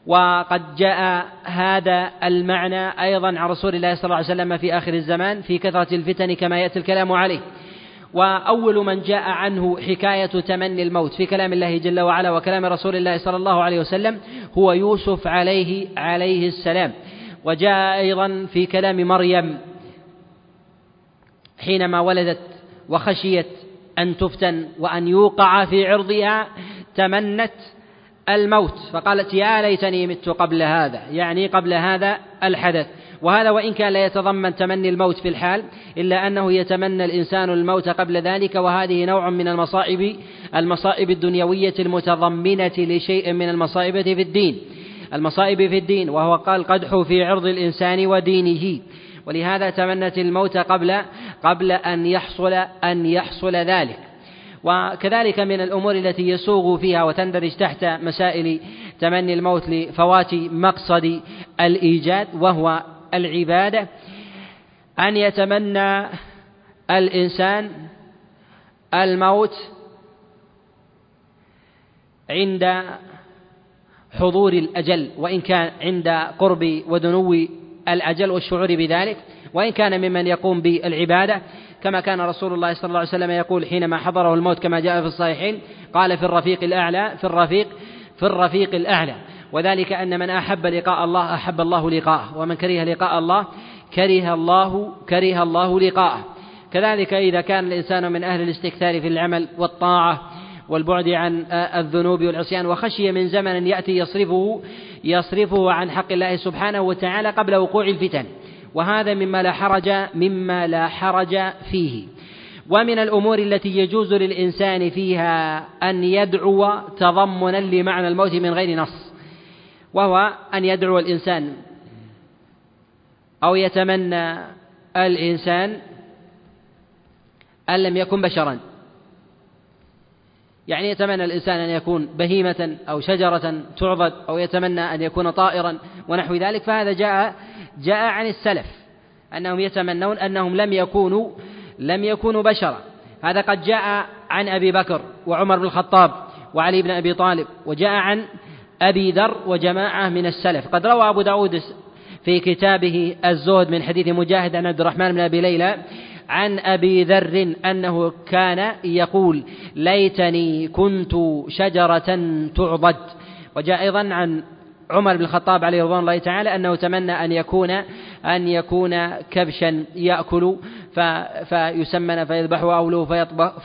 وقد جاء هذا المعنى أيضا عن رسول الله صلى الله عليه وسلم في آخر الزمان في كثرة الفتن كما يأتي الكلام عليه. وأول من جاء عنه حكاية تمني الموت في كلام الله جل وعلا وكلام رسول الله صلى الله عليه وسلم هو يوسف عليه عليه السلام. وجاء أيضا في كلام مريم حينما ولدت وخشيت أن تفتن وأن يوقع في عرضها تمنت الموت فقالت: يا ليتني مت قبل هذا، يعني قبل هذا الحدث. وهذا وإن كان لا يتضمن تمني الموت في الحال، إلا أنه يتمنى الإنسان الموت قبل ذلك، وهذه نوع من المصائب المصائب الدنيوية المتضمنة لشيء من المصائب في الدين المصائب في الدين وهو قال: قدح في عرض الإنسان ودينه. ولهذا تمنت الموت قبل قبل أن يحصل أن يحصل ذلك. وكذلك من الأمور التي يسوغ فيها وتندرج تحت مسائل تمني الموت لفوات مقصد الإيجاد وهو العبادة أن يتمنى الإنسان الموت عند حضور الأجل، وإن كان عند قرب ودنو الأجل والشعور بذلك، وإن كان ممن يقوم بالعبادة كما كان رسول الله صلى الله عليه وسلم يقول حينما حضره الموت كما جاء في الصحيحين، قال: في الرفيق الأعلى في الرفيق في الرفيق الأعلى. وذلك أن من أحب لقاء الله أحب الله لقاءه، ومن كره لقاء الله كره الله كره الله لقاءه. كذلك إذا كان الإنسان من أهل الاستكثار في العمل والطاعة والبعد عن الذنوب والعصيان، وخشي من زمن يأتي يصرفه يصرفه عن حق الله سبحانه وتعالى قبل وقوع الفتن، وهذا مما لا حرج مما لا حرج فيه. ومن الأمور التي يجوز للإنسان فيها أن يدعو تضمنا لمعنى الموت من غير نص، وهو أن يدعو الإنسان أو يتمنى الإنسان أن لم يكن بشرا، يعني يتمنى الإنسان أن يكون بهيمة أو شجرة تعضد، أو يتمنى أن يكون طائرا ونحو ذلك. فهذا جاء جاء عن السلف أنهم يتمنون أنهم لم يكونوا لم يكونوا بشرا. هذا قد جاء عن أبي بكر وعمر بن الخطاب وعلي بن أبي طالب، وجاء عن أبي ذر وجماعة من السلف. قد روى أبو داود في كتابه الزهد من حديث مجاهد عن عبد الرحمن بن أبي ليلى عن أبي ذر أنه كان يقول ليتني كنت شجرة تعضد. وجاء أيضا عن عمر بن الخطاب عليه رضوان الله تعالى أنه تمنى أن يكون أن يكون كبشا يأكل فيسمن فيذبحه أولو فيطبخ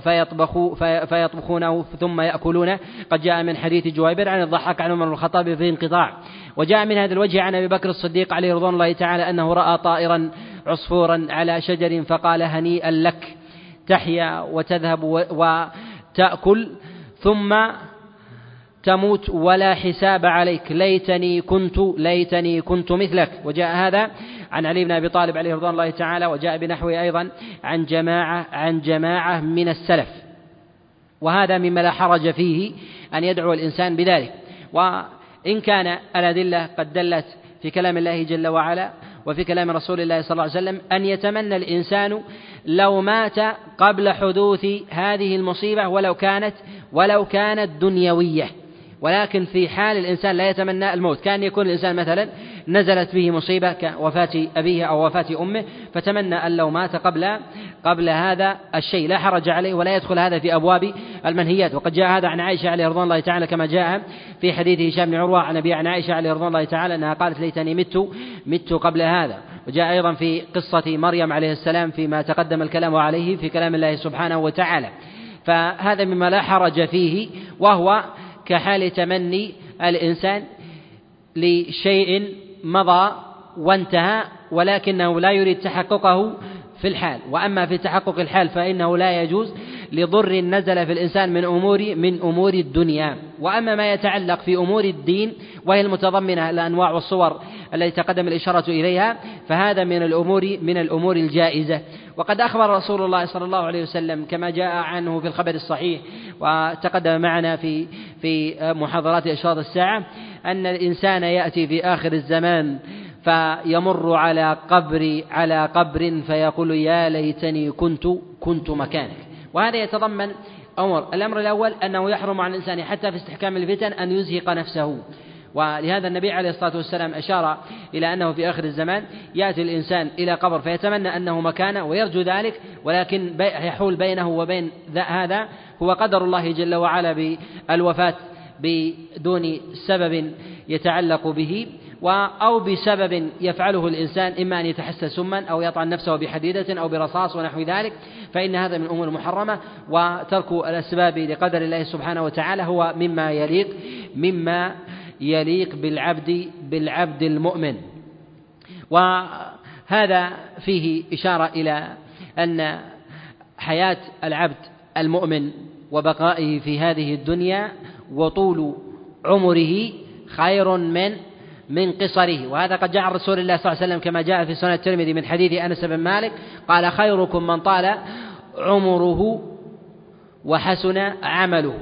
فيطبخ فيطبخونه ثم يأكلونه. قد جاء من حديث جويبر عن الضحاك عن عمر بن الخطاب في انقطاع. وجاء من هذا الوجه عن أبي بكر الصديق عليه رضوان الله تعالى أنه رأى طائرا عصفورا على شجر فقال هنيئا لك، تحيا وتذهب وتأكل ثم تموت ولا حساب عليك، ليتني كنت ليتني كنت مثلك. وجاء هذا عن علي بن أبي طالب عليه رضوان الله تعالى، وجاء بنحوه أيضا عن جماعة عن جماعة من السلف. وهذا مما لا حرج فيه أن يدعو الإنسان بذلك، وإن كان الأدلة قد دلت في كلام الله جل وعلا وفي كلام رسول الله صلى الله عليه وسلم أن يتمنى الإنسان لو مات قبل حدوث هذه المصيبة ولو كانت ولو كانت دنيوية. ولكن في حال الإنسان لا يتمنى الموت، كان يكون الإنسان مثلا نزلت به مصيبة كوفاة أبيه أو وفاة أمه فتمنى أن لو مات قبل قبل هذا الشيء، لا حرج عليه ولا يدخل هذا في أبواب المنهيات. وقد جاء هذا عن عائشة عليه رضوان الله تعالى كما جاء في حديث هشام بن عروة عن أبي عن عائشة عليه رضوان الله تعالى أنها قالت ليتني مت مت قبل هذا. وجاء أيضا في قصة مريم عليه السلام فيما تقدم الكلام عليه في كلام الله سبحانه وتعالى. فهذا مما لا حرج فيه، وهو كحال تمني الإنسان لشيء مضى وانتهى ولكنه لا يريد تحققه في الحال. وأما في تحقق الحال فإنه لا يجوز لضر نزل في الإنسان من أمور من أمور الدنيا. وأما ما يتعلق في أمور الدين وهي المتضمنة الأنواع والصور التي تقدم الإشارة إليها فهذا من الأمور من الأمور الجائزة. وقد أخبر رسول الله صلى الله عليه وسلم كما جاء عنه في الخبر الصحيح وتقدم معنا في في محاضرات إشارة الساعة أن الإنسان يأتي في آخر الزمان فيمر على قبر على قبر فيقول يا ليتني كنت كنت مكانك. وهذا يتضمن أمر. الأمر الأول أنه يحرم على الإنسان حتى في استحكام الفتن أن يزهق نفسه، ولهذا النبي عليه الصلاة والسلام أشار إلى أنه في آخر الزمان يأتي الإنسان إلى قبر فيتمنى أنه مكانه ويرجو ذلك، ولكن يحول بينه وبين هذا هو قدر الله جل وعلا بالوفاة بدون سبب يتعلق به أو بسبب يفعله الإنسان، إما أن يتحسس سما أو يطعن نفسه بحديدة أو برصاص ونحو ذلك. فإن هذا من الأمور المحرمة، وترك الأسباب لقدر الله سبحانه وتعالى هو مما يليق مما يليق بالعبد بالعبد المؤمن. وهذا فيه إشارة إلى أن حياة العبد المؤمن وبقائه في هذه الدنيا وطول عمره خير من من قصره. وهذا قد جاء عن رسول الله صلى الله عليه وسلم كما جاء في سنن الترمذي من حديث أنس بن مالك قال خيركم من طال عمره وحسن عمله.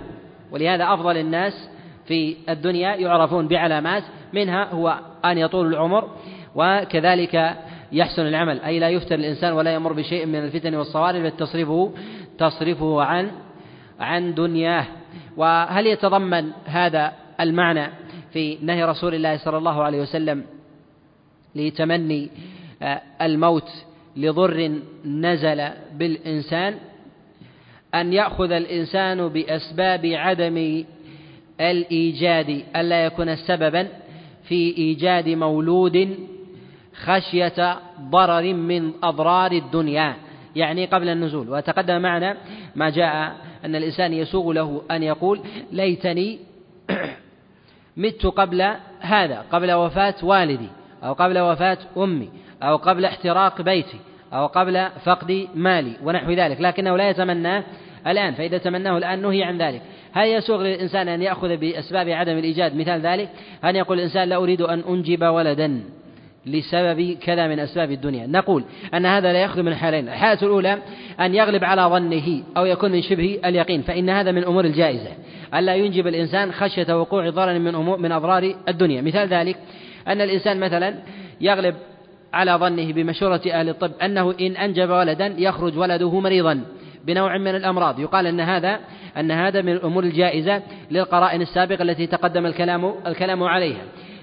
ولهذا أفضل الناس في الدنيا يعرفون بعلامات، منها هو أن يطول العمر وكذلك يحسن العمل، أي لا يفتن الإنسان ولا يمر بشيء من الفتن والصوارف بل تصرفه تصرفه عن عن دنياه. وهل يتضمن هذا المعنى في نهي رسول الله صلى الله عليه وسلم لتمني الموت لضر نزل بالإنسان أن يأخذ الإنسان بأسباب عدم الإيجاد، ألا يكون سببا في إيجاد مولود خشية ضرر من أضرار الدنيا، يعني قبل النزول. وتقدم معنا ما جاء أن الإنسان يسوغ له أن يقول ليتني مت قبل هذا، قبل وفاة والدي أو قبل وفاة أمي أو قبل احتراق بيتي أو قبل فقد مالي ونحو ذلك، لكنه لا يتمناه الآن، فإذا تمناه الآن نهي عن ذلك. هل يسوغ للإنسان أن يأخذ بأسباب عدم الإيجاد؟ مثال ذلك أن يقول الإنسان لا أريد أن أنجب ولدا لسبب كذا من أسباب الدنيا. نقول أن هذا لا يخدم من حالين: الحالة الأولى أن يغلب على ظنه أو يكون من شبه اليقين، فإن هذا من أمور الجائزة ألا ينجب الإنسان خشية وقوع ضرر من أمور من أضرار الدنيا. مثال ذلك أن الإنسان مثلا يغلب على ظنه بمشورة أهل الطب أنه إن أنجب ولدا يخرج ولده مريضا بنوع من الأمراض، يقال أن هذا أن هذا من الأمور الجائزة للقرائن السابقة التي تقدم الكلام الكلام عليها.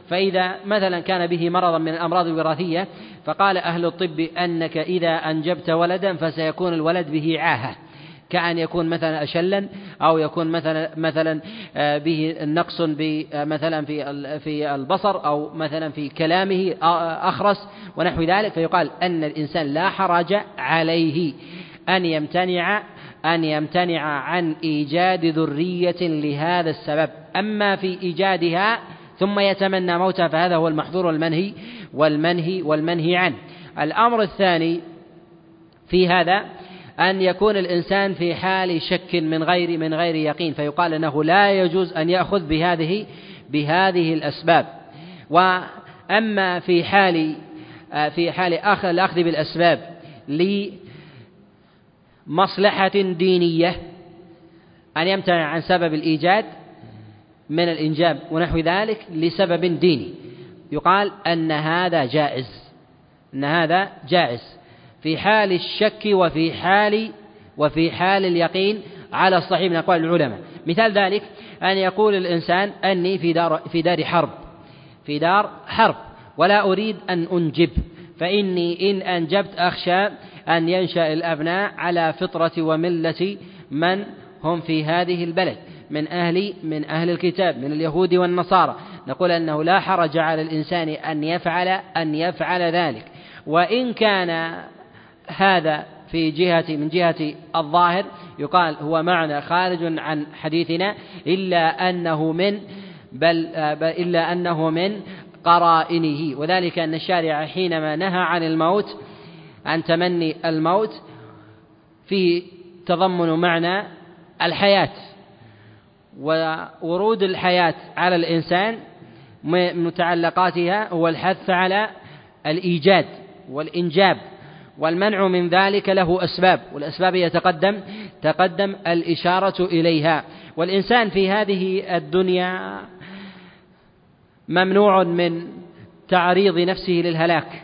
فإذا مثلا كان به مرضا من الأمراض الوراثية فقال أهل الطب أنك إذا أنجبت ولدا فسيكون الولد به عاهة، كأن يكون مثلا أشلا أو يكون مثلا مثلا به نقص مثلا في في البصر أو مثلا في كلامه أخرس ونحو ذلك، فيقال أن الإنسان لا حرج عليه أن يمتنع أن يمتنع عن إيجاد ذرية لهذا السبب. أما في إيجادها ثم يتمنى موتها فهذا هو المحظور والمنهي والمنهي والمنهي عنه. الأمر الثاني في هذا أن يكون الإنسان في حال شك من غير من غير يقين، فيقال أنه لا يجوز أن يأخذ بهذه بهذه الأسباب. وأما في حال في حال آخر الأخذ بالأسباب لمصلحة دينية، أن يمتنع عن سبب الإيجاد من الإنجاب ونحو ذلك لسبب ديني، يقال أن هذا جائز أن هذا جائز في حال الشك وفي حال وفي حال اليقين على الصحيح من أقوال العلماء. مثال ذلك أن يقول الإنسان أني في دار في دار حرب في دار حرب ولا أريد أن أنجب، فإني إن أنجبت أخشى أن ينشأ الأبناء على فطرة وملة من هم في هذه البلد من أهل من أهل الكتاب من اليهود والنصارى، نقول أنه لا حرج على الإنسان أن يفعل أن يفعل ذلك. وإن كان هذا في جهة من جهة الظاهر يقال هو معنى خارج عن حديثنا، إلا أنه من بل إلا أنه من قرائنه، وذلك أن الشارع حينما نهى عن الموت عن تمني الموت في تضمن معنى الحياة، وورود الحياة على الإنسان من متعلقاتها هو الحث على الإيجاد والإنجاب، والمنع من ذلك له أسباب، والأسباب يتقدم تقدم الإشارة إليها. والإنسان في هذه الدنيا ممنوع من تعريض نفسه للهلاك،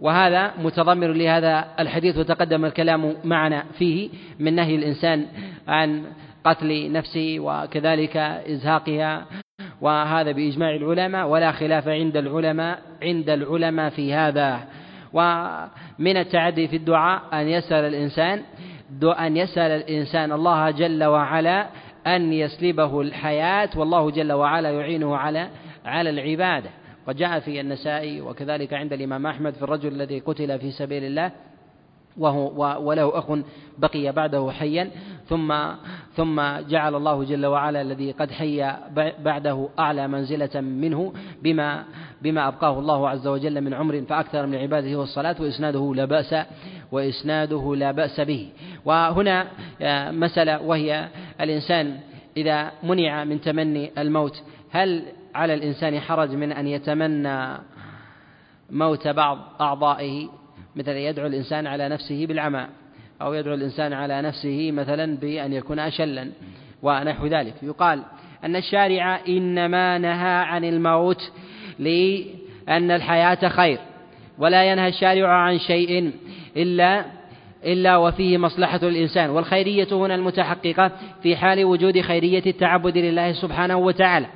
وهذا متضمن لهذا الحديث وتقدم الكلام معنا فيه من نهي الإنسان عن قتل نفسه وكذلك إزهاقها، وهذا بإجماع العلماء ولا خلاف عند العلماء عند العلماء في هذا. ومن التعدي في الدعاء أن يسأل الإنسان أن يسأل الإنسان الله جل وعلا أن يسلبه الحياة، والله جل وعلا يعينه على على العبادة. قد جاء في النسائي وكذلك عند الإمام أحمد في الرجل الذي قتل في سبيل الله وهو وله أخ بقي بعده حيا، ثم ثم جعل الله جل وعلا الذي قد حي بعده أعلى منزلة منه بما بما أبقاه الله عز وجل من عمر فأكثر من عباده والصلاة، وإسناده لا بأس وإسناده لا بأس به. وهنا مسألة، وهي الإنسان إذا منع من تمني الموت هل على الإنسان حرج من أن يتمنى موت بعض أعضائه؟ مثلا يدعو الإنسان على نفسه بالعمى، أو يدعو الإنسان على نفسه مثلا بأن يكون أشلا ونحو ذلك. يقال أن الشارع إنما نهى عن الموت لأن الحياة خير، ولا ينهى الشارع عن شيء إلا إلا وفيه مصلحة الإنسان، والخيرية هنا المتحققة في حال وجود خيرية التعبد لله سبحانه وتعالى.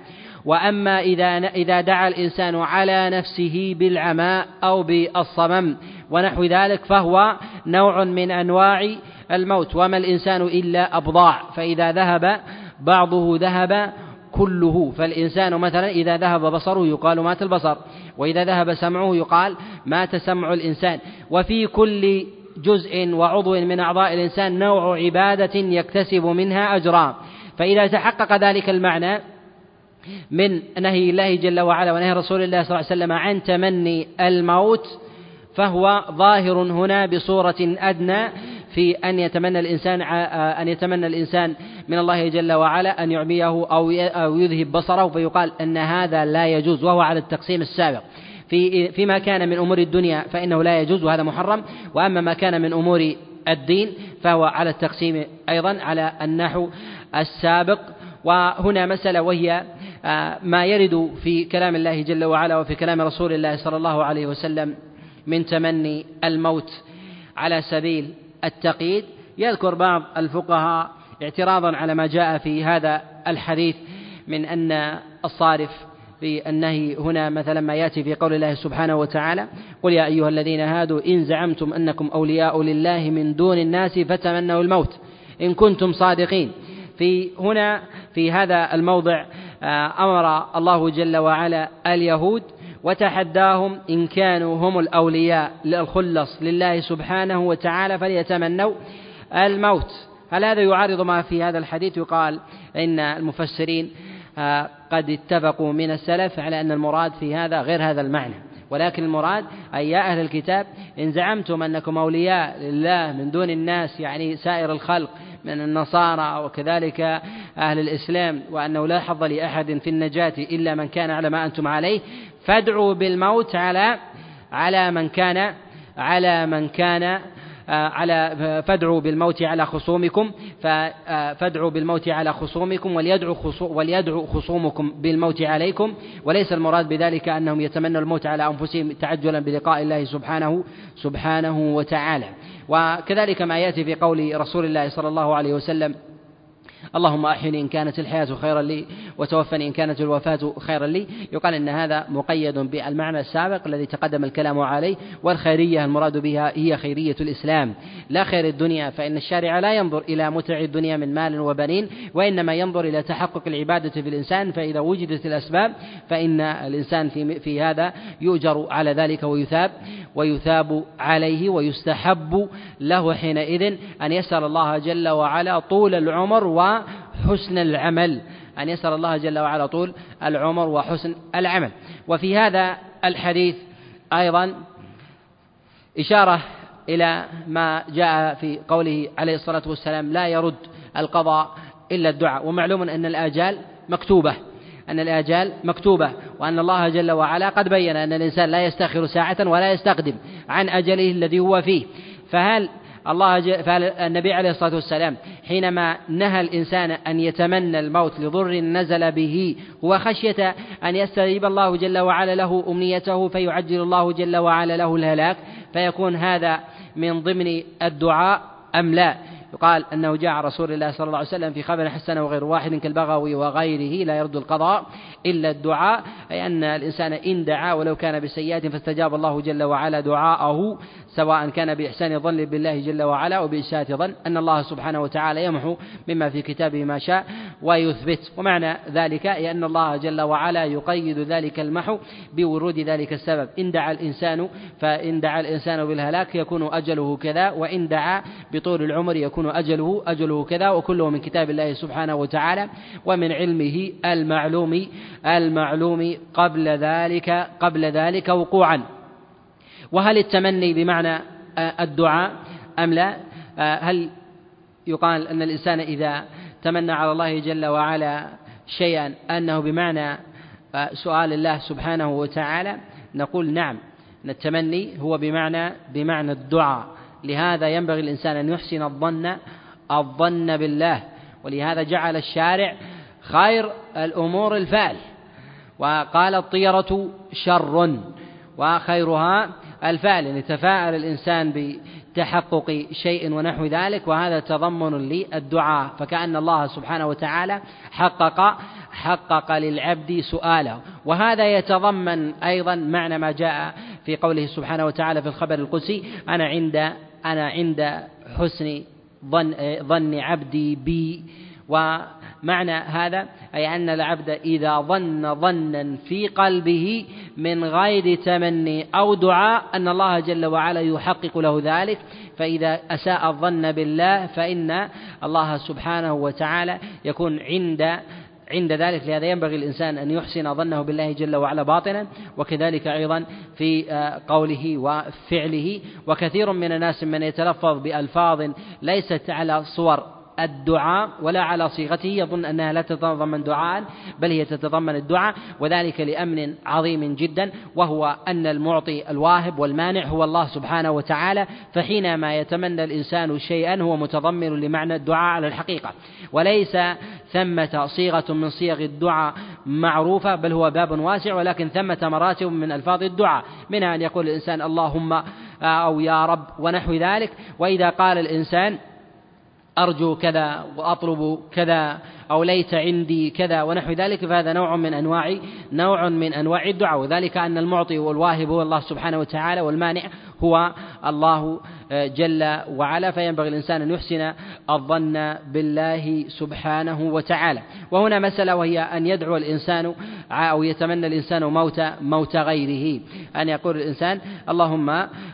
وأما إذا إذا دعا الإنسان على نفسه بالعماء أو بالصمم ونحو ذلك فهو نوع من أنواع الموت، وما الإنسان إلا أبضاع، فإذا ذهب بعضه ذهب كله. فالإنسان مثلا إذا ذهب بصره يقال مات البصر، وإذا ذهب سمعه يقال مات سمع الإنسان. وفي كل جزء وعضو من أعضاء الإنسان نوع عبادة يكتسب منها أجرا، فإذا تحقق ذلك المعنى من نهي الله جل وعلا ونهي رسول الله صلى الله عليه وسلم عن تمني الموت، فهو ظاهر هنا بصورة أدنى في أن يتمنى الإنسان أن يتمنى الإنسان من الله جل وعلا أن يعميه أو يذهب بصره، فيقال أن هذا لا يجوز، وهو على التقسيم السابق. في فيما كان من أمور الدنيا فإنه لا يجوز وهذا محرم، وأما ما كان من أمور الدين فهو على التقسيم أيضا على النحو السابق. وهنا مسألة وهي ما يرد في كلام الله جل وعلا وفي كلام رسول الله صلى الله عليه وسلم من تمني الموت على سبيل التقييد. يذكر بعض الفقهاء اعتراضا على ما جاء في هذا الحديث من أن الصارف في النهي هنا مثلا ما يأتي في قول الله سبحانه وتعالى: قل يا أيها الذين هادوا إن زعمتم أنكم أولياء لله من دون الناس فتمنوا الموت إن كنتم صادقين. في هنا في هذا الموضع أمر الله جل وعلا اليهود وتحداهم إن كانوا هم الأولياء الخلص لله سبحانه وتعالى فليتمنوا الموت. هل هذا يعارض ما في هذا الحديث؟ يقال إن المفسرين قد اتفقوا من السلف على أن المراد في هذا غير هذا المعنى، ولكن المراد أي يا أهل الكتاب إن زعمتم أنكم أولياء لله من دون الناس، يعني سائر الخلق من النصارى وكذلك أهل الإسلام، وأنه لا حظ لأحد في النجاة إلا من كان على ما أنتم عليه، فادعوا بالموت على على من كان على من كان على فادعوا بالموت على خصومكم فادعوا بالموت على خصومكم وليدعوا خصومكم بالموت عليكم. وليس المراد بذلك أنهم يتمنوا الموت على أنفسهم تعجلا بلقاء الله سبحانه سبحانه وتعالى. وكذلك ما يأتي في قول رسول الله صلى الله عليه وسلم: اللهم أحيني إن كانت الحياة خيرا لي وتوفني إن كانت الوفاة خيرا لي. يقال إن هذا مقيد بالمعنى السابق الذي تقدم الكلام عليه، والخيرية المراد بها هي خيرية الإسلام لا خير الدنيا، فإن الشارع لا ينظر إلى متع الدنيا من مال وبنين، وإنما ينظر إلى تحقق العبادة في الإنسان، فإذا وجدت الأسباب فإن الإنسان في, في هذا يؤجر على ذلك ويثاب ويثاب عليه، ويستحب له حينئذ أن يسأل الله جل وعلا طول العمر و حسن العمل أن يسأل الله جل وعلا طول العمر وحسن العمل. وفي هذا الحديث أيضا إشارة إلى ما جاء في قوله عليه الصلاة والسلام: لا يرد القضاء إلا الدعاء. ومعلوم أن الآجال مكتوبة أن الآجال مكتوبة وأن الله جل وعلا قد بين أن الإنسان لا يستأخر ساعة ولا يستقدم عن أجله الذي هو فيه. فهل الله ج... فالنبي عليه الصلاة والسلام حينما نهى الإنسان أن يتمنى الموت لضر نزل به وخشية أن يستجيب الله جل وعلا له أمنيته فيعجل الله جل وعلا له الهلاك، فيكون هذا من ضمن الدعاء أم لا؟ يقال أنه جاء رسول الله صلى الله عليه وسلم في خبر حسنه وغير واحد كالبغوي وغيره: لا يرد القضاء إلا الدعاء، أي أن الإنسان إن دعا ولو كان بسيئات فاستجاب الله جل وعلا دعاءه، سواء كان بإحسان ظن بالله جل وعلا أو بإساءة ظن، أن الله سبحانه وتعالى يمحو مما في كتابه ما شاء ويثبت. ومعنى ذلك أي أن الله جل وعلا يقيد ذلك المحو بورود ذلك السبب. إن دعا الإنسان فإن دعا الإنسان بالهلاك يكون أجله كذا، وإن دعا بطول العمر يكون أجله أجله كذا، وكله من كتاب الله سبحانه وتعالى ومن علمه المعلوم المعلوم قبل ذلك قبل ذلك وقوعا. وهل التمني بمعنى الدعاء أم لا؟ هل يقال أن الإنسان إذا تمنى على الله جل وعلا شيئا أنه بمعنى سؤال الله سبحانه وتعالى؟ نقول نعم، أن التمني هو بمعنى بمعنى الدعاء. لهذا ينبغي الإنسان أن يحسن الظن الظن بالله، ولهذا جعل الشارع خير الأمور الفعل، وقال الطيرة شر وخيرها الفعل، يعني تفاعل الإنسان بتحقق شيء ونحو ذلك، وهذا تضمن للدعاء، فكأن الله سبحانه وتعالى حقق حقق للعبد سؤاله. وهذا يتضمن أيضا معنى ما جاء في قوله سبحانه وتعالى في الخبر القدسي: أنا عند أنا عند حسن ظن ظن عبدي بي. ومعنى هذا أي أن العبد إذا ظن ظنا في قلبه من غير تمني أو دعاء أن الله جل وعلا يحقق له ذلك، فإذا أساء الظن بالله فإن الله سبحانه وتعالى يكون عند عند ذلك. لهذا ينبغي الإنسان أن يحسن ظنه بالله جل وعلا باطنا، وكذلك أيضا في قوله وفعله. وكثير من الناس من يتلفظ بألفاظ ليست على صور الدعاء ولا على صيغته يظن أنها لا تتضمن دعاء، بل هي تتضمن الدعاء، وذلك لأمر عظيم جدا، وهو أن المعطي الواهب والمانع هو الله سبحانه وتعالى، فحينما يتمنى الإنسان شيئا هو متضمن لمعنى الدعاء على الحقيقة، وليس ثمة صيغة من صيغ الدعاء معروفة، بل هو باب واسع، ولكن ثمة مراتب من ألفاظ الدعاء، منها أن يقول الإنسان اللهم أو يا رب ونحو ذلك. وإذا قال الإنسان أرجو كذا وأطلب كذا أو ليت عندي كذا ونحو ذلك، فهذا نوع من أنواع نوع من أنواع الدعاء، وذلك أن المعطي والواهب هو الله سبحانه وتعالى والمانع هو الله جل وعلا، فينبغي الإنسان أن يحسن الظن بالله سبحانه وتعالى. وهنا مسألة، وهي أن يدعو الإنسان أو يتمنى الإنسان موت موت غيره، أن يقول الإنسان اللهم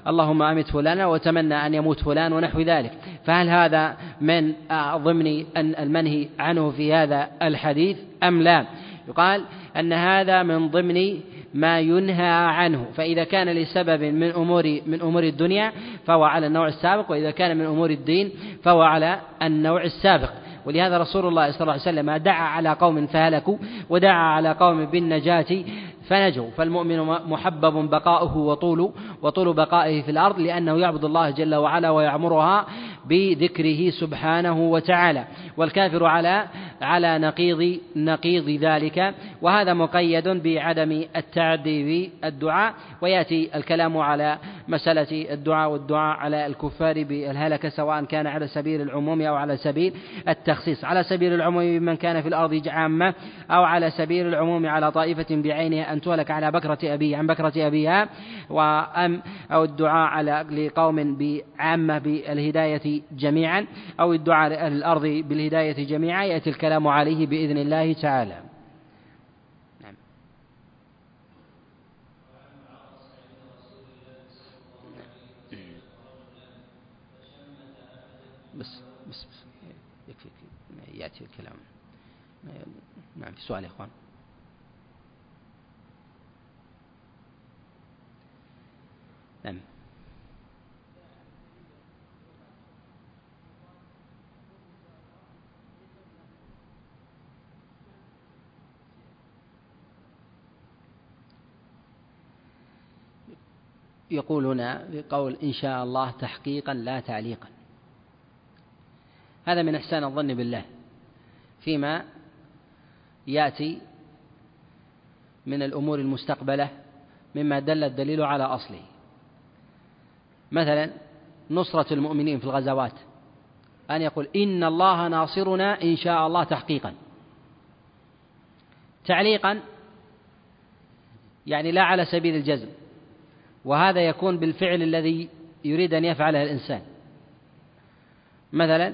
اللهم أمت فلانا وتمنى أن يموت فلان ونحو ذلك. فهل هذا من ضمن المنهي عنه في هذا الحديث أم لا؟ يقال أن هذا من ضمن ما ينهى عنه، فإذا كان لسبب من أمور من أمور الدنيا فهو على النوع السابق، وإذا كان من أمور الدين فهو على النوع السابق. ولهذا رسول الله صلى الله عليه وسلم دعا على قوم فهلكوا ودعا على قوم بالنجاة فنجوا، فالمؤمن محبب بقاؤه وطول وطول بقائه في الأرض، لأنه يعبد الله جل وعلا ويعمرها بذكره سبحانه وتعالى، والكافر على على نقيض نقيض ذلك. وهذا مقيد بعدم التعدي في الدعاء، ويأتي الكلام على مسألة الدعاء والدعاء على الكفار بالهلكة، سواء كان على سبيل العموم أو على سبيل التخصيص، على سبيل العموم من كان في الأرض عامة، أو على سبيل العموم على طائفة بعينها أن تهلك على بكرة أبيها عن بكرة أبيها، وأم أو الدعاء على لقوم بعامة بالهداية جميعا، أو الدعاء لأهل الأرض بالهداية جميعا، يأتي الكلام عليه بإذن الله تعالى. بس بس بس يكفي يأتي الكلام. نعم، في سؤال يا إخوان؟ نعم. يقول هنا بقول إن شاء الله تحقيقا لا تعليقا، هذا من إحسان الظن بالله فيما يأتي من الأمور المستقبلة مما دل الدليل على أصله، مثلا نصرة المؤمنين في الغزوات، أن يقول إن الله ناصرنا إن شاء الله تحقيقا. تعليقا يعني لا على سبيل الجزم، وهذا يكون بالفعل الذي يريد أن يفعله الإنسان، مثلا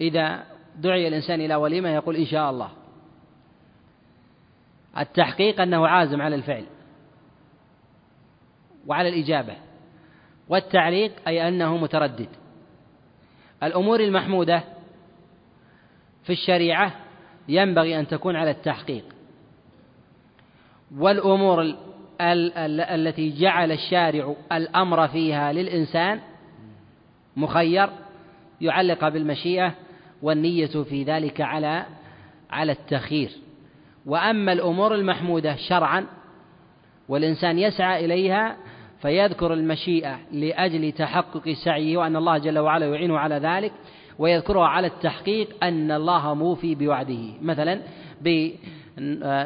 إذا دعي الإنسان إلى وليمة يقول إن شاء الله، التحقيق أنه عازم على الفعل وعلى الإجابة، والتعليق أي أنه متردد. الأمور المحمودة في الشريعة ينبغي أن تكون على التحقيق، والأمور التي جعل الشارع الأمر فيها للإنسان مخير يعلق بالمشيئة والنية في ذلك على على التخيير. وأما الأمور المحمودة شرعا والإنسان يسعى إليها فيذكر المشيئة لأجل تحقق سعيه وأن الله جل وعلا يعينه على ذلك، ويذكرها على التحقيق أن الله موفي بوعده، مثلا ب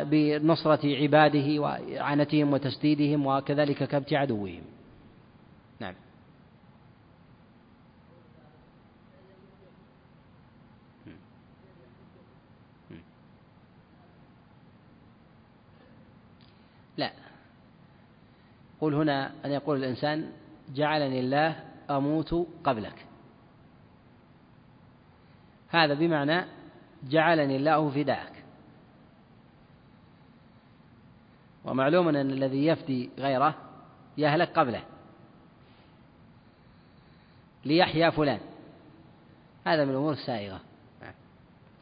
بنصرة عباده وإعانتهم وتسديدهم وكذلك كبت عدوهم. نعم. لا، قل هنا أن يقول الإنسان جعلني الله أموت قبلك، هذا بمعنى جعلني الله فداك، ومعلوم أن الذي يفدي غيره يهلك قبله، ليحيا فلان، هذا من الأمور السائغة. نعم.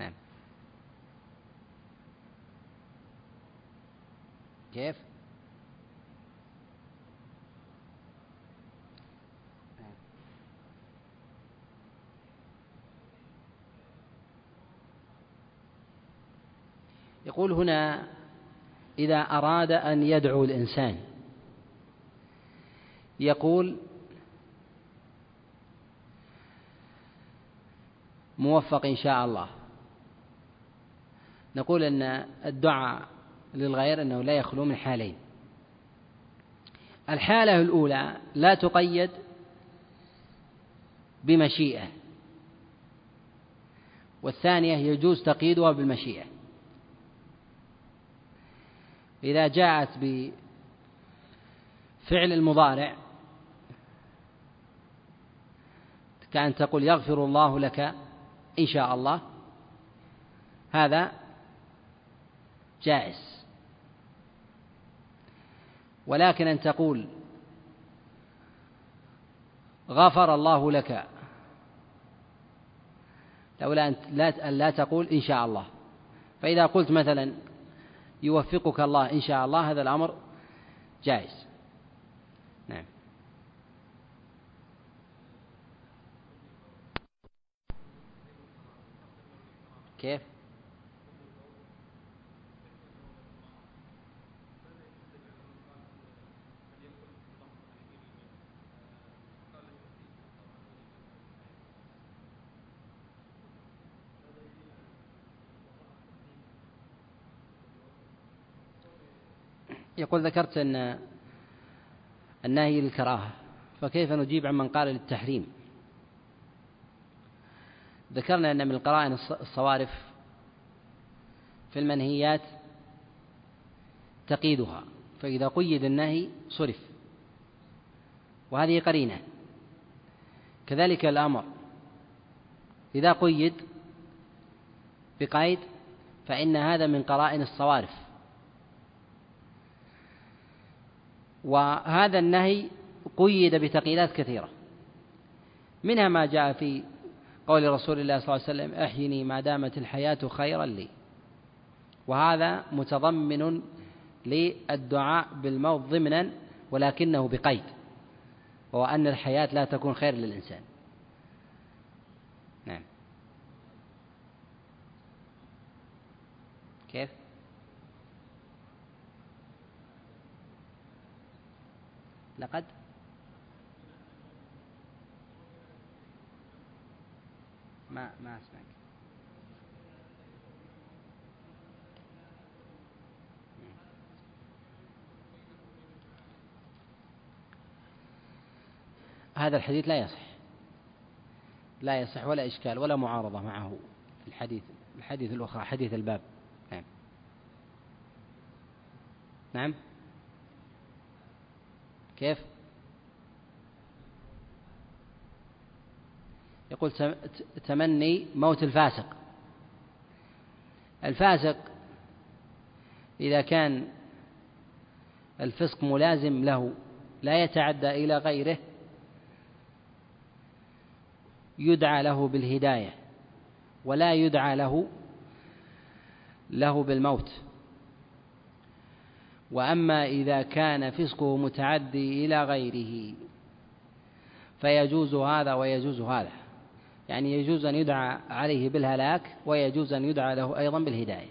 نعم. كيف؟ يقول هنا إذا أراد أن يدعو الإنسان يقول موفق إن شاء الله. نقول أن الدعاء للغير أنه لا يخلو من حالين: الحالة الأولى لا تقيد بمشيئة، والثانية يجوز تقييدها بالمشيئة. إذا جاءت بفعل المضارع كأن تقول يغفر الله لك إن شاء الله، هذا جائز. ولكن أن تقول غفر الله لك لولا أن لا تقول إن شاء الله، فإذا قلت مثلا يوفقك الله إن شاء الله، هذا الأمر جائز. نعم. كيف؟ يقول ذكرت أن النهي للكراهة، فكيف نجيب عمن قال للتحريم؟ ذكرنا أن من القرائن الصوارف في المنهيات تقيدها، فإذا قيد النهي صرف، وهذه قرينة. كذلك الأمر إذا قيد بقيد فإن هذا من قرائن الصوارف. وهذا النهي قيد بتقييدات كثيرة، منها ما جاء في قول رسول الله صلى الله عليه وسلم أحيني ما دامت الحياة خيرا لي، وهذا متضمن للدعاء بالموت ضمنا، ولكنه بقيد، وهو أن الحياة لا تكون خير للإنسان. نعم. كيف؟ لقد ما ما اسمعك. هذا الحديث لا يصح، لا يصح ولا إشكال ولا معارضة معه في الحديث الحديث الأخرى، حديث الباب. نعم. نعم. كيف؟ يقول تمني موت الفاسق. الفاسق إذا كان الفسق ملازم له لا يتعدى إلى غيره يدعى له بالهداية، ولا يدعى له له بالموت. وأما إذا كان فسقه متعدي إلى غيره فيجوز هذا ويجوز هذا، يعني يجوز أن يدعى عليه بالهلاك ويجوز أن يدعى له أيضا بالهداية.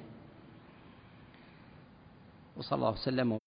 وصلى الله وسلم.